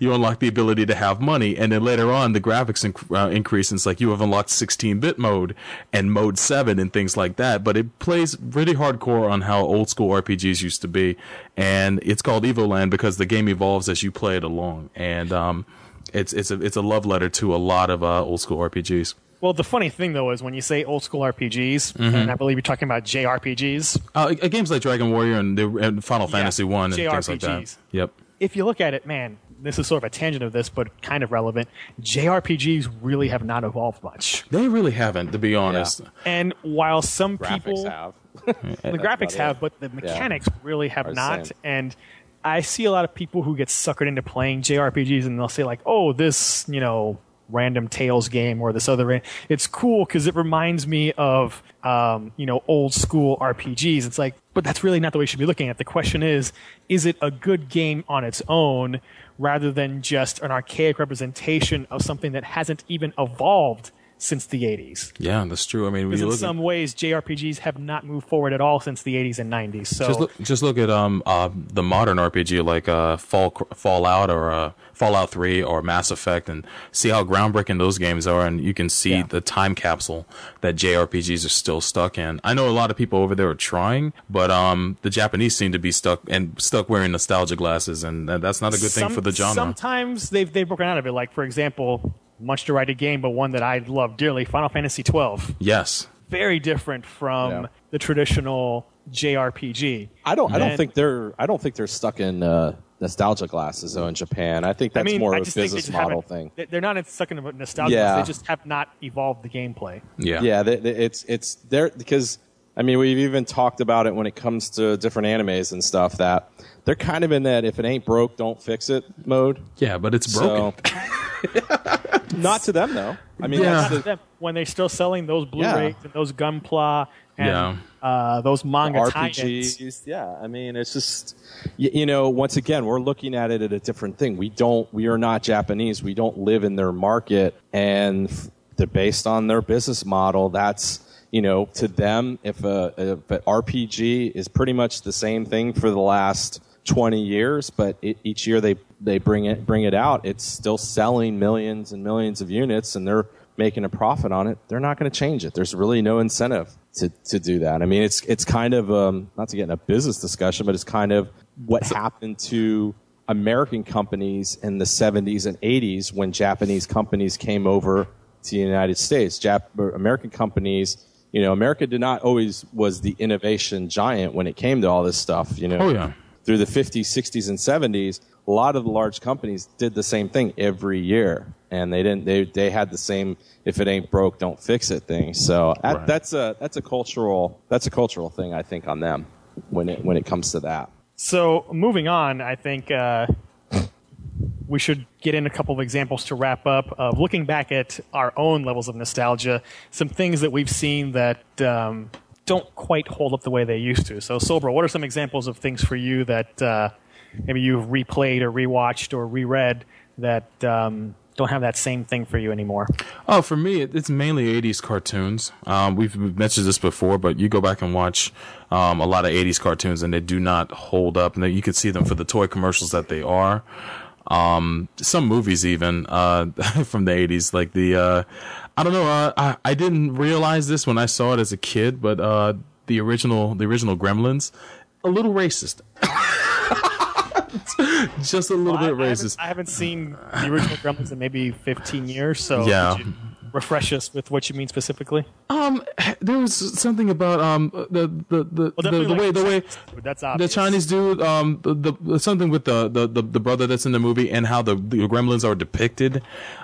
you unlock the ability to have money. And then later on, the graphics inc- uh, increase. And it's like you have unlocked sixteen-bit mode and mode seven and things like that. But it plays really hardcore on how old-school R P Gs used to be. And it's called Evoland because the game evolves as you play it along. And um, it's it's a, it's a love letter to a lot of uh, old-school R P Gs. Well, the funny thing, though, is when you say old-school R P Gs, mm-hmm. and I believe you're talking about J R P Gs. Uh, games like Dragon Warrior and, the, and Final yeah, Fantasy One and things like that. Yep. If you look at it, man, this is sort of a tangent of this, but kind of relevant. J R P Gs really have not evolved much. They really haven't, to be honest. Yeah. And while some graphics people... Have. the graphics have, it. But the mechanics yeah. really have Are not. Same. And I see a lot of people who get suckered into playing J R P Gs, and they'll say, like, oh, this, you know... random Tales game or this other, it's cool because it reminds me of um you know old school R P Gs. It's like, but that's really not the way you should be looking at it. The question is is it a good game on its own rather than just an archaic representation of something that hasn't even evolved since the eighties? Yeah, that's true. I mean, because in some at, ways, J R P Gs have not moved forward at all since the eighties and nineties. So just look, just look at um uh, the modern R P G like uh Fall, Fallout or uh, Fallout three or Mass Effect, and see how groundbreaking those games are, and you can see yeah. the time capsule that J R P Gs are still stuck in. I know a lot of people over there are trying, but um the Japanese seem to be stuck and stuck wearing nostalgia glasses, and that's not a good some, thing for the genre. Sometimes they've they've broken out of it. Like, for example, much derided game, but one that I love dearly, Final Fantasy twelve. Yes. Very different from yeah. the traditional J R P G. I don't. I don't and, think they're. I don't think they're stuck in uh, nostalgia glasses though in Japan. I think that's I mean, more of a business model thing. They're not stuck in nostalgia. Yeah. They just have not evolved the gameplay. Yeah. Yeah. They, they, it's it's there because I mean we've even talked about it when it comes to different animes and stuff that they're kind of in that if it ain't broke, don't fix it mode. Yeah, but it's broken. So, not to them, though. I mean, yeah. that's the, not to them. When they're still selling those Blu-rays yeah. and those Gunpla and yeah. uh, those manga R P Gs. Yeah, I mean, it's just, you, you know, once again, we're looking at it at a different thing. We don't, we are not Japanese. We don't live in their market, and they're based on their business model. That's, you know, to them, if a if an R P G is pretty much the same thing for the last twenty years, but it, each year they they bring it bring it out, it's still selling millions and millions of units, and they're making a profit on it. They're not going to change it. There's really no incentive to to do that. I mean, it's it's kind of um, not to get in a business discussion, but it's kind of what happened to American companies in the seventies and eighties when Japanese companies came over to the United States. Jap- American companies. You know, America did not always was the innovation giant when it came to all this stuff. You know. Oh yeah. Through the fifties, sixties, and seventies, a lot of the large companies did the same thing every year, and they didn't. They they had the same "if it ain't broke, don't fix it" thing. So that, right. that's a that's a cultural that's a cultural thing I think on them when it when it comes to that. So moving on, I think uh, we should get in a couple of examples to wrap up of looking back at our own levels of nostalgia, some things that we've seen that. Um, don't quite hold up the way they used to. So, Soulbro, what are some examples of things for you that uh, maybe you've replayed or rewatched or reread that um, don't have that same thing for you anymore? Oh, for me, it's mainly eighties cartoons. Um, we've mentioned this before, but you go back and watch um, a lot of eighties cartoons, and they do not hold up. And you can see them for the toy commercials that they are. Um, some movies even uh, from the eighties, like the uh, I don't know. Uh, I I didn't realize this when I saw it as a kid, but uh, the original the original Gremlins, a little racist, just a little well, bit I, racist. I haven't, I haven't seen the original Gremlins in maybe fifteen years, so yeah. Could you refresh us with what you mean specifically? Um, there was something about um the the the, well, the, the like way the way that's obvious. The Chinese dude um the, the something with the, the the brother that's in the movie and how the, the Gremlins are depicted,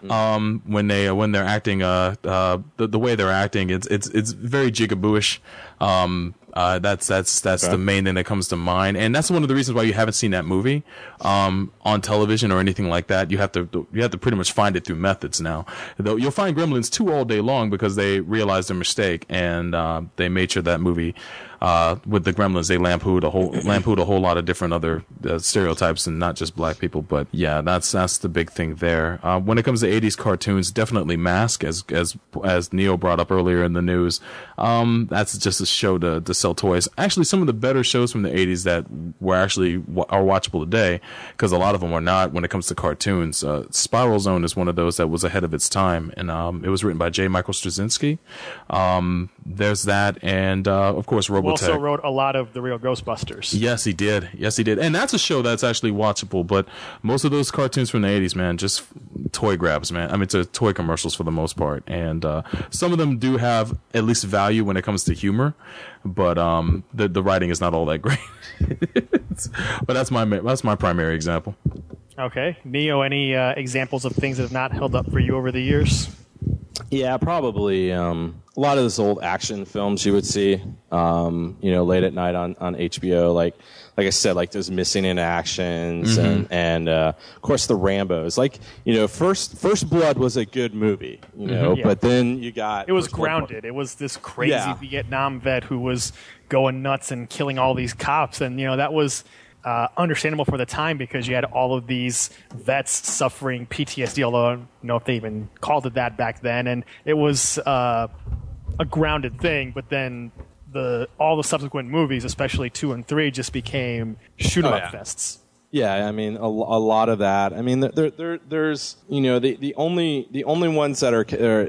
um when they when they're acting uh uh the, the way they're acting it's it's it's very jigabooish. Um, uh, that's that's that's okay. The main thing that comes to mind, and that's one of the reasons why you haven't seen that movie um on television or anything like that. You have to you have to pretty much find it through methods now. Though you'll find Gremlins two all day long because they realized their mistake and uh, they made sure that movie Uh, with the Gremlins, they lampooned a whole lampooned a whole lot of different other uh, stereotypes, and not just black people. But yeah, that's that's the big thing there. Uh, when it comes to eighties cartoons, definitely Mask, as as as Neo brought up earlier in the news. Um, that's just a show to to sell toys. Actually, some of the better shows from the eighties that were actually w- are watchable today, because a lot of them are not. When it comes to cartoons, uh, Spiral Zone is one of those that was ahead of its time, and um, it was written by J. Michael Straczynski. Um, there's that, and uh, of course, Robotech. Also wrote a lot of the real Ghostbusters. Yes, he did. Yes, he did. And that's a show that's actually watchable. But most of those cartoons from the eighties, man, just toy grabs, man. I mean, to toy commercials for the most part. And uh, some of them do have at least value when it comes to humor. But um, the the writing is not all that great. But that's my that's my primary example. Okay, Neo. Any uh, examples of things that have not held up for you over the years? Yeah, probably um, a lot of this old action films you would see, um, you know, late at night on, on H B O. Like, like I said, like those Missing in Actions, mm-hmm. and and uh, of course the Rambos. Like, you know, First First Blood was a good movie, you know, mm-hmm. yeah. but then you got it was First grounded. Blood. It was this crazy yeah. Vietnam vet who was going nuts and killing all these cops, and you know that was. Uh, understandable for the time because you had all of these vets suffering P T S D, although I don't know if they even called it that back then, and it was uh, a grounded thing. But then the all the subsequent movies, especially two and three, just became shoot 'em up oh, yeah. fests. Yeah, I mean a, a lot of that. I mean, there, there, there's you know the, the only the only ones that are, are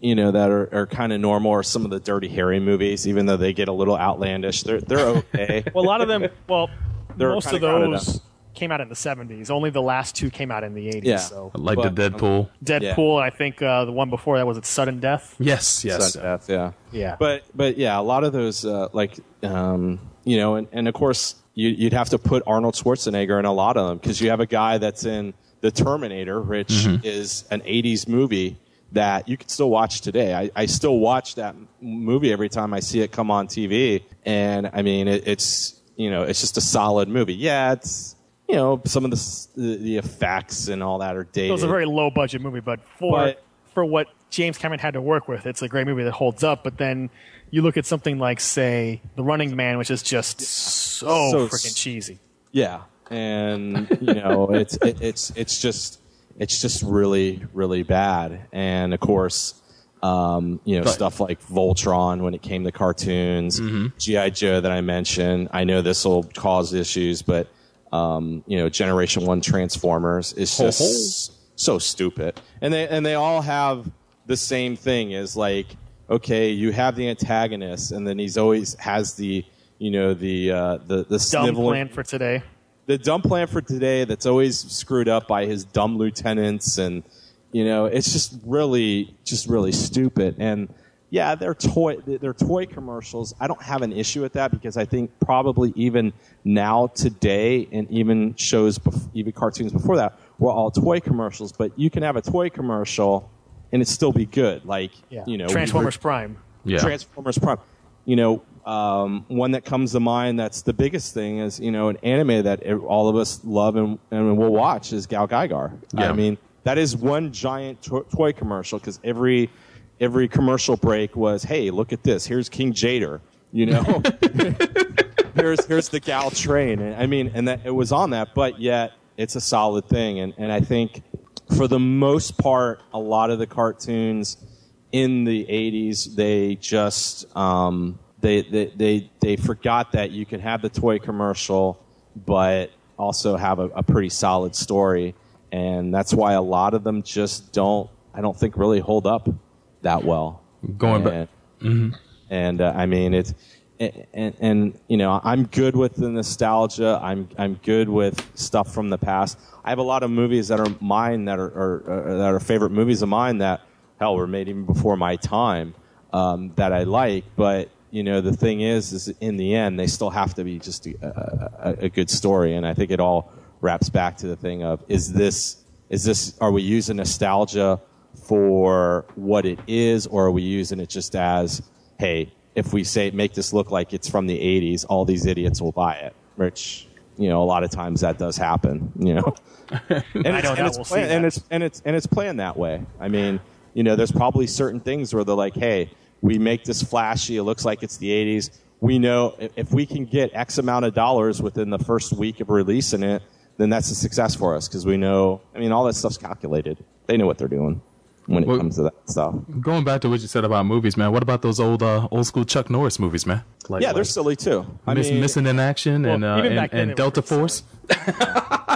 you know that are, are kind of normal are some of the Dirty Harry movies, even though they get a little outlandish. They're they're okay. Well, a lot of them. Well. They're most of those came out in the seventies. Only the last two came out in the eighties. Yeah. So. Like but, the Deadpool. Deadpool, yeah. I think uh, the one before that was it Sudden Death? Yes, yes. Sudden Death, yeah. Yeah. But, but yeah, a lot of those, uh, like, um, you know, and, and of course, you, you'd have to put Arnold Schwarzenegger in a lot of them because you have a guy that's in The Terminator, which mm-hmm. is an eighties movie that you could still watch today. I, I still watch that movie every time I see it come on T V. And, I mean, it, it's... You know, it's just a solid movie. Yeah, it's, you know, some of the the effects and all that are dated. It was a very low-budget movie, but for but, for what James Cameron had to work with, it's a great movie that holds up. But then you look at something like, say, The Running Man, which is just so, so freaking cheesy. Yeah, and, you know, it's it, it's it's just it's just really, really bad. And, of course... Um, you know, but, stuff like Voltron when it came to cartoons, mm-hmm. G I. Joe that I mentioned. I know this will cause issues, but, um, you know, Generation one Transformers is just ho, ho. so stupid. And they and they all have the same thing is like, okay, you have the antagonist, and then he's always has the, you know, the uh, the, the dumb sniveling, plan for today. The dumb plan for today that's always screwed up by his dumb lieutenants and, you know, it's just really, just really stupid. And yeah, they're toy, they're toy commercials. I don't have an issue with that because I think probably even now today, and even shows, even cartoons before that, were all toy commercials. But you can have a toy commercial and it still be good. Like yeah. you know, Transformers we were, Prime, yeah. Transformers Prime. You know, um, one that comes to mind that's the biggest thing is you know an anime that it, all of us love and and will watch is Gal Gaigar. Yeah. I mean. That is one giant to- toy commercial because every every commercial break was, hey, look at this. Here's King Jader. You know, here's here's the Gal train. And, I mean, and that it was on that, but yet it's a solid thing. And and I think for the most part, a lot of the cartoons in the eighties, they just um, they, they they they forgot that you can have the toy commercial, but also have a, a pretty solid story. And that's why a lot of them just don't, I don't think, really hold up that well. Going back. Mm-hmm. And, uh, I mean, it's, and, and, and, you know, I'm good with the nostalgia. I'm I'm good with stuff from the past. I have a lot of movies that are mine, that are, are, are that are favorite movies of mine that, hell, were made even before my time um, that I like. But, you know, the thing is, is in the end, they still have to be just a, a, a good story. And I think it all wraps back to the thing of is this is this are we using nostalgia for what it is, or are we using it just as, hey, if we say make this look like it's from the eighties, all these idiots will buy it, which, you know, a lot of times that does happen, you know. And I don't know, we'll see that. And it's and it's and it's planned that way. I mean, you know, there's probably certain things where they're like, hey, we make this flashy, it looks like it's the eighties, we know if we can get X amount of dollars within the first week of releasing it, then that's a success for us because we know, I mean, all that stuff's calculated. They know what they're doing when it well, comes to that stuff. Going back to what you said about movies, man, what about those old uh, old school Chuck Norris movies, man? Like, yeah, they're like silly too. I miss, mean, Missing in Action well, and, uh, and, and Delta Force.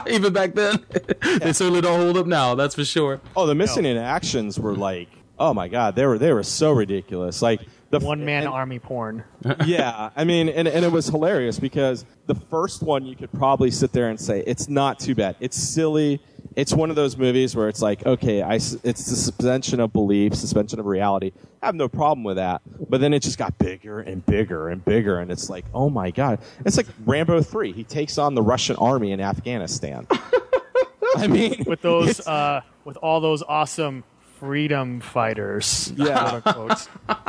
Even back then. Yeah. They certainly don't hold up now, that's for sure. Oh, the Missing no. in Actions were like, oh my God, they were they were so ridiculous. Like the one man and, army porn. Yeah, I mean, and, and it was hilarious because the first one you could probably sit there and say it's not too bad. It's silly. It's one of those movies where it's like, okay, I, it's the suspension of belief, suspension of reality. I have no problem with that. But then it just got bigger and bigger and bigger, and it's like, oh my God, it's like Rambo three. He takes on the Russian army in Afghanistan. I mean, with those, uh, with all those awesome freedom fighters. Yeah.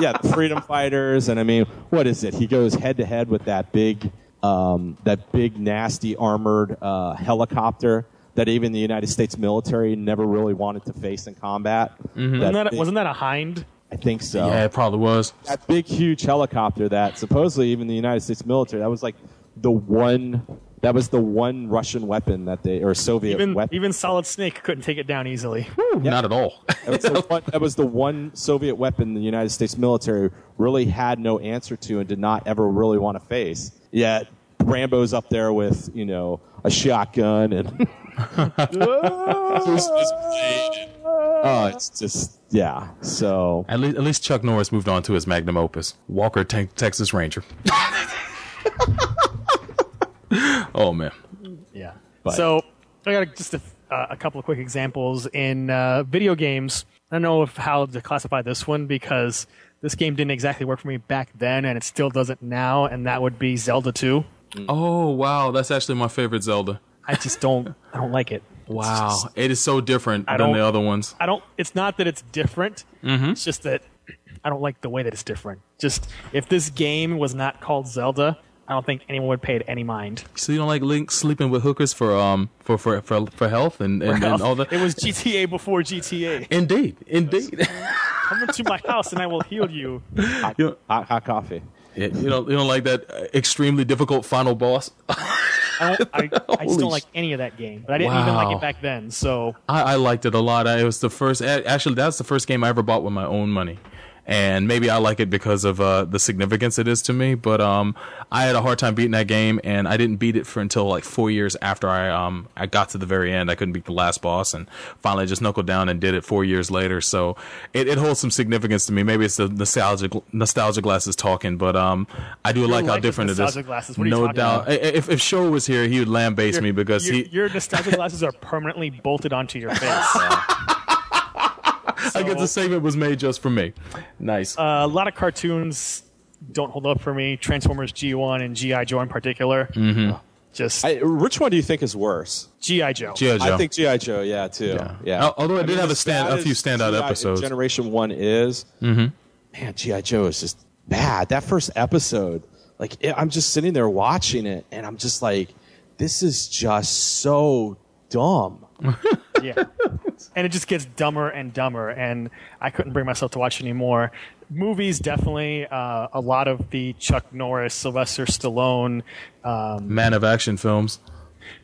Yeah, the freedom fighters. And I mean, what is it? He goes head to head with that big, um, that big nasty armored uh, helicopter that even the United States military never really wanted to face in combat. Mm-hmm. That that, big, wasn't that a hind? I think so. Yeah, it probably was. That big, huge helicopter that supposedly even the United States military, that was like the one... That was the one Russian weapon that they, or Soviet even, weapon. Even Solid Snake couldn't take it down easily. Woo, yeah. Not at all. That was, the one, that was the one Soviet weapon the United States military really had no answer to and did not ever really want to face. Yet Rambo's up there with, you know, a shotgun and... Oh, it's just, yeah. So at least, at least Chuck Norris moved on to his magnum opus, Walker T- Texas Ranger. Oh man, yeah. But. So I got just a, uh, a couple of quick examples in uh, video games. I don't know if how to classify this one because this game didn't exactly work for me back then, and it still doesn't now. And that would be Zelda two. Oh wow, that's actually my favorite Zelda. I just don't, I don't like it. Wow, just, it is so different than the other ones. I don't. It's not that it's different. Mm-hmm. It's just that I don't like the way that it's different. Just if this game was not called Zelda, I don't think anyone would pay it any mind. So you don't like Link sleeping with hookers for um for for for, for health and, and, for health. and all that. It was G T A before G T A. Indeed, indeed. Come into my house and I will heal you. Hot, you know, hot, hot coffee. You don't you don't like that extremely difficult final boss. I, I, I just don't like any of that game, but I didn't wow. even like it back then. So I, I liked it a lot. I, it was the first. Actually, that's the first game I ever bought with my own money. And maybe I like it because of uh, the significance it is to me. But um, I had a hard time beating that game, and I didn't beat it for until like four years after I um I got to the very end. I couldn't beat the last boss, and finally just knuckled down and did it four years later. So it, it holds some significance to me. Maybe it's the nostalgia nostalgia glasses talking, but um I do like, like how different it is. Glasses. What are you no doubt. About? If if Sho was here, he would lambaste your, me because your, he your nostalgia glasses are permanently bolted onto your face. So, I guess the segment was made just for me. Nice. Uh, a lot of cartoons don't hold up for me. Transformers G one and G I. Joe in particular. Mm-hmm. Just I, which one do you think is worse? G I. Joe. G I. Joe. I think G I. Joe, yeah, too. Yeah. yeah. Although I, I did mean, have a, stand, a few standout episodes. Generation one is. Mm-hmm. Man, G I. Joe is just bad. That first episode, like it, I'm just sitting there watching it, and I'm just like, this is just so dumb. Yeah. And it just gets dumber and dumber, and I couldn't bring myself to watch anymore. Movies, definitely. Uh, a lot of the Chuck Norris, Sylvester Stallone. Um, Man of Action films.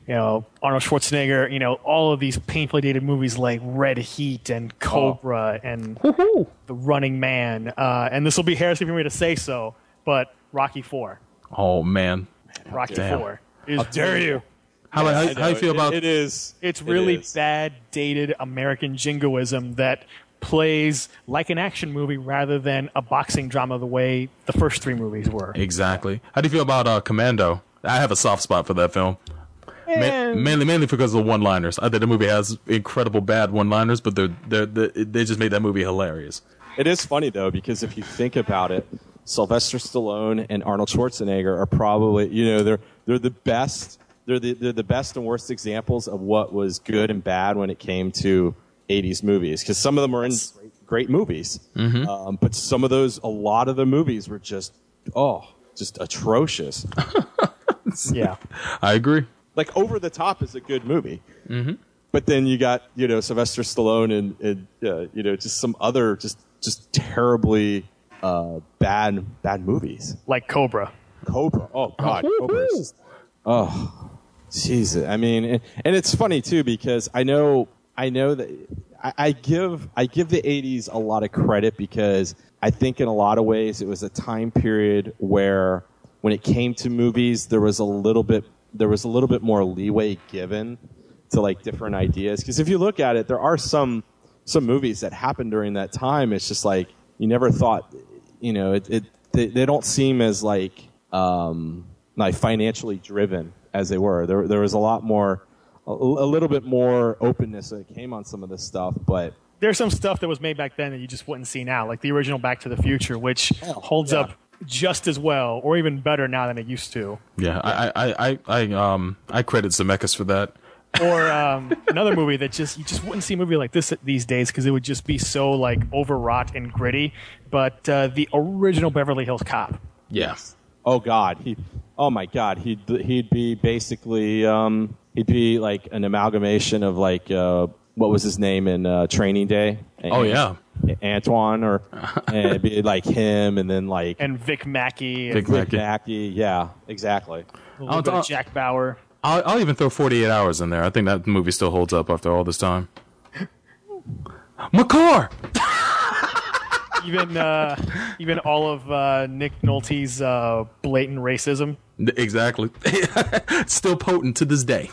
You know, Arnold Schwarzenegger, you know, all of these painfully dated movies like Red Heat and Cobra oh. and Woo-hoo. The Running Man. Uh, and this will be heresy for me to say so, but Rocky four. Oh, man. Rocky Damn. four. Is How dare you. How, yes, how, how you feel about it? It is. It's really it is. bad, dated American jingoism that plays like an action movie rather than a boxing drama the way the first three movies were. Exactly. How do you feel about uh, Commando? I have a soft spot for that film. Ma- mainly, mainly because of the one-liners. I think the movie has incredible bad one-liners, but they're, they're, they're, they just made that movie hilarious. It is funny, though, because if you think about it, Sylvester Stallone and Arnold Schwarzenegger are probably, you know, they're they're the best... They're the, they're the best and worst examples of what was good and bad when it came to eighties movies. Because some of them are in great, great movies. Mm-hmm. Um, but some of those, a lot of the movies were just, oh, just atrocious. Yeah. I agree. Like, Over the Top is a good movie. Mm-hmm. But then you got, you know, Sylvester Stallone and, and uh, you know, just some other just, just terribly uh, bad, bad movies. Like Cobra. Cobra. Oh, God. Cobras. Oh, Jesus. I mean, and, and it's funny, too, because I know I know that I, I give I give the eighties a lot of credit because I think in a lot of ways it was a time period where when it came to movies, there was a little bit there was a little bit more leeway given to like different ideas. Because if you look at it, there are some some movies that happened during that time. It's just like you never thought, you know, it, it they, they don't seem as like um, like financially driven as they were. There there was a lot more, a, a little bit more openness that came on some of this stuff, but. There's some stuff that was made back then that you just wouldn't see now, like the original Back to the Future, which oh, holds yeah. up just as well, or even better now than it used to. Yeah, yeah. I, I, I, I, um, I credit Zemeckis for that. Or um, another movie that just you just wouldn't see a movie like this these days because it would just be so like overwrought and gritty. But uh, the original Beverly Hills Cop. Yes. Yeah. Oh God. He. Oh my God. He'd he'd be basically um he'd be like an amalgamation of like. Uh, What was his name in uh, Training Day? And, oh yeah, Antoine, or and it'd be like him, and then like and Vic Mackey, Vic, Vic Mackey, yeah, exactly. I'll, I'll, Jack Bauer. I'll, I'll even throw forty-eight Hours in there. I think that movie still holds up after all this time. McClure. even uh, even all of uh, Nick Nolte's uh, blatant racism. Exactly, still potent to this day.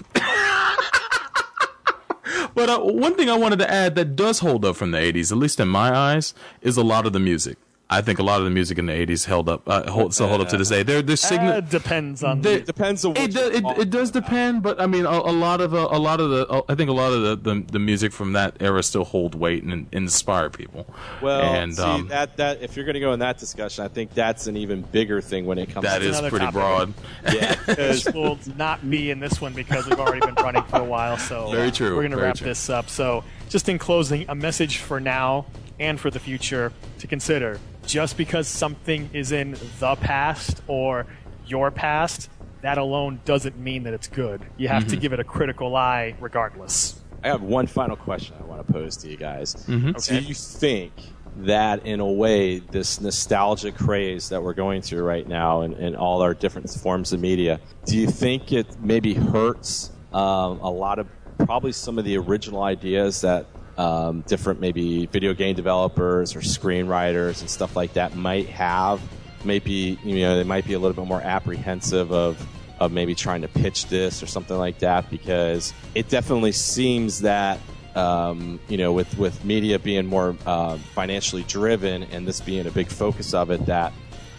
But uh, one thing I wanted to add that does hold up from the eighties, at least in my eyes, is a lot of the music. I think a lot of the music in the eighties held up, uh, hold, still hold up to this day. There, there's signa- uh, depends on there, it depends on what it, do, it, it does about. Depend, but I mean a, a lot of uh, a lot of the uh, I think a lot of the, the, the music from that era still hold weight and, and inspire people. Well, and, see um, that that if you're going to go in that discussion, I think that's an even bigger thing when it comes. That to That is pretty topic. Broad. Yeah, which will not be in this one because we've already been running for a while. So very true. We're going to wrap true. this up. So just in closing, a message for now and for the future to consider. Just because something is in the past or your past, that alone doesn't mean that it's good. You have mm-hmm. to give it a critical eye regardless. I have one final question I want to pose to you guys. Mm-hmm. Okay. Do you think that, in a way, this nostalgia craze that we're going through right now in, in all our different forms of media, do you think it maybe hurts um, a lot of probably some of the original ideas that Um, different maybe video game developers or screenwriters and stuff like that might have, maybe, you know, they might be a little bit more apprehensive of of maybe trying to pitch this or something like that, because it definitely seems that um, you know, with with media being more uh, financially driven and this being a big focus of it, that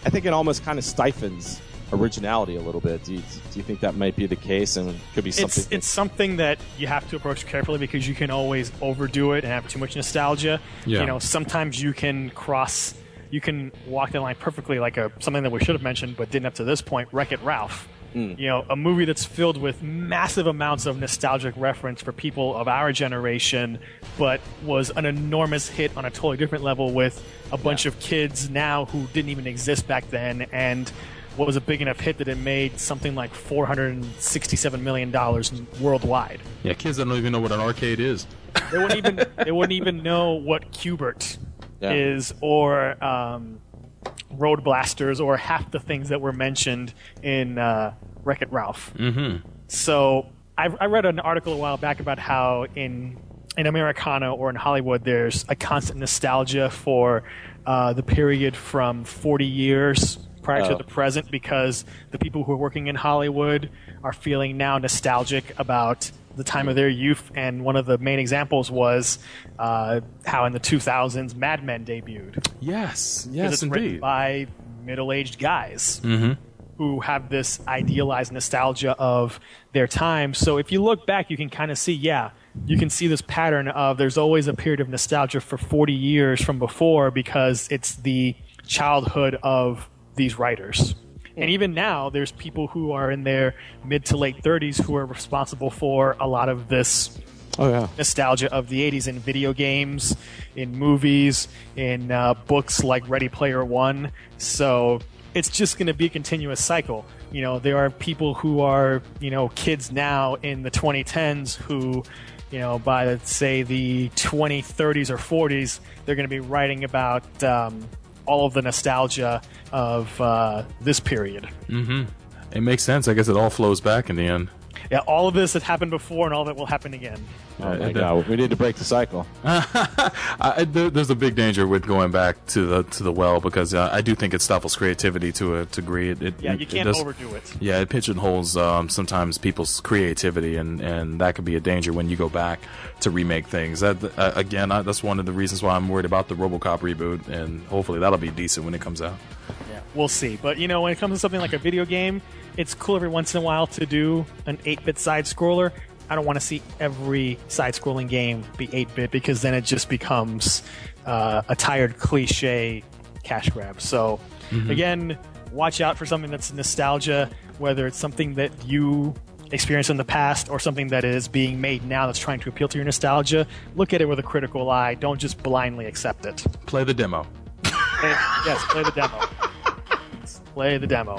I think it almost kind of stifles originality a little bit. Do you, do you think that might be the case, and could be something? It's, it's something that you have to approach carefully because you can always overdo it and have too much nostalgia. Yeah. You know, sometimes you can cross, you can walk the line perfectly, like a something that we should have mentioned but didn't up to this point. Wreck-It Ralph. Mm. You know, a movie that's filled with massive amounts of nostalgic reference for people of our generation, but was an enormous hit on a totally different level with a bunch yeah. of kids now who didn't even exist back then, and what was a big enough hit that it made something like four hundred sixty-seven million dollars worldwide. Yeah, kids don't even know what an arcade is. They wouldn't even they wouldn't even know what Cubert yeah. is, or um, Road Blasters, or half the things that were mentioned in uh, Wreck-It Ralph. Mm-hmm. So I, I read an article a while back about how in in Americana or in Hollywood there's a constant nostalgia for uh, the period from forty years prior oh. to the present, because the people who are working in Hollywood are feeling now nostalgic about the time of their youth. And one of the main examples was uh, how in the two thousands Mad Men debuted. Yes, yes, it's indeed. Written by middle-aged guys mm-hmm. who have this idealized nostalgia of their time. So if you look back, you can kind of see, yeah, you can see this pattern of there's always a period of nostalgia for forty years from before, because it's the childhood of these writers. And even now there's people who are in their mid to late thirties who are responsible for a lot of this oh, yeah. nostalgia of the eighties in video games, in movies, in uh, books like Ready Player One. So it's just going to be a continuous cycle. You know, there are people who are, you know, kids now in the twenty tens who, you know, by let's say the twenty thirties or forties, they're going to be writing about um all of the nostalgia of uh, this period. Mm-hmm. It makes sense. I guess it all flows back in the end. Yeah, all of this that happened before and all that will happen again. Oh my God, we need to break the cycle. I, there, there's a big danger with going back to the to the well because uh, I do think it stifles creativity to a degree. It, it, yeah, you can't it does, overdo it. Yeah, it pigeonholes um, sometimes people's creativity, and, and that could be a danger when you go back to remake things. That uh, Again, I, that's one of the reasons why I'm worried about the RoboCop reboot, and hopefully that'll be decent when it comes out. Yeah, we'll see. But, you know, when it comes to something like a video game, it's cool every once in a while to do an eight-bit side-scroller. I don't want to see every side-scrolling game be eight-bit because then it just becomes uh, a tired cliche cash grab. So, mm-hmm. Again, watch out for something that's nostalgia, whether it's something that you experienced in the past or something that is being made now that's trying to appeal to your nostalgia. Look at it with a critical eye. Don't just blindly accept it. Play the demo. And, yes, play the demo. Play the demo.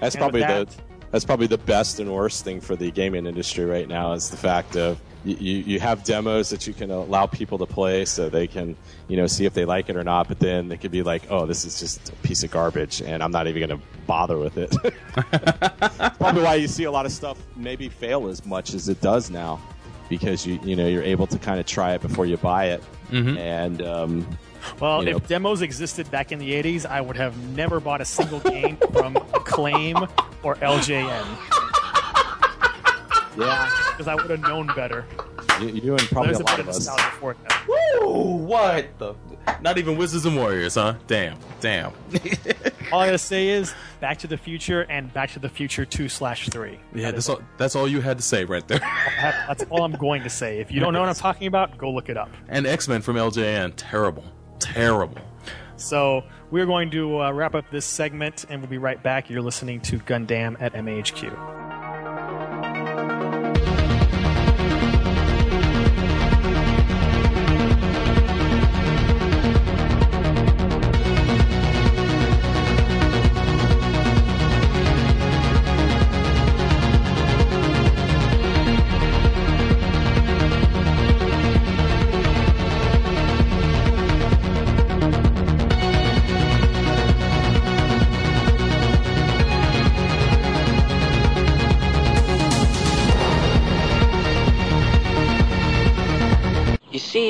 That's and probably that, the... That's probably the best and worst thing for the gaming industry right now is the fact of you, you have demos that you can allow people to play so they can, you know, see if they like it or not. But then they could be like, oh, this is just a piece of garbage and I'm not even going to bother with it. That's probably why you see a lot of stuff maybe fail as much as it does now because, you you know, you're able to kind of try it before you buy it. Mm-hmm. And um, well, you know, if demos existed back in the eighties, I would have never bought a single game from Acclaim or L J N. Yeah. Because I would have known better. You, you're doing probably There's a, a lot of us. For it now. Woo! What the? Not even Wizards and Warriors, huh? Damn. Damn. All I gotta say is Back to the Future and Back to the Future two slash three. Yeah, that that's all, that's all you had to say right there. Have, that's all I'm going to say. If you don't know what I'm talking about, go look it up. And X-Men from L J N. Terrible. Terrible. So we're going to uh, wrap up this segment, and we'll be right back. You're listening to Gundam at M H Q.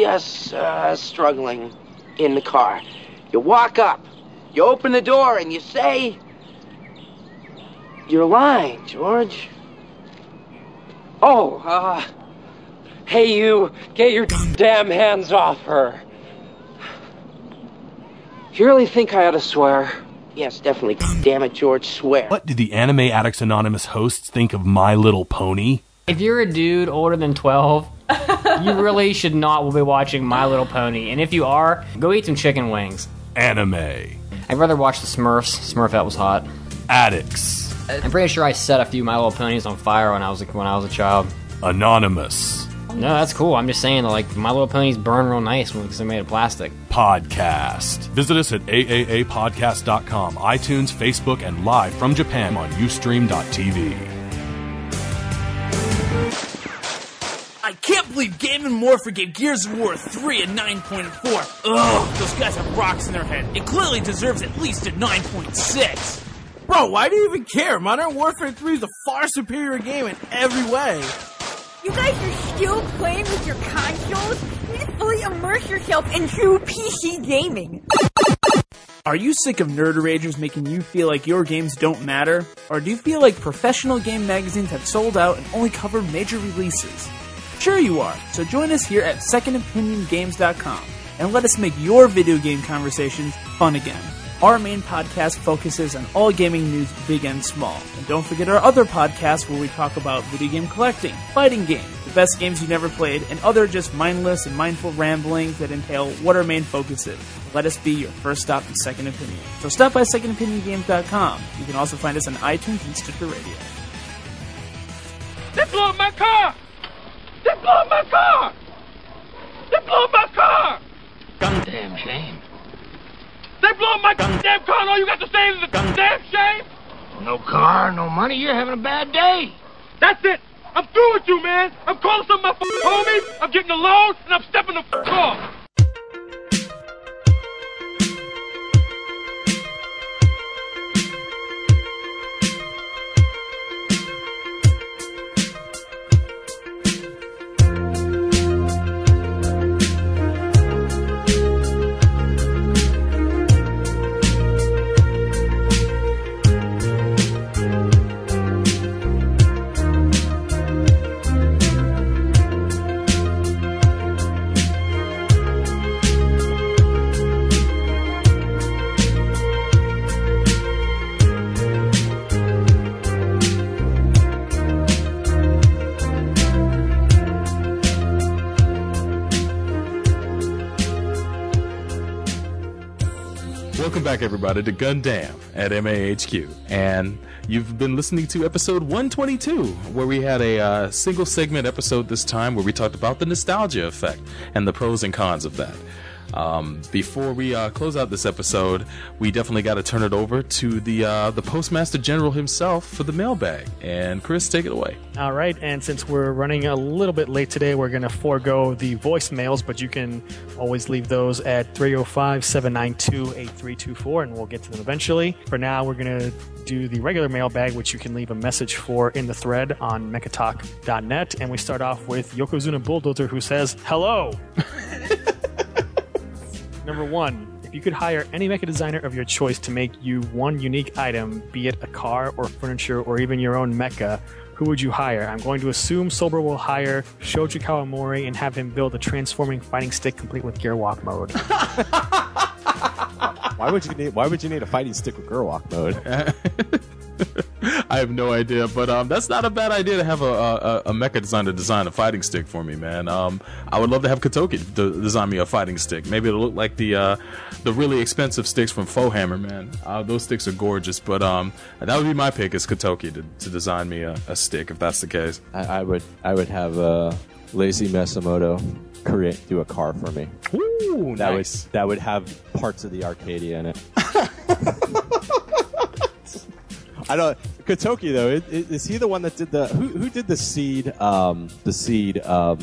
Us uh, struggling in the car. You walk up, you open the door, and you say, "You're lying, George." Oh, uh, hey, you, get your damn hands off her. You really think I ought to swear? Yes, definitely. Damn it, George, swear. What do the Anime Addicts Anonymous hosts think of My Little Pony? If you're a dude older than twelve, you really should not be watching My Little Pony. And if you are, go eat some chicken wings. Anime. I'd rather watch the Smurfs. Smurf, that was hot. Addicts. I'm pretty sure I set a few My Little Ponies on fire when I was a, when I was a child. Anonymous. No, that's cool. I'm just saying, like, My Little Ponies burn real nice because they're made of plastic. Podcast. Visit us at A A A podcast dot com, iTunes, Facebook, and live from Japan on Ustream dot T V. I can't believe Game and Morpher gave Gears of War three a nine point four. Ugh, those guys have rocks in their head. It clearly deserves at least a nine point six. Bro, why do you even care? Modern Warfare three is a far superior game in every way. You guys are still playing with your consoles? You need to fully immerse yourself in true P C gaming. Are you sick of nerd ragers making you feel like your games don't matter? Or do you feel like professional game magazines have sold out and only cover major releases? Sure you are, so join us here at second opinion games dot com and let us make your video game conversations fun again. Our main podcast focuses on all gaming news, big and small. And don't forget our other podcasts where we talk about video game collecting, fighting games, the best games you never played, and other just mindless and mindful ramblings that entail what our main focus is. Let us be your first stop in Second Opinion. So stop by second opinion games dot com. You can also find us on iTunes and Stitcher Radio. They blew up my car! They blew up my car! They blew up my car! Goddamn shame. They blew up my goddamn car, and all you got to say is a goddamn shame? No car, no money, you're having a bad day. That's it! I'm through with you, man! I'm calling some of my f***ing homies, I'm getting a loan, and I'm stepping the f*** off! Welcome back, everybody, to Gundam at M A H Q, and you've been listening to episode one twenty-two, where we had a uh, single segment episode this time where we talked about the nostalgia effect and the pros and cons of that. Um, before we uh, close out this episode, we definitely got to turn it over to the uh, the Postmaster General himself for the mailbag. And Chris, take it away. All right, and since we're running a little bit late today, we're going to forego the voicemails, but you can always leave those at three oh five, seven nine two, eight three two four, and we'll get to them eventually. For now, we're going to do the regular mailbag, which you can leave a message for in the thread on mechatalk dot net. And we start off with Yokozuna Bulldozer, who says, hello! Number one, if you could hire any mecha designer of your choice to make you one unique item, be it a car or furniture or even your own mecha, who would you hire? I'm going to assume Soulbro will hire Shoji Kawamori and have him build a transforming fighting stick complete with gear walk mode. Why would you need? Why would you need a fighting stick with gear walk mode? I have no idea, but um, that's not a bad idea to have a, a, a mecha designer design a fighting stick for me, man. Um, I would love to have Kotoki de- design me a fighting stick. Maybe it'll look like the uh, the really expensive sticks from Fohammer, man. Uh, those sticks are gorgeous, but um, that would be my pick, is Kotoki to, to design me a, a stick, if that's the case. I, I would I would have uh, Lazy Masamoto create do a car for me. Ooh, that nice. Would, that would have parts of the Arcadia in it. I don't. Kotoki though, is, is he the one that did the who, who did the seed um, the seed um,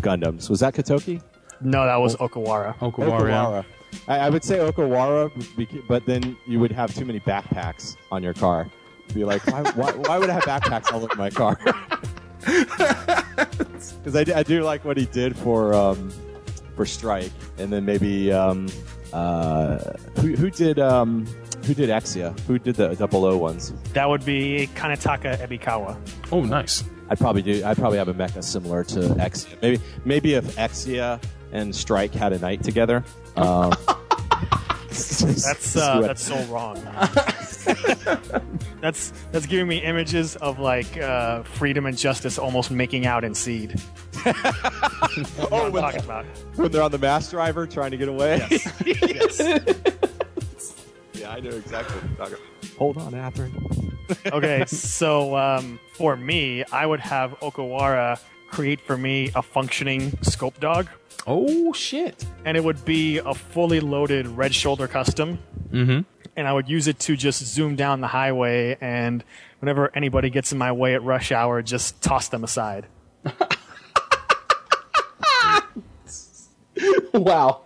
Gundams? Was that Kotoki? No, that was Okawara. Okawara. Okawara. I, I would say Okawara, but then you would have too many backpacks on your car. You'd be like, why, why, why would I have backpacks all over my car? Because I, I do like what he did for um, for Strike, and then maybe um, uh, who, who did. Um, Who did Exia? Who did the double O ones? That would be Kanetaka Ebikawa. Oh, nice. I'd probably do. I'd probably have a mecha similar to Exia. Maybe, maybe if Exia and Strike had a night together. Um, that's uh, that's so wrong. that's that's giving me images of like uh, Freedom and Justice almost making out in Seed. Oh, when, talking about. When they're on the mass driver trying to get away. Yes. Yes. Yeah, I know exactly what you're talking about. Hold on, Atheryn. Okay, so um, for me, I would have Okawara create for me a functioning scope dog. Oh, shit. And it would be a fully loaded red shoulder custom. Mm-hmm. And I would use it to just zoom down the highway, and whenever anybody gets in my way at rush hour, just toss them aside. Wow.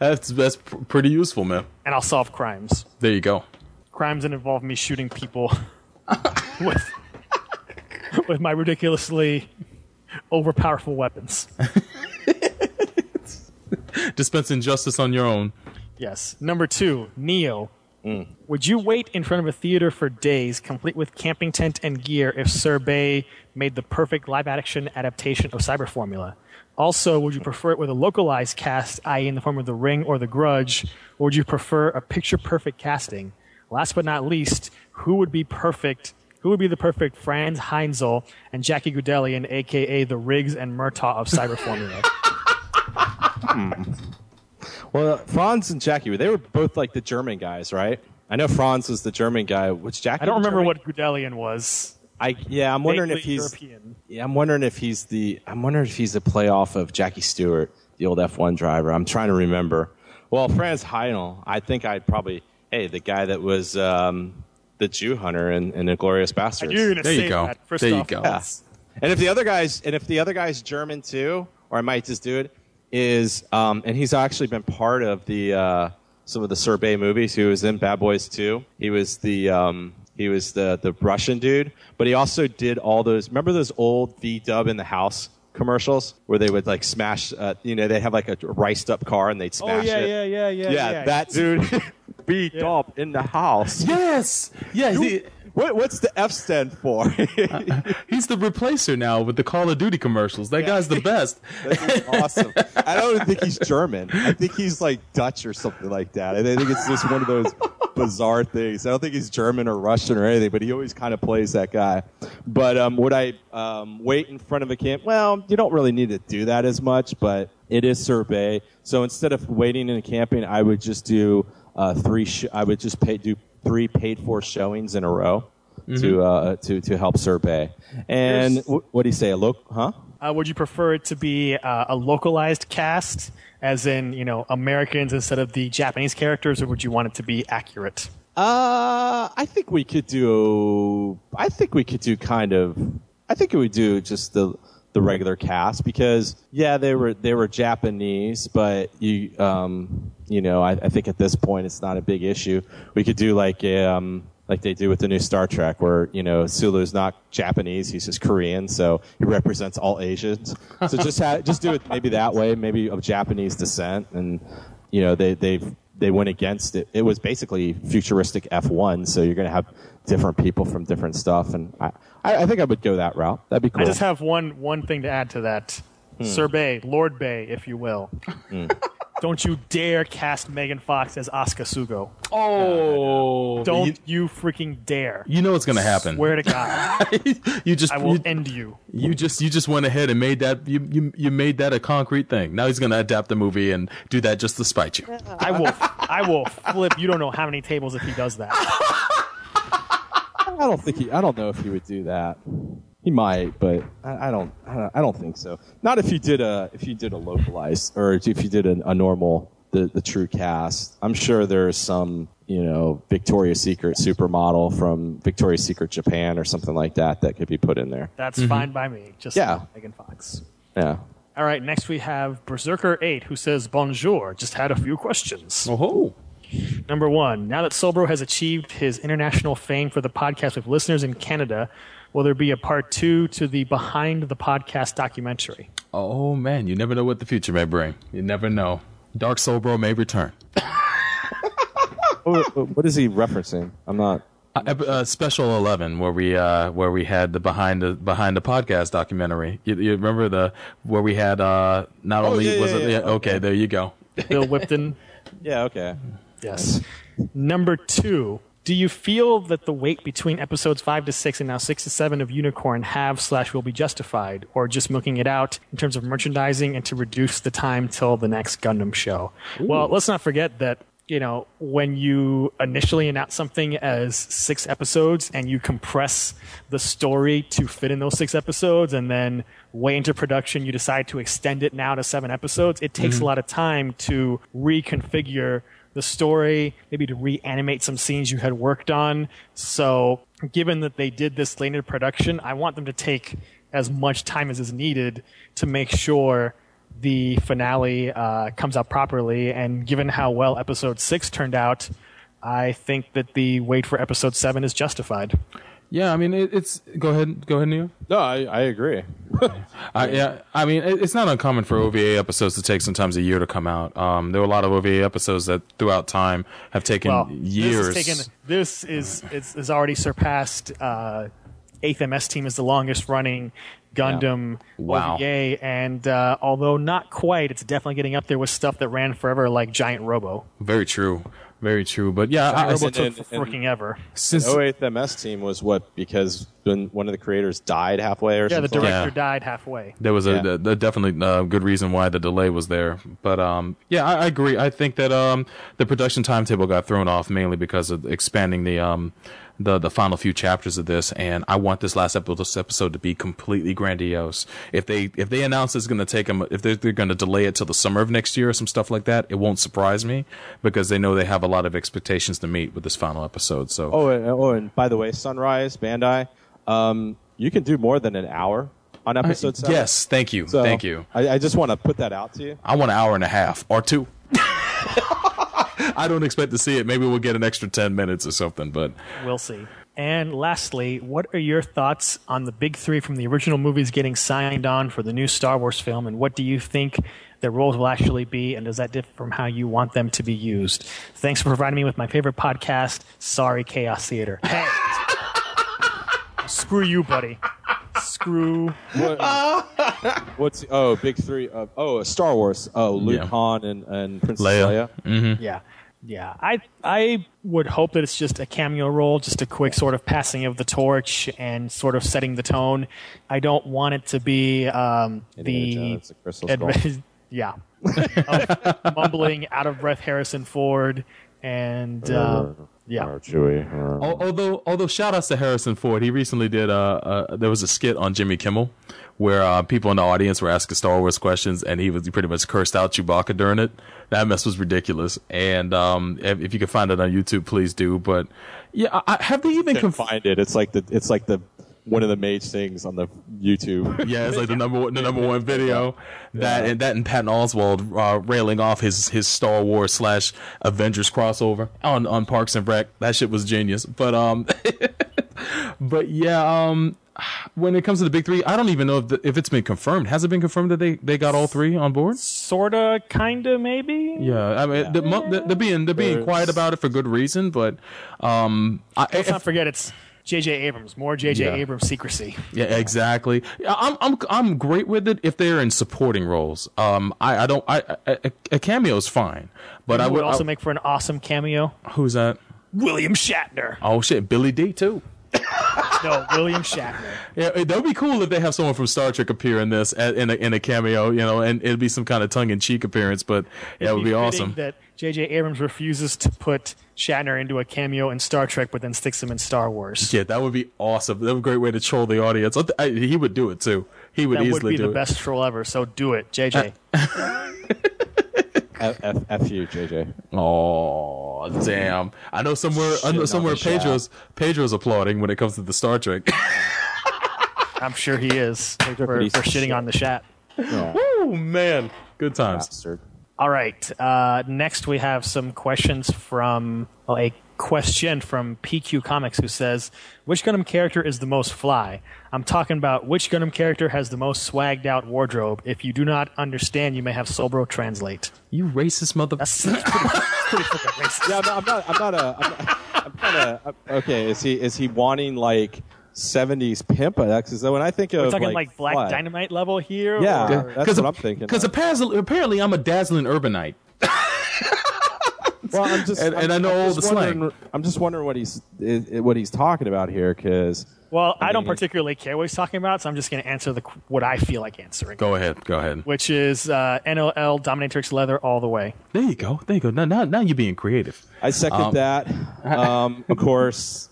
That's that's pr- pretty useful, man. And I'll solve crimes. There you go. Crimes that involve me shooting people with with my ridiculously overpowerful weapons. Dispensing justice on your own. Yes. Number two, Neo. Mm. Would you wait in front of a theater for days, complete with camping tent and gear, if Sir Bay made the perfect live-action adaptation of Cyber Formula? Also, would you prefer it with a localized cast, that is in the form of The Ring or The Grudge, or would you prefer a picture-perfect casting? Last but not least, who would be perfect? Who would be the perfect Franz Heinzel and Jackie Gudelian, a k a the Riggs and Murtaugh of Cyber Formula? hmm. Well, Franz and Jackie, they were both like the German guys, right? I know Franz was the German guy. Which Jackie? I don't remember German? What Gudelian was. I yeah, I'm wondering if he's European. Yeah, I'm wondering if he's the I'm wondering if he's the playoff of Jackie Stewart, the old F one driver. I'm trying to remember. Well, Franz Heinel, I think I'd probably hey the guy that was um, the Jew hunter in, in Inglourious Bastards. There you go. That, first there off, you go. Yeah. And if the other guys and if the other guy's German too, or I might just do it is um, and he's actually been part of the uh, some of the Sir Bay movies. He was in Bad Boys two. He was the um, He was the, the Russian dude, but he also did all those. Remember those old V-Dub in the house commercials where they would like smash, uh, you know, they'd have like a riced up car and they'd smash it? Oh, yeah, it. yeah, yeah, yeah. Yeah, yeah. That dude, V-Dub yeah. in the house. Yes. Yeah. He, what, what's the F stand for? uh, he's the replacer now with the Call of Duty commercials. That yeah. guy's the best. That's awesome. I don't think he's German. I think he's like Dutch or something like that. I think it's just one of those bizarre things. I don't think he's German or Russian or anything, but he always kind of plays that guy. But um, would I um, wait in front of a camp? Well, you don't really need to do that as much, but it is Sorbet. So instead of waiting in a camping, I would just do uh, three. Sh- I would just pay, do three paid-for showings in a row mm-hmm. to uh, to to help survey. And w- what do you say? A local? Huh? Uh, would you prefer it to be uh, a localized cast, as in you know Americans instead of the Japanese characters, or would you want it to be accurate? Uh, I think we could do. I think we could do kind of. I think we would do just the the regular cast because yeah, they were they were Japanese, but you um you know I, I think at this point it's not a big issue. We could do like um. like they do with the new Star Trek, where, you know, Sulu's not Japanese, he's just Korean, so he represents all Asians. So just ha- just do it maybe that way, maybe of Japanese descent, and, you know, they they they went against it. It was basically futuristic F one, so you're going to have different people from different stuff, and I, I think I would go that route. That'd be cool. I just have one, one thing to add to that. Hmm. Sir Bay, Lord Bay, if you will. Hmm. Don't you dare cast Megan Fox as Asuka Sugo. Oh. Uh, don't you, you freaking dare. You know what's going to happen. Swear to God. you just, I will you, end you. You just you just went ahead and made that you, you, you made that a concrete thing. Now he's going to adapt the movie and do that just to spite you. I will I will flip you don't know how many tables if he does that. I don't think he I don't know if he would do that. He might, but I, I don't. I don't think so. Not if you did a if you did a localized or if you did a, a normal the, the true cast. I'm sure there's some you know Victoria's Secret supermodel from Victoria's Secret Japan or something like that that could be put in there. That's mm-hmm. fine by me. Just yeah. like Megan Fox. Yeah. All right. Next we have Berserker eight who says bonjour. Just had a few questions. Oh. Number one. Now that Soulbro has achieved his international fame for the podcast with listeners in Canada, will there be a part two to the Behind the Podcast documentary? Oh, man. You never know what the future may bring. You never know. Dark Soulbro may return. What is he referencing? I'm not... Uh, uh, Special eleven, where we uh, where we had the Behind the Behind the Podcast documentary. You, you remember the where we had uh, not oh, only... Yeah, was yeah, it yeah, okay, okay, there you go. Bill Whipton. Yeah, okay. Yes. Number two. Do you feel that the wait between episodes five to six and now six to seven of Unicorn have slash will be justified, or just milking it out in terms of merchandising and to reduce the time till the next Gundam show? Ooh. Well, let's not forget that, you know, when you initially announce something as six episodes and you compress the story to fit in those six episodes and then way into production you decide to extend it now to seven episodes, it takes mm-hmm. a lot of time to reconfigure the story, maybe to reanimate some scenes you had worked on. So given that they did this late in production, I want them to take as much time as is needed to make sure the finale uh, comes out properly. And given how well episode six turned out, I think that the wait for episode seven is justified. Yeah, I mean, it, it's... Go ahead, go ahead, Neo. No, I, I agree. I, yeah, I mean, it, it's not uncommon for O V A episodes to take sometimes a year to come out. Um, there were a lot of O V A episodes that throughout time have taken well, years. This, taken, this is it's, it's already surpassed... Uh, eighth M S Team is the longest-running Gundam yeah. wow. O V A, and uh, although not quite, it's definitely getting up there with stuff that ran forever like Giant Robo. Very true. Very true, but yeah, I was freaking ever. Since the oh eight M S Team was what because one of the creators died halfway or yeah, something. Yeah, the director yeah. died halfway. There was yeah. a, a definitely a good reason why the delay was there, but um, yeah, I, I agree. I think that um, the production timetable got thrown off mainly because of expanding the um, the the final few chapters of this, and I want this last episode to be completely grandiose. If they if they announce it's going to take them, if they're, they're going to delay it till the summer of next year or some stuff like that, it won't surprise me because they know they have a lot of expectations to meet with this final episode. So oh, and, oh, and by the way, Sunrise Bandai, um, you can do more than an hour on episode seven. Yes, thank you, so thank you. I, I just want to put that out to you. I want an hour and a half or two. I don't expect to see it. Maybe we'll get an extra ten minutes or something, but we'll see. And lastly, what are your thoughts on the big three from the original movies getting signed on for the new Star Wars film, and what do you think their roles will actually be, and does that differ from how you want them to be used? Thanks for providing me with my favorite podcast. Sorry, Chaos Theater. Hey, screw you, buddy. Screw. What, uh, what's oh big three? Uh, oh, Star Wars. Oh, Luke, yeah. Han, and and Princess Leia. Leia. Mm-hmm. Yeah. Yeah, I I would hope that it's just a cameo role, just a quick sort of passing of the torch and sort of setting the tone. I don't want it to be um, the Jones, Ad- yeah, mumbling out of breath Harrison Ford And uh, yeah, or Chewy, or... although although shout outs to Harrison Ford, he recently did uh, uh there was a skit on Jimmy Kimmel where uh, people in the audience were asking Star Wars questions, and he was he pretty much cursed out Chewbacca during it. That mess was ridiculous, and um, if, if you can find it on YouTube, please do. But yeah, I, have they even conf- find it? It's like the it's like the one of the mage things on the YouTube. Yeah, it's like the number one, the number one video yeah. that and that and Patton Oswalt uh, railing off his his Star Wars slash Avengers crossover on on Parks and Rec. That shit was genius. But um, but yeah um. When it comes to the big three, I don't even know if, the, if it's been confirmed. Has it been confirmed that they, they got all three on board? Sorta, kinda, maybe. Yeah, I mean yeah. They're, they're being they're being quiet about it for good reason, but um, I, let's if, not forget it's J J Abrams, more J J yeah. Abrams secrecy. Yeah, exactly. I'm I'm I'm great with it if they're in supporting roles. Um, I, I don't I, I a cameo is fine, but you I would, would also I, make for an awesome cameo. Who's that? William Shatner. Oh shit, Billy D too. No, William Shatner. Yeah, that would be cool if they have someone from Star Trek appear in this in a, in a cameo, you know, and it'd be some kind of tongue-in-cheek appearance, but yeah, it would be, be awesome. That J J. Abrams refuses to put Shatner into a cameo in Star Trek, but then sticks him in Star Wars. Yeah, that would be awesome. That would be a great way to troll the audience. I th- I, he would do it, too. He would that easily do it. That would be the best troll ever, so do it, J J. F, F, F you, J J. Oh, damn! I know somewhere. Shit, I know somewhere. Pedro's shot. Pedro's applauding when it comes to the Star Trek. I'm sure he is for, for shitting on the chat. Yeah. Woo, man! Good times. All right. Uh, next, we have some questions from well, a question from P Q Comics, who says, "Which Gundam character is the most fly?" I'm talking about which Gundam character has the most swagged out wardrobe. If you do not understand, you may have Soulbro translate. You racist mother. That's pretty, pretty fucking racist. Yeah, I'm not. I'm not, I'm not a. I'm not, I'm not a I'm, okay, is he is he wanting like seventies pimp? Because when I think of we're talking like, like Black fly. Dynamite level here. Yeah, or? That's what I'm thinking. Because apparently I'm a dazzling urbanite. Well, I'm just, and, I'm, and I know I'm all the slang. I'm just wondering what he's what he's talking about here, because. Well, I, mean, I don't particularly care what he's talking about, so I'm just going to answer the what I feel like answering. Go ahead, go ahead. Which is uh, N O L Dominatrix Leather all the way. There you go, there you go. Now, now, now you're being creative. I second um, that. Um, of course,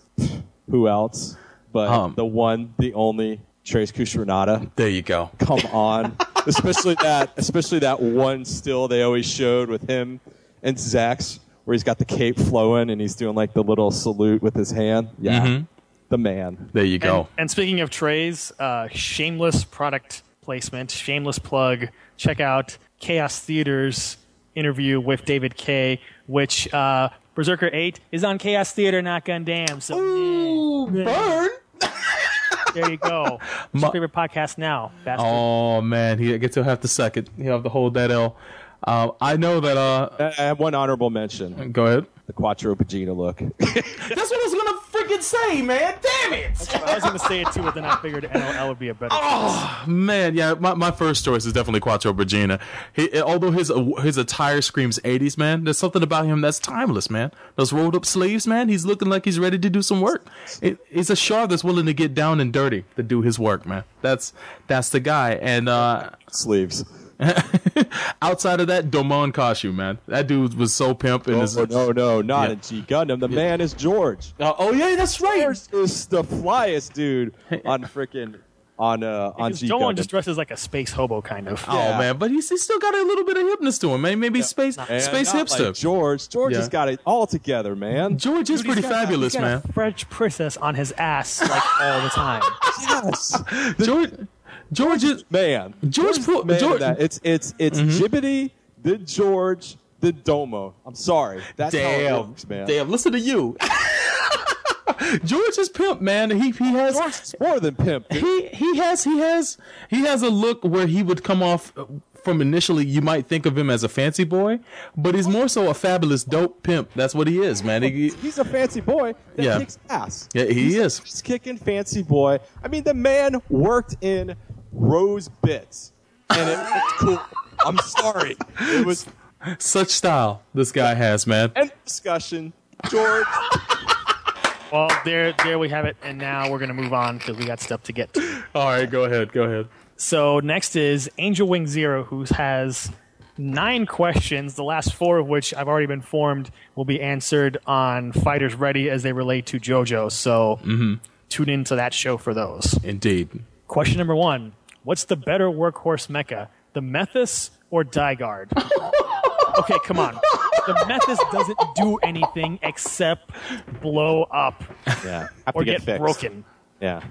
who else? But um, the one, the only, Trace Cushionada. There you go. Come on, especially that, especially that one still they always showed with him and Zax, where he's got the cape flowing and he's doing like the little salute with his hand. Yeah. Mm-hmm. The man. There you go. And, and speaking of trays, uh, shameless product placement, shameless plug. Check out Chaos Theater's interview with David Kay, which uh, Berserker eight is on Chaos Theater, not Gundam. So, ooh, yeah. Burn! There you go. What's your favorite podcast now, bastard? Oh, man. He gets to have to suck it. He'll have to hold that L. Uh, I know that. Uh, I have one honorable mention. Go ahead. The Quattro Pagina look. That's what I was gonna freaking say, man. Damn it! I was gonna say it too, but then I figured N O L would be a better. Oh choice. Man, yeah. My, my first choice is definitely Quattro Pagina. He, although his his attire screams eighties, man. There's something about him that's timeless, man. Those rolled up sleeves, man. He's looking like he's ready to do some work. It, it's a Char that's willing to get down and dirty to do his work, man. That's that's the guy. And uh, sleeves. Outside of that, Domon Kashu, man, that dude was so pimp. Oh, his, no, no, not yeah. in G Gundam. The yeah. man is George. Uh, oh yeah, that's right. George is the flyest dude on freaking on uh on G Gundam. Domon just dresses like a space hobo, kind of. Yeah. Oh man, but he's, he's still got a little bit of hipness to him, man. Maybe yeah, space not, space hipster. Like George, George yeah. has got it all together, man. George is dude, pretty fabulous, a, he's got man. A French princess on his ass like all the time. Yes, the, George. George is man. George, George, man George. That. It's it's it's mm-hmm. Jibbity, the George, the Domo. I'm sorry. That's damn. How it works, man. Damn, listen to you. George is pimp, man. He he has George is more than pimp. Dude. He he has he has he has a look where he would come off from initially you might think of him as a fancy boy, but he's more so a fabulous dope pimp. That's what he is, man. He, he's a fancy boy that yeah. kicks ass. Yeah, he he's, is. He's kicking fancy boy. I mean, the man worked in Rose Bits, and it was cool. I'm sorry, it was such style this guy has, man. End discussion, George. Well, there, there we have it, and now we're gonna move on because we got stuff to get to. All right, go ahead, go ahead. So next is Angel Wing Zero, who has nine questions, the last four of which I've already been informed will be answered on Fighters Ready as they relate to JoJo. So mm-hmm. tune into that show for those. Indeed. Question number one. What's the better workhorse mecha? The Methus or Dygard? Okay, come on. The Methus doesn't do anything except blow up yeah, or get, get broken. Yeah.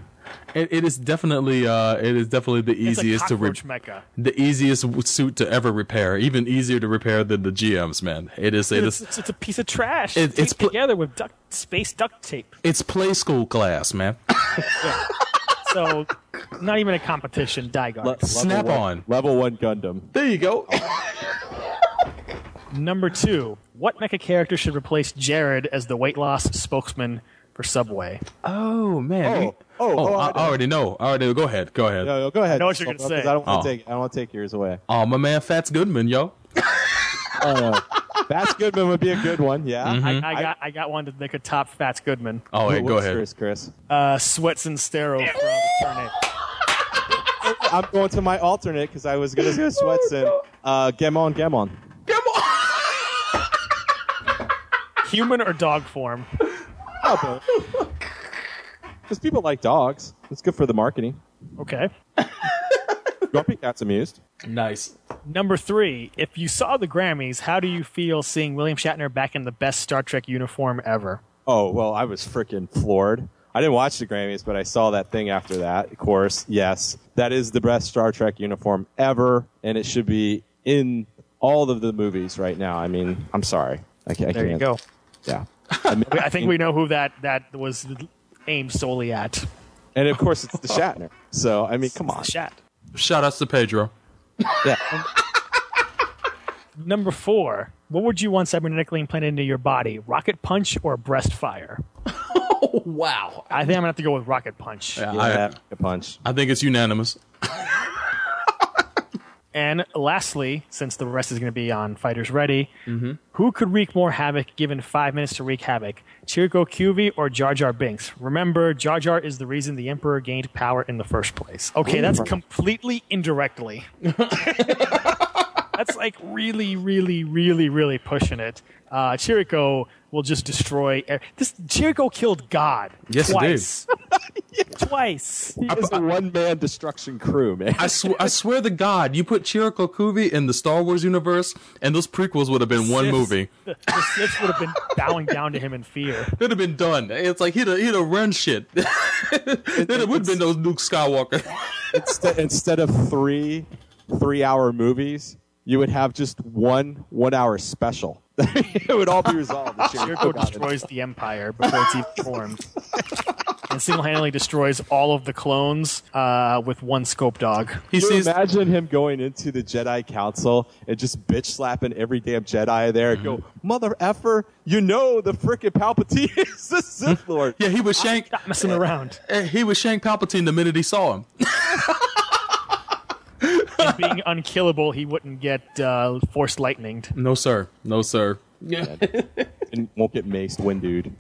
It, it is definitely, uh, it is definitely the easiest to re- mecha. the easiest suit to ever repair. Even easier to repair than the G Ms, man. It is, it is. It's, it's a piece of trash. It, it's pl- together with duct, space duct tape. It's play school class, man. Yeah. So, not even a competition. Dygard. Le- Snap one, on level one Gundam. There you go. Number two, what mecha character should replace Jared as the weight loss spokesman for Subway? Oh man. Oh. Oh, oh, oh I, I already know. I already know. Go ahead. Go ahead. No, no, go ahead. I know what you're going to say. I don't want to oh. take, I don't want to take yours away. Oh, my man Fats Goodman, yo. uh, Fats Goodman would be a good one, yeah. Mm-hmm. I, I got I got one to make a top Fats Goodman. Oh, wait, go ahead. Chris, Chris. Uh, Sweats and Stero from Alternate. I'm going to my alternate because I was going to go Sweats and uh, Gemon, Gemon. Gemon! Human or dog form? Oh, boy. Because people like dogs. It's good for the marketing. Okay. Grumpy Cat's amused. Nice. Number three, if you saw the Grammys, how do you feel seeing William Shatner back in the best Star Trek uniform ever? Oh, well, I was freaking floored. I didn't watch the Grammys, but I saw that thing after that, of course. Yes, that is the best Star Trek uniform ever, and it should be in all of the movies right now. I mean, I'm sorry. I can't, I there can't, you go. Yeah. I, mean, I think we know who that, that was... aimed solely at. And of course it's the Shatner. So, I mean, come on. Shat. Shout outs to Pedro. Yeah. Number four. What would you want cybernetically implanted into your body? Rocket punch or breast fire? Oh, wow. I think I'm going to have to go with rocket punch. Yeah, yeah I, rocket punch. I think it's unanimous. And lastly, since the rest is going to be on Fighters Ready, mm-hmm. who could wreak more havoc given five minutes to wreak havoc? Chirico Q V or Jar Jar Binks? Remember, Jar Jar is the reason the Emperor gained power in the first place. Okay, that's completely indirectly. That's like really, really, really, really pushing it. Uh, Chirico will just destroy... Er- this Chirico killed God. Yes, twice. It did. Twice. He is I, a one-man destruction crew, man. I, sw- I swear to God, you put Chirico Kuvi in the Star Wars universe, and those prequels would have been Siths, one movie. The, the Siths would have been bowing down to him in fear. It would have been done. It's like he'd have, he'd have run shit. It, it, it would have been those Luke Skywalker. Instead, instead of three three-hour movies, you would have just one one-hour special. It would all be resolved. Chirico destroys the Empire before it's even formed. And single-handedly destroys all of the clones uh, with one scope dog. He Can you sees- imagine him going into the Jedi Council and just bitch-slapping every damn Jedi there and go, mother effer, you know the frickin' Palpatine is the Sith Lord. Yeah, he was Shank... Stop messing around. He was Shank Palpatine the minute he saw him. And being unkillable, he wouldn't get uh, force lightninged. No, sir. No, sir. Yeah. And won't get maced, win, dude.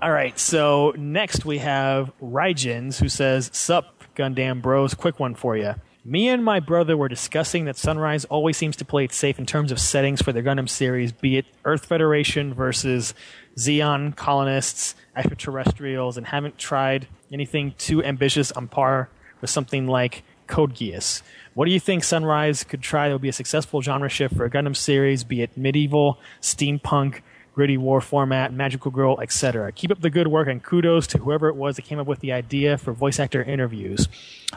All right, so next we have Raijins, who says, Sup, Gundam bros, quick one for you. Me and my brother were discussing that Sunrise always seems to play it safe in terms of settings for their Gundam series, be it Earth Federation versus Zeon colonists, extraterrestrials, and haven't tried anything too ambitious on par with something like Code Geass. What do you think Sunrise could try that would be a successful genre shift for a Gundam series, be it medieval, steampunk, gritty war format, magical girl, et cetera? Keep up the good work, and kudos to whoever it was that came up with the idea for voice actor interviews.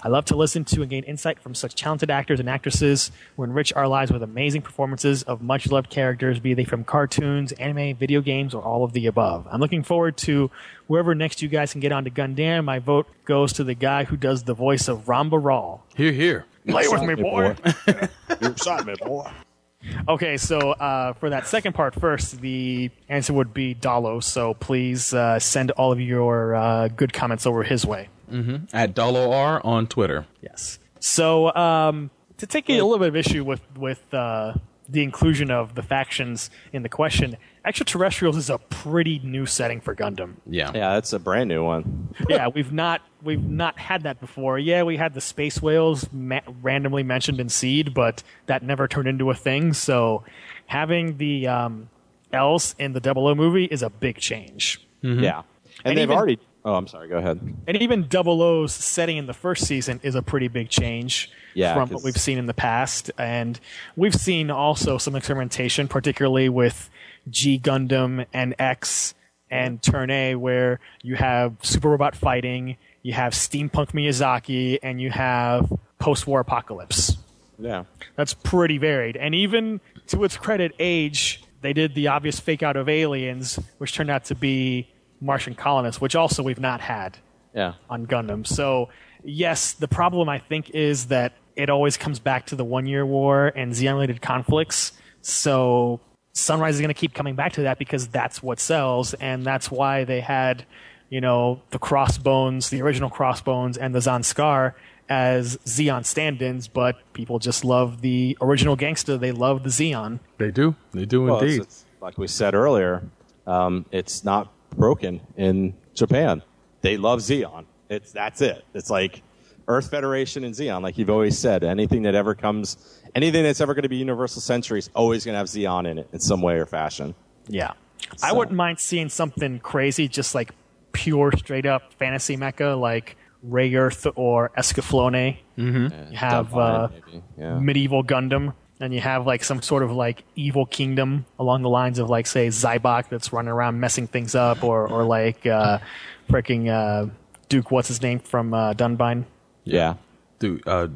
I love to listen to and gain insight from such talented actors and actresses who enrich our lives with amazing performances of much-loved characters, be they from cartoons, anime, video games, or all of the above. I'm looking forward to whoever next you guys can get on to Gundam. My vote goes to the guy who does the voice of Ramba Rawl. Hear, hear. Play with me, boy. You excite me, boy. Okay, so uh, for that second part first, the answer would be Dalo. So please uh, send all of your uh, good comments over his way. Mm-hmm. At DaloR on Twitter. Yes. So um, to take a little bit of issue with, with uh, the inclusion of the factions in the question, extraterrestrials is a pretty new setting for Gundam. Yeah, yeah, that's a brand new one. yeah, we've not we've not had that before. Yeah, we had the space whales ma- randomly mentioned in Seed, but that never turned into a thing. So having the um, Else in the Double O movie is a big change. Mm-hmm. Yeah, and, and they've even, already. Oh, I'm sorry. Go ahead. And even Double O's setting in the first season is a pretty big change yeah, from what we've seen in the past. And we've seen also some experimentation, particularly with G Gundam and X and Turn A, where you have super robot fighting, you have steampunk Miyazaki, and you have post-war apocalypse. Yeah. That's pretty varied. And even to its credit, Age, they did the obvious fake-out of aliens, which turned out to be Martian colonists, which also we've not had yeah. on Gundam. So, yes, the problem, I think, is that it always comes back to the one-year war and Xeon-related conflicts. So Sunrise is going to keep coming back to that because that's what sells, and that's why they had, you know, the Crossbones, the original Crossbones, and the Zanskar as Xeon stand-ins, but people just love the original gangsta. They love the Xeon. They do. They do well, indeed. It's, it's, like we said earlier, um, it's not broken in Japan. They love Xeon. It's that's it. It's like Earth Federation and Xeon, like you've always said. Anything that ever comes, anything that's ever going to be Universal Century is always going to have Xeon in it in some way or fashion. Yeah, so. I wouldn't mind seeing something crazy, just like pure, straight up fantasy mecha, like Ray Earth or Escaflowne. Mm-hmm. Yeah, you have uh, it, yeah. medieval Gundam. And you have like some sort of like evil kingdom along the lines of like, say, Zybok that's running around messing things up, or or like uh, freaking uh, Duke, what's his name from uh, Dunbine? Yeah, Duke uh,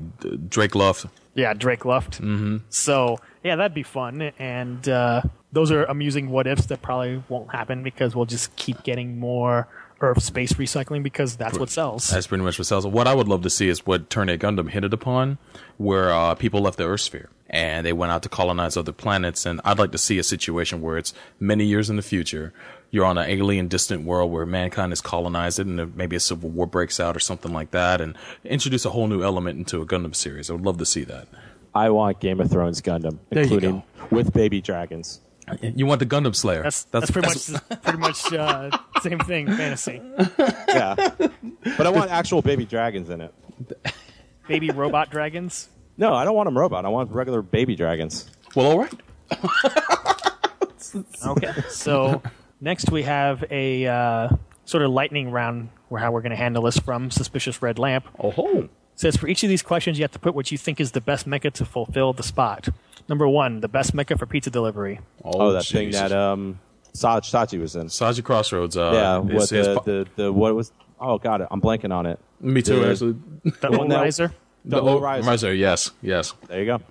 Drake Luft. Yeah, Drake Luft. Mm-hmm. So yeah, that'd be fun. And uh, those are amusing what ifs that probably won't happen because we'll just keep getting more Earth space recycling because that's what sells. That's pretty much what sells. What I would love to see is what Turn eight Gundam hinted upon, where uh, people left the Earth sphere and they went out to colonize other planets. And I'd like to see a situation where it's many years in the future. You're on an alien distant world where mankind has colonized it, and maybe a civil war breaks out or something like that, and introduce a whole new element into a Gundam series. I would love to see that. I want Game of Thrones Gundam, including with baby dragons. You want the Gundam Slayer. That's, that's, that's pretty that's, much pretty much uh, same thing, fantasy. Yeah. But I want actual baby dragons in it. Baby robot dragons? No, I don't want them robot. I want regular baby dragons. Well, all right. Okay. So next we have a uh, sort of lightning round where how we're going to handle this from Suspicious Red Lamp. Oh, ho. Says, for each of these questions, you have to put what you think is the best mecha to fulfill the spot. Number one, the best mecha for pizza delivery. Oh, oh that geez. thing that um, Sa- Sachi was in. Sachi Crossroads. Uh, yeah, what is, the, is, the, the, the, what was... Oh, God, I'm blanking on it. Me too, the, actually. The low riser? The, the low riser. riser, yes, yes. There you go.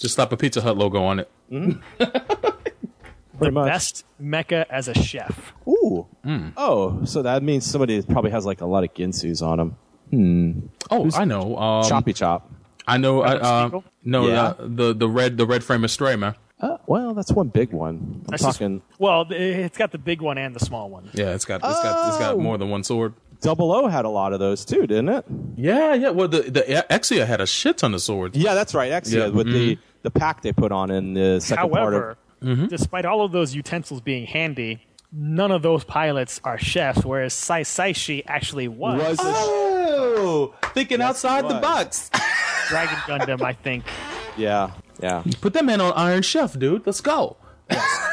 Just slap a Pizza Hut logo on it. Mm. The much. Best mecha as a chef. Ooh. Mm. Oh, so that means somebody probably has like a lot of ginsus on them. Hmm. Oh, Who's I know. Um, Choppy Chop. I know. I, uh, no, yeah. uh, the the red the red frame is stray, man. Uh, well, that's one big one. I'm that's talking. Just, well, it's got the big one and the small one. Yeah, it's got it's oh. got it's got more than one sword. Double O had a lot of those too, didn't it? Yeah, yeah. Well, the the Exia had a shit ton of swords. Yeah, that's right. Exia yeah. with mm-hmm. the the pack they put on in the second However, part of. However, mm-hmm. despite all of those utensils being handy, none of those pilots are chefs, whereas Sai Saishi actually was. was oh, sh- thinking yes, outside the box. Dragon Gundam, I think. Yeah, yeah. Put that man on Iron Chef, dude. Let's go. Yes.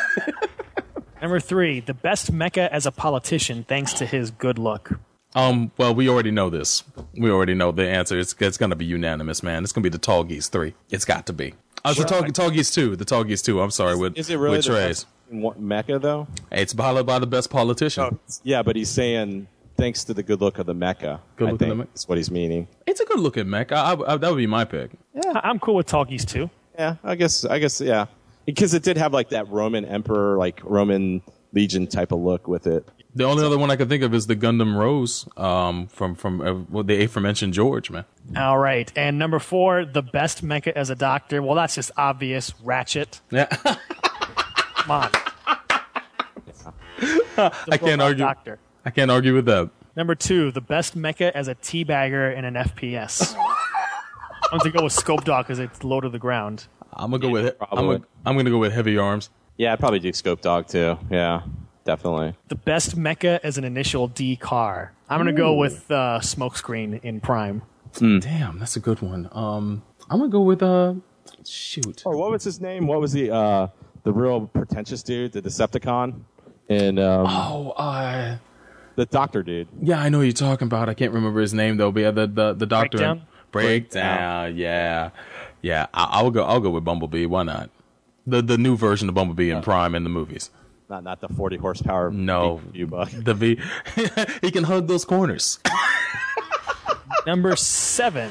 Number three, the best mecha as a politician, thanks to his good look. Um. Well, we already know this. We already know the answer. It's it's gonna be unanimous, man. It's gonna be the Tall Geese three. It's got to be. Oh, it's sure. the Tall, Tall Geese two. The Tall Geese two. I'm sorry. Is, with is it really with Trey's. What, mecha though? It's followed by the best politician. Oh, yeah, but he's saying thanks to the good look of the mecha. Good I look think of the mecha. That's what he's meaning. It's a good looking mecha. I, I, I, that would be my pick. Yeah, I'm cool with talkies too. Yeah, I guess. I guess. Yeah, because it did have like that Roman emperor, like Roman legion type of look with it. The only other one I can think of is the Gundam Rose um, from from uh, well, the aforementioned George, man. All right, and number four, the best mecha as a doctor. Well, that's just obvious. Ratchet. Yeah. Come on. Yeah. I can't argue. Doctor. I can't argue with that. Number two, the best mecha as a teabagger in an F P S. I'm going to go with Scope Dog because it's low to the ground. I'm gonna go yeah, with it. I'm gonna, I'm gonna go with Heavy Arms. Yeah, I'd probably do Scope Dog too. Yeah, definitely. The best mecha as an initial D car. I'm gonna Ooh. go with uh, Smokescreen in Prime. Mm. Damn, that's a good one. Um, I'm gonna go with uh, shoot. Oh, what was his name? What was the uh, the real pretentious dude, the Decepticon? And um, oh, uh, the doctor dude. Yeah, I know who you're talking about. I can't remember his name though. But yeah, the the, the doctor. Breakdown. Breakdown. Breakdown. Yeah, yeah. I, I'll go. I'll go with Bumblebee. Why not? The the new version of Bumblebee in Prime in the movies. Not not the forty horsepower. No, V-Buck. The V. He can hug those corners. Number seven,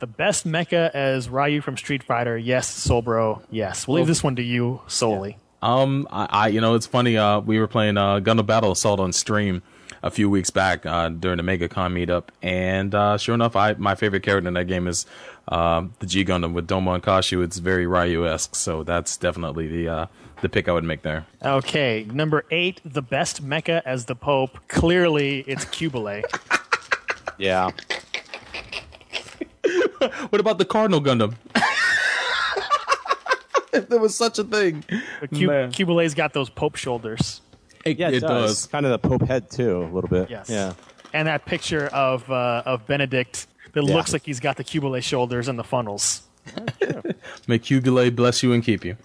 the best mecha as Ryu from Street Fighter. Yes, Soulbro. Yes, we'll leave this one to you solely. Yeah. Um, I, I you know it's funny. Uh, we were playing uh Gundam Battle Assault on stream a few weeks back uh, during the MegaCon meetup, and uh, sure enough, I my favorite character in that game is. Um, the G Gundam with Domo and Kashu, it's very Ryu-esque, so that's definitely the uh, the pick I would make there. Okay, number eight, the best mecha as the Pope. Clearly, it's Cubile. Yeah. What about the Cardinal Gundam? If there was such a thing. Cub- Cubile's got those Pope shoulders. It, yeah, it, it does. does. Kind of the Pope head, too, a little bit. Yes. Yeah. And that picture of uh, of Benedict... It yeah. looks like he's got the Cubile shoulders and the funnels. May Cubile bless you and keep you.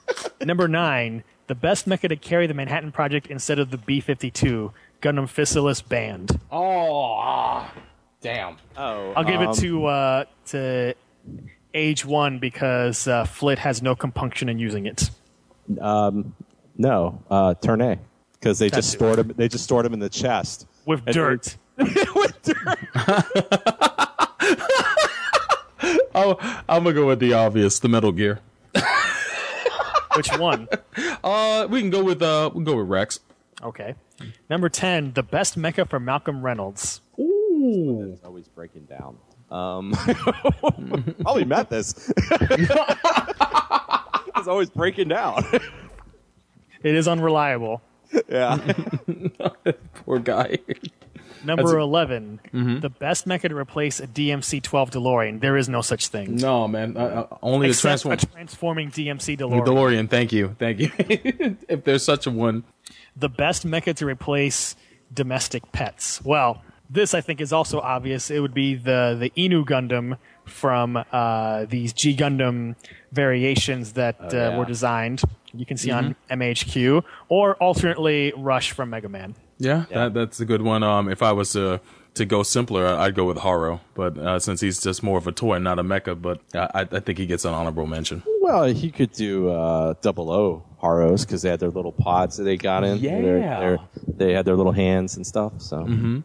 Number nine, the best mecha to carry the Manhattan Project instead of the B fifty-two, Gundam Fissilis Band. Oh, ah, damn. Oh, I'll give um, it to uh, to Age One because uh, Flit has no compunction in using it. Um, no, uh, Tournay, because they That's just stored him. They just stored him in the chest with dirt. With dirt. Oh, I'm gonna go with the obvious, the Metal Gear. Which one? Uh, we can go with uh, we can go with Rex. Okay. Number ten, the best mecha for Malcolm Reynolds. Ooh, that's always breaking down. Um, I'll be mad at this. It's always breaking down. It is unreliable. Yeah. Poor guy. Number eleven, mm-hmm. the best mecha to replace a D M C twelve DeLorean. There is no such thing. No, man. Uh, only a, transform- a transforming D M C DeLorean. DeLorean, thank you. Thank you. If there's such a one. The best mecha to replace domestic pets. Well, this, I think, is also obvious. It would be the, the Inu Gundam from uh, these G Gundam variations that oh, yeah. uh, were designed. You can see mm-hmm. on M H Q. Or, alternately, Rush from Mega Man. Yeah, yeah. That, that's a good one. Um, if I was to to go simpler, I'd go with Haro. But uh, since he's just more of a toy, not a mecha, but I, I think he gets an honorable mention. Well, he could do uh, double O Haros because they had their little pods that they got in. Yeah. Their, their, they had their little hands and stuff. So mm-hmm.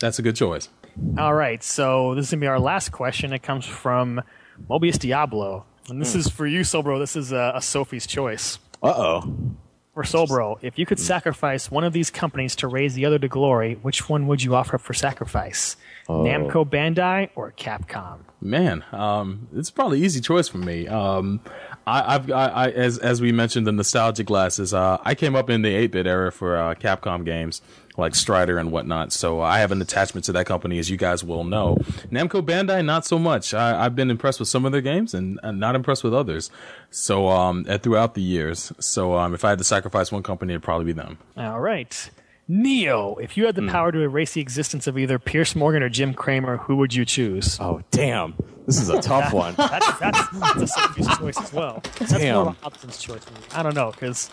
That's a good choice. All right, so this is going to be our last question. It comes from Mobius Diablo. And this mm. is for you, Soulbro. This is a, a Sophie's choice. Uh-oh. For Soulbro, if you could sacrifice one of these companies to raise the other to glory, which one would you offer for sacrifice? Oh. Namco Bandai or Capcom? Man, um, it's probably an easy choice for me. Um, I, I've, I, I, as as we mentioned, the nostalgia glasses. Uh, I came up in the eight-bit era for uh, Capcom games like Strider and whatnot, so I have an attachment to that company, as you guys will know. Namco Bandai, not so much. I, I've been impressed with some of their games and, and not impressed with others. So um, throughout the years, so um, if I had to sacrifice one company, it'd probably be them. All right. Neo, if you had the power to erase the existence of either Pierce Morgan or Jim Cramer, who would you choose? Oh, damn. This is a tough that, one. That's, that's, that's a Sophie's choice as well. That's damn. more of an options choice. I don't know, because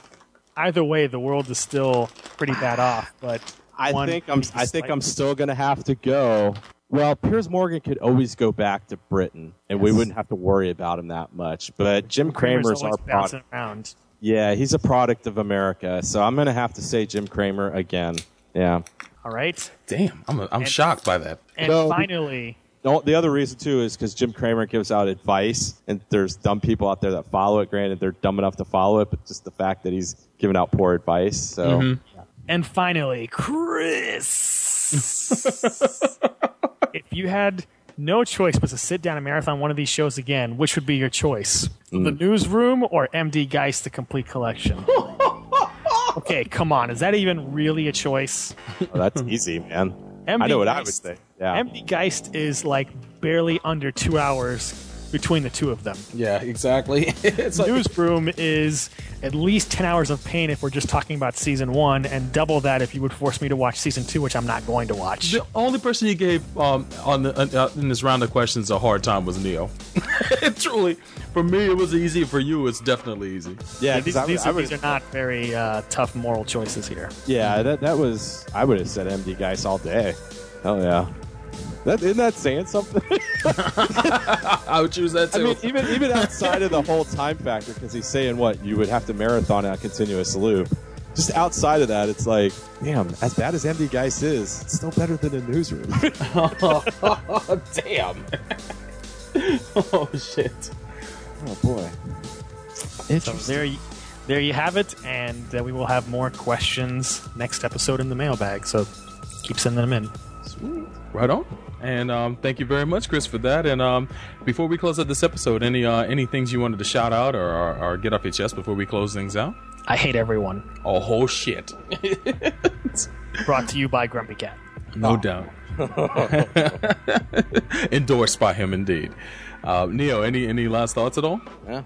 either way, the world is still pretty bad off. But I think I'm I think I'm still going to have to go. Well, Piers Morgan could always go back to Britain, and yes. we wouldn't have to worry about him that much. But Jim Cramer's, Cramer's our product. Around. Yeah, he's a product of America, so I'm going to have to say Jim Cramer again. Yeah. All right. Damn, I'm a, I'm and, shocked by that. And no, finally... No, the other reason, too, is because Jim Cramer gives out advice, and there's dumb people out there that follow it. Granted, they're dumb enough to follow it, but just the fact that he's giving out poor advice. So. Mm-hmm. And finally, Chris. If you had no choice but to sit down and marathon one of these shows again, which would be your choice? Mm. The Newsroom or M D Geist, The Complete Collection? Okay, come on. Is that even really a choice? Oh, that's easy, man. M D I know what Geist, I would say. Yeah. M D Geist is like barely under two hours between the two of them. Yeah, exactly. It's like- Newsroom is at least ten hours of pain if we're just talking about season one, and double that if you would force me to watch season two, which I'm not going to watch. The only person he gave um, on the, uh, in this round of questions a hard time was Neo. Truly. For me, it was easy. For you, it's definitely easy. Yeah, these, I, these, I these are not very uh, tough moral choices here. Yeah, that that was... I would have said M D Geist all day. Hell yeah. That, isn't that saying something? I would choose that too. I mean, even, even outside of the whole time factor, because he's saying what? You would have to marathon out continuous loop. Just outside of that, it's like, damn, as bad as M D Geist is, it's still better than a newsroom. oh, oh, oh, damn. Oh, shit. Oh, boy. So there, you, there you have it, and uh, we will have more questions next episode in the mailbag, so keep sending them in. Sweet. Right on. And um, thank you very much, Chris, for that. And um, before we close out this episode, any uh, any things you wanted to shout out or, or, or get off your chest before we close things out? I hate everyone. Oh, whole shit. Brought to you by Grumpy Cat. No oh. doubt. Endorsed by him, indeed. Uh, Neo, any any last thoughts at all? Yeah.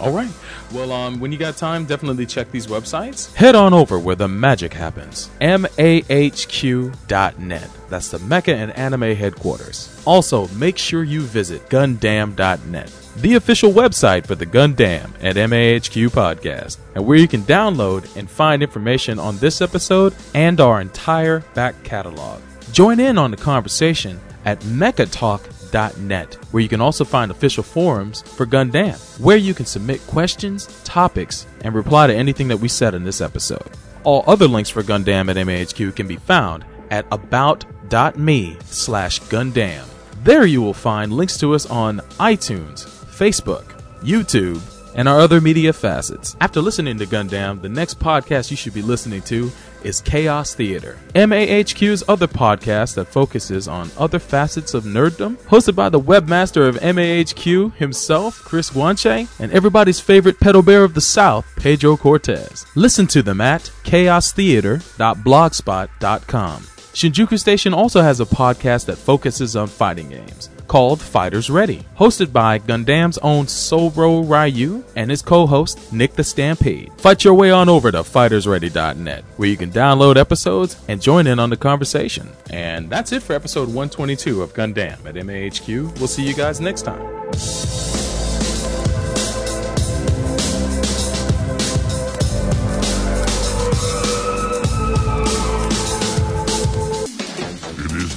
All right. Well, um, when you got time, definitely check these websites. Head on over where the magic happens. M A H Q dot net. That's the mecha and anime headquarters. Also, make sure you visit Gundam dot net, the official website for the Gundam and M A H Q podcast, and where you can download and find information on this episode and our entire back catalog. Join in on the conversation at MechaTalk dot net, where you can also find official forums for Gundam, where you can submit questions, topics, and reply to anything that we said in this episode. All other links for Gundam at M A H Q can be found at about dot me slash Gundam. There you will find links to us on iTunes, Facebook, YouTube, and our other media facets. After listening to Gundam, the next podcast you should be listening to is Chaos Theater, M A H Q's other podcast that focuses on other facets of nerddom, hosted by the webmaster of M A H Q himself, Chris Guanche, and everybody's favorite pedal bear of the South, Pedro Cortez. Listen to them at chaos theater dot blogspot dot com. Shinjuku Station also has a podcast that focuses on fighting games called Fighters Ready, hosted by Gundam's own Soulbro Ryu and his co-host Nick the Stampede. Fight your way on over to fighters ready dot net, where you can download episodes and join in on the conversation. And that's it for episode one twenty-two of Gundam at M A H Q. We'll see you guys next time.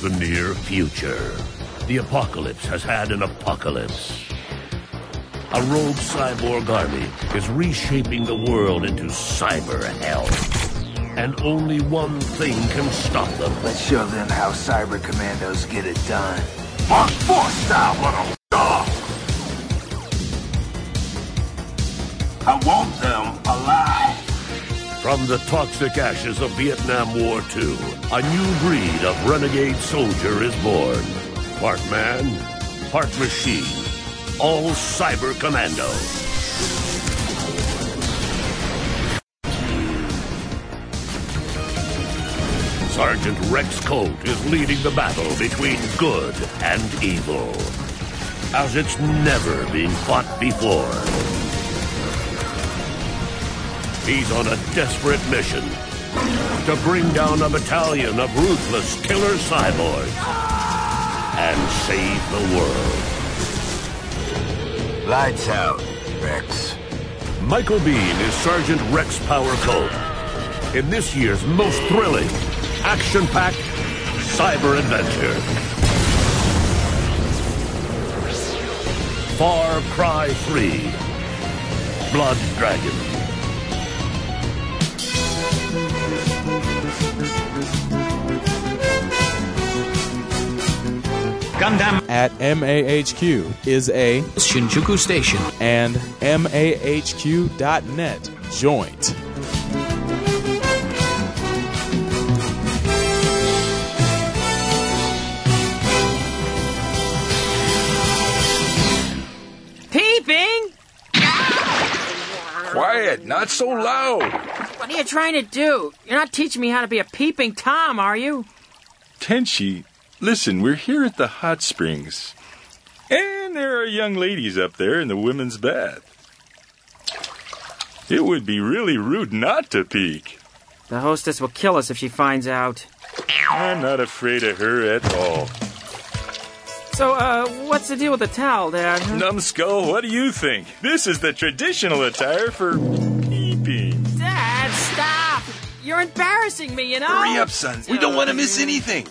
The near future. The apocalypse has had an apocalypse. A rogue cyborg army is reshaping the world into cyber hell. And only one thing can stop them. Let's show them how cyber commandos get it done. Fuck force style, little dog! I want them alive! From the toxic ashes of Vietnam War two, a new breed of renegade soldier is born. Part man, part machine, all cyber commando. Sergeant Rex Colt is leading the battle between good and evil, as it's never been fought before. He's on a desperate mission to bring down a battalion of ruthless killer cyborgs and save the world. Lights out, Rex. Michael Bean is Sergeant Rex Power Colt in this year's most thrilling, action-packed cyber adventure. Far Cry three, Blood Dragon. Gundam at M A H Q is a Shinjuku Station and M A H Q dot net joint. Peeping! Quiet, not so loud. What are you trying to do? You're not teaching me how to be a peeping Tom, are you? Tenchi. Listen, we're here at the hot springs, and And there are young ladies up there in the women's bath. It would be really rude not to peek. The hostess will kill us if she finds out. I'm not afraid of her at all. So, uh, what's the deal with the towel, Dad? Huh? Numbskull, what do you think? This is the traditional attire for peeping. Dad, stop! You're embarrassing me, you know? Hurry up, son. We don't want to miss anything.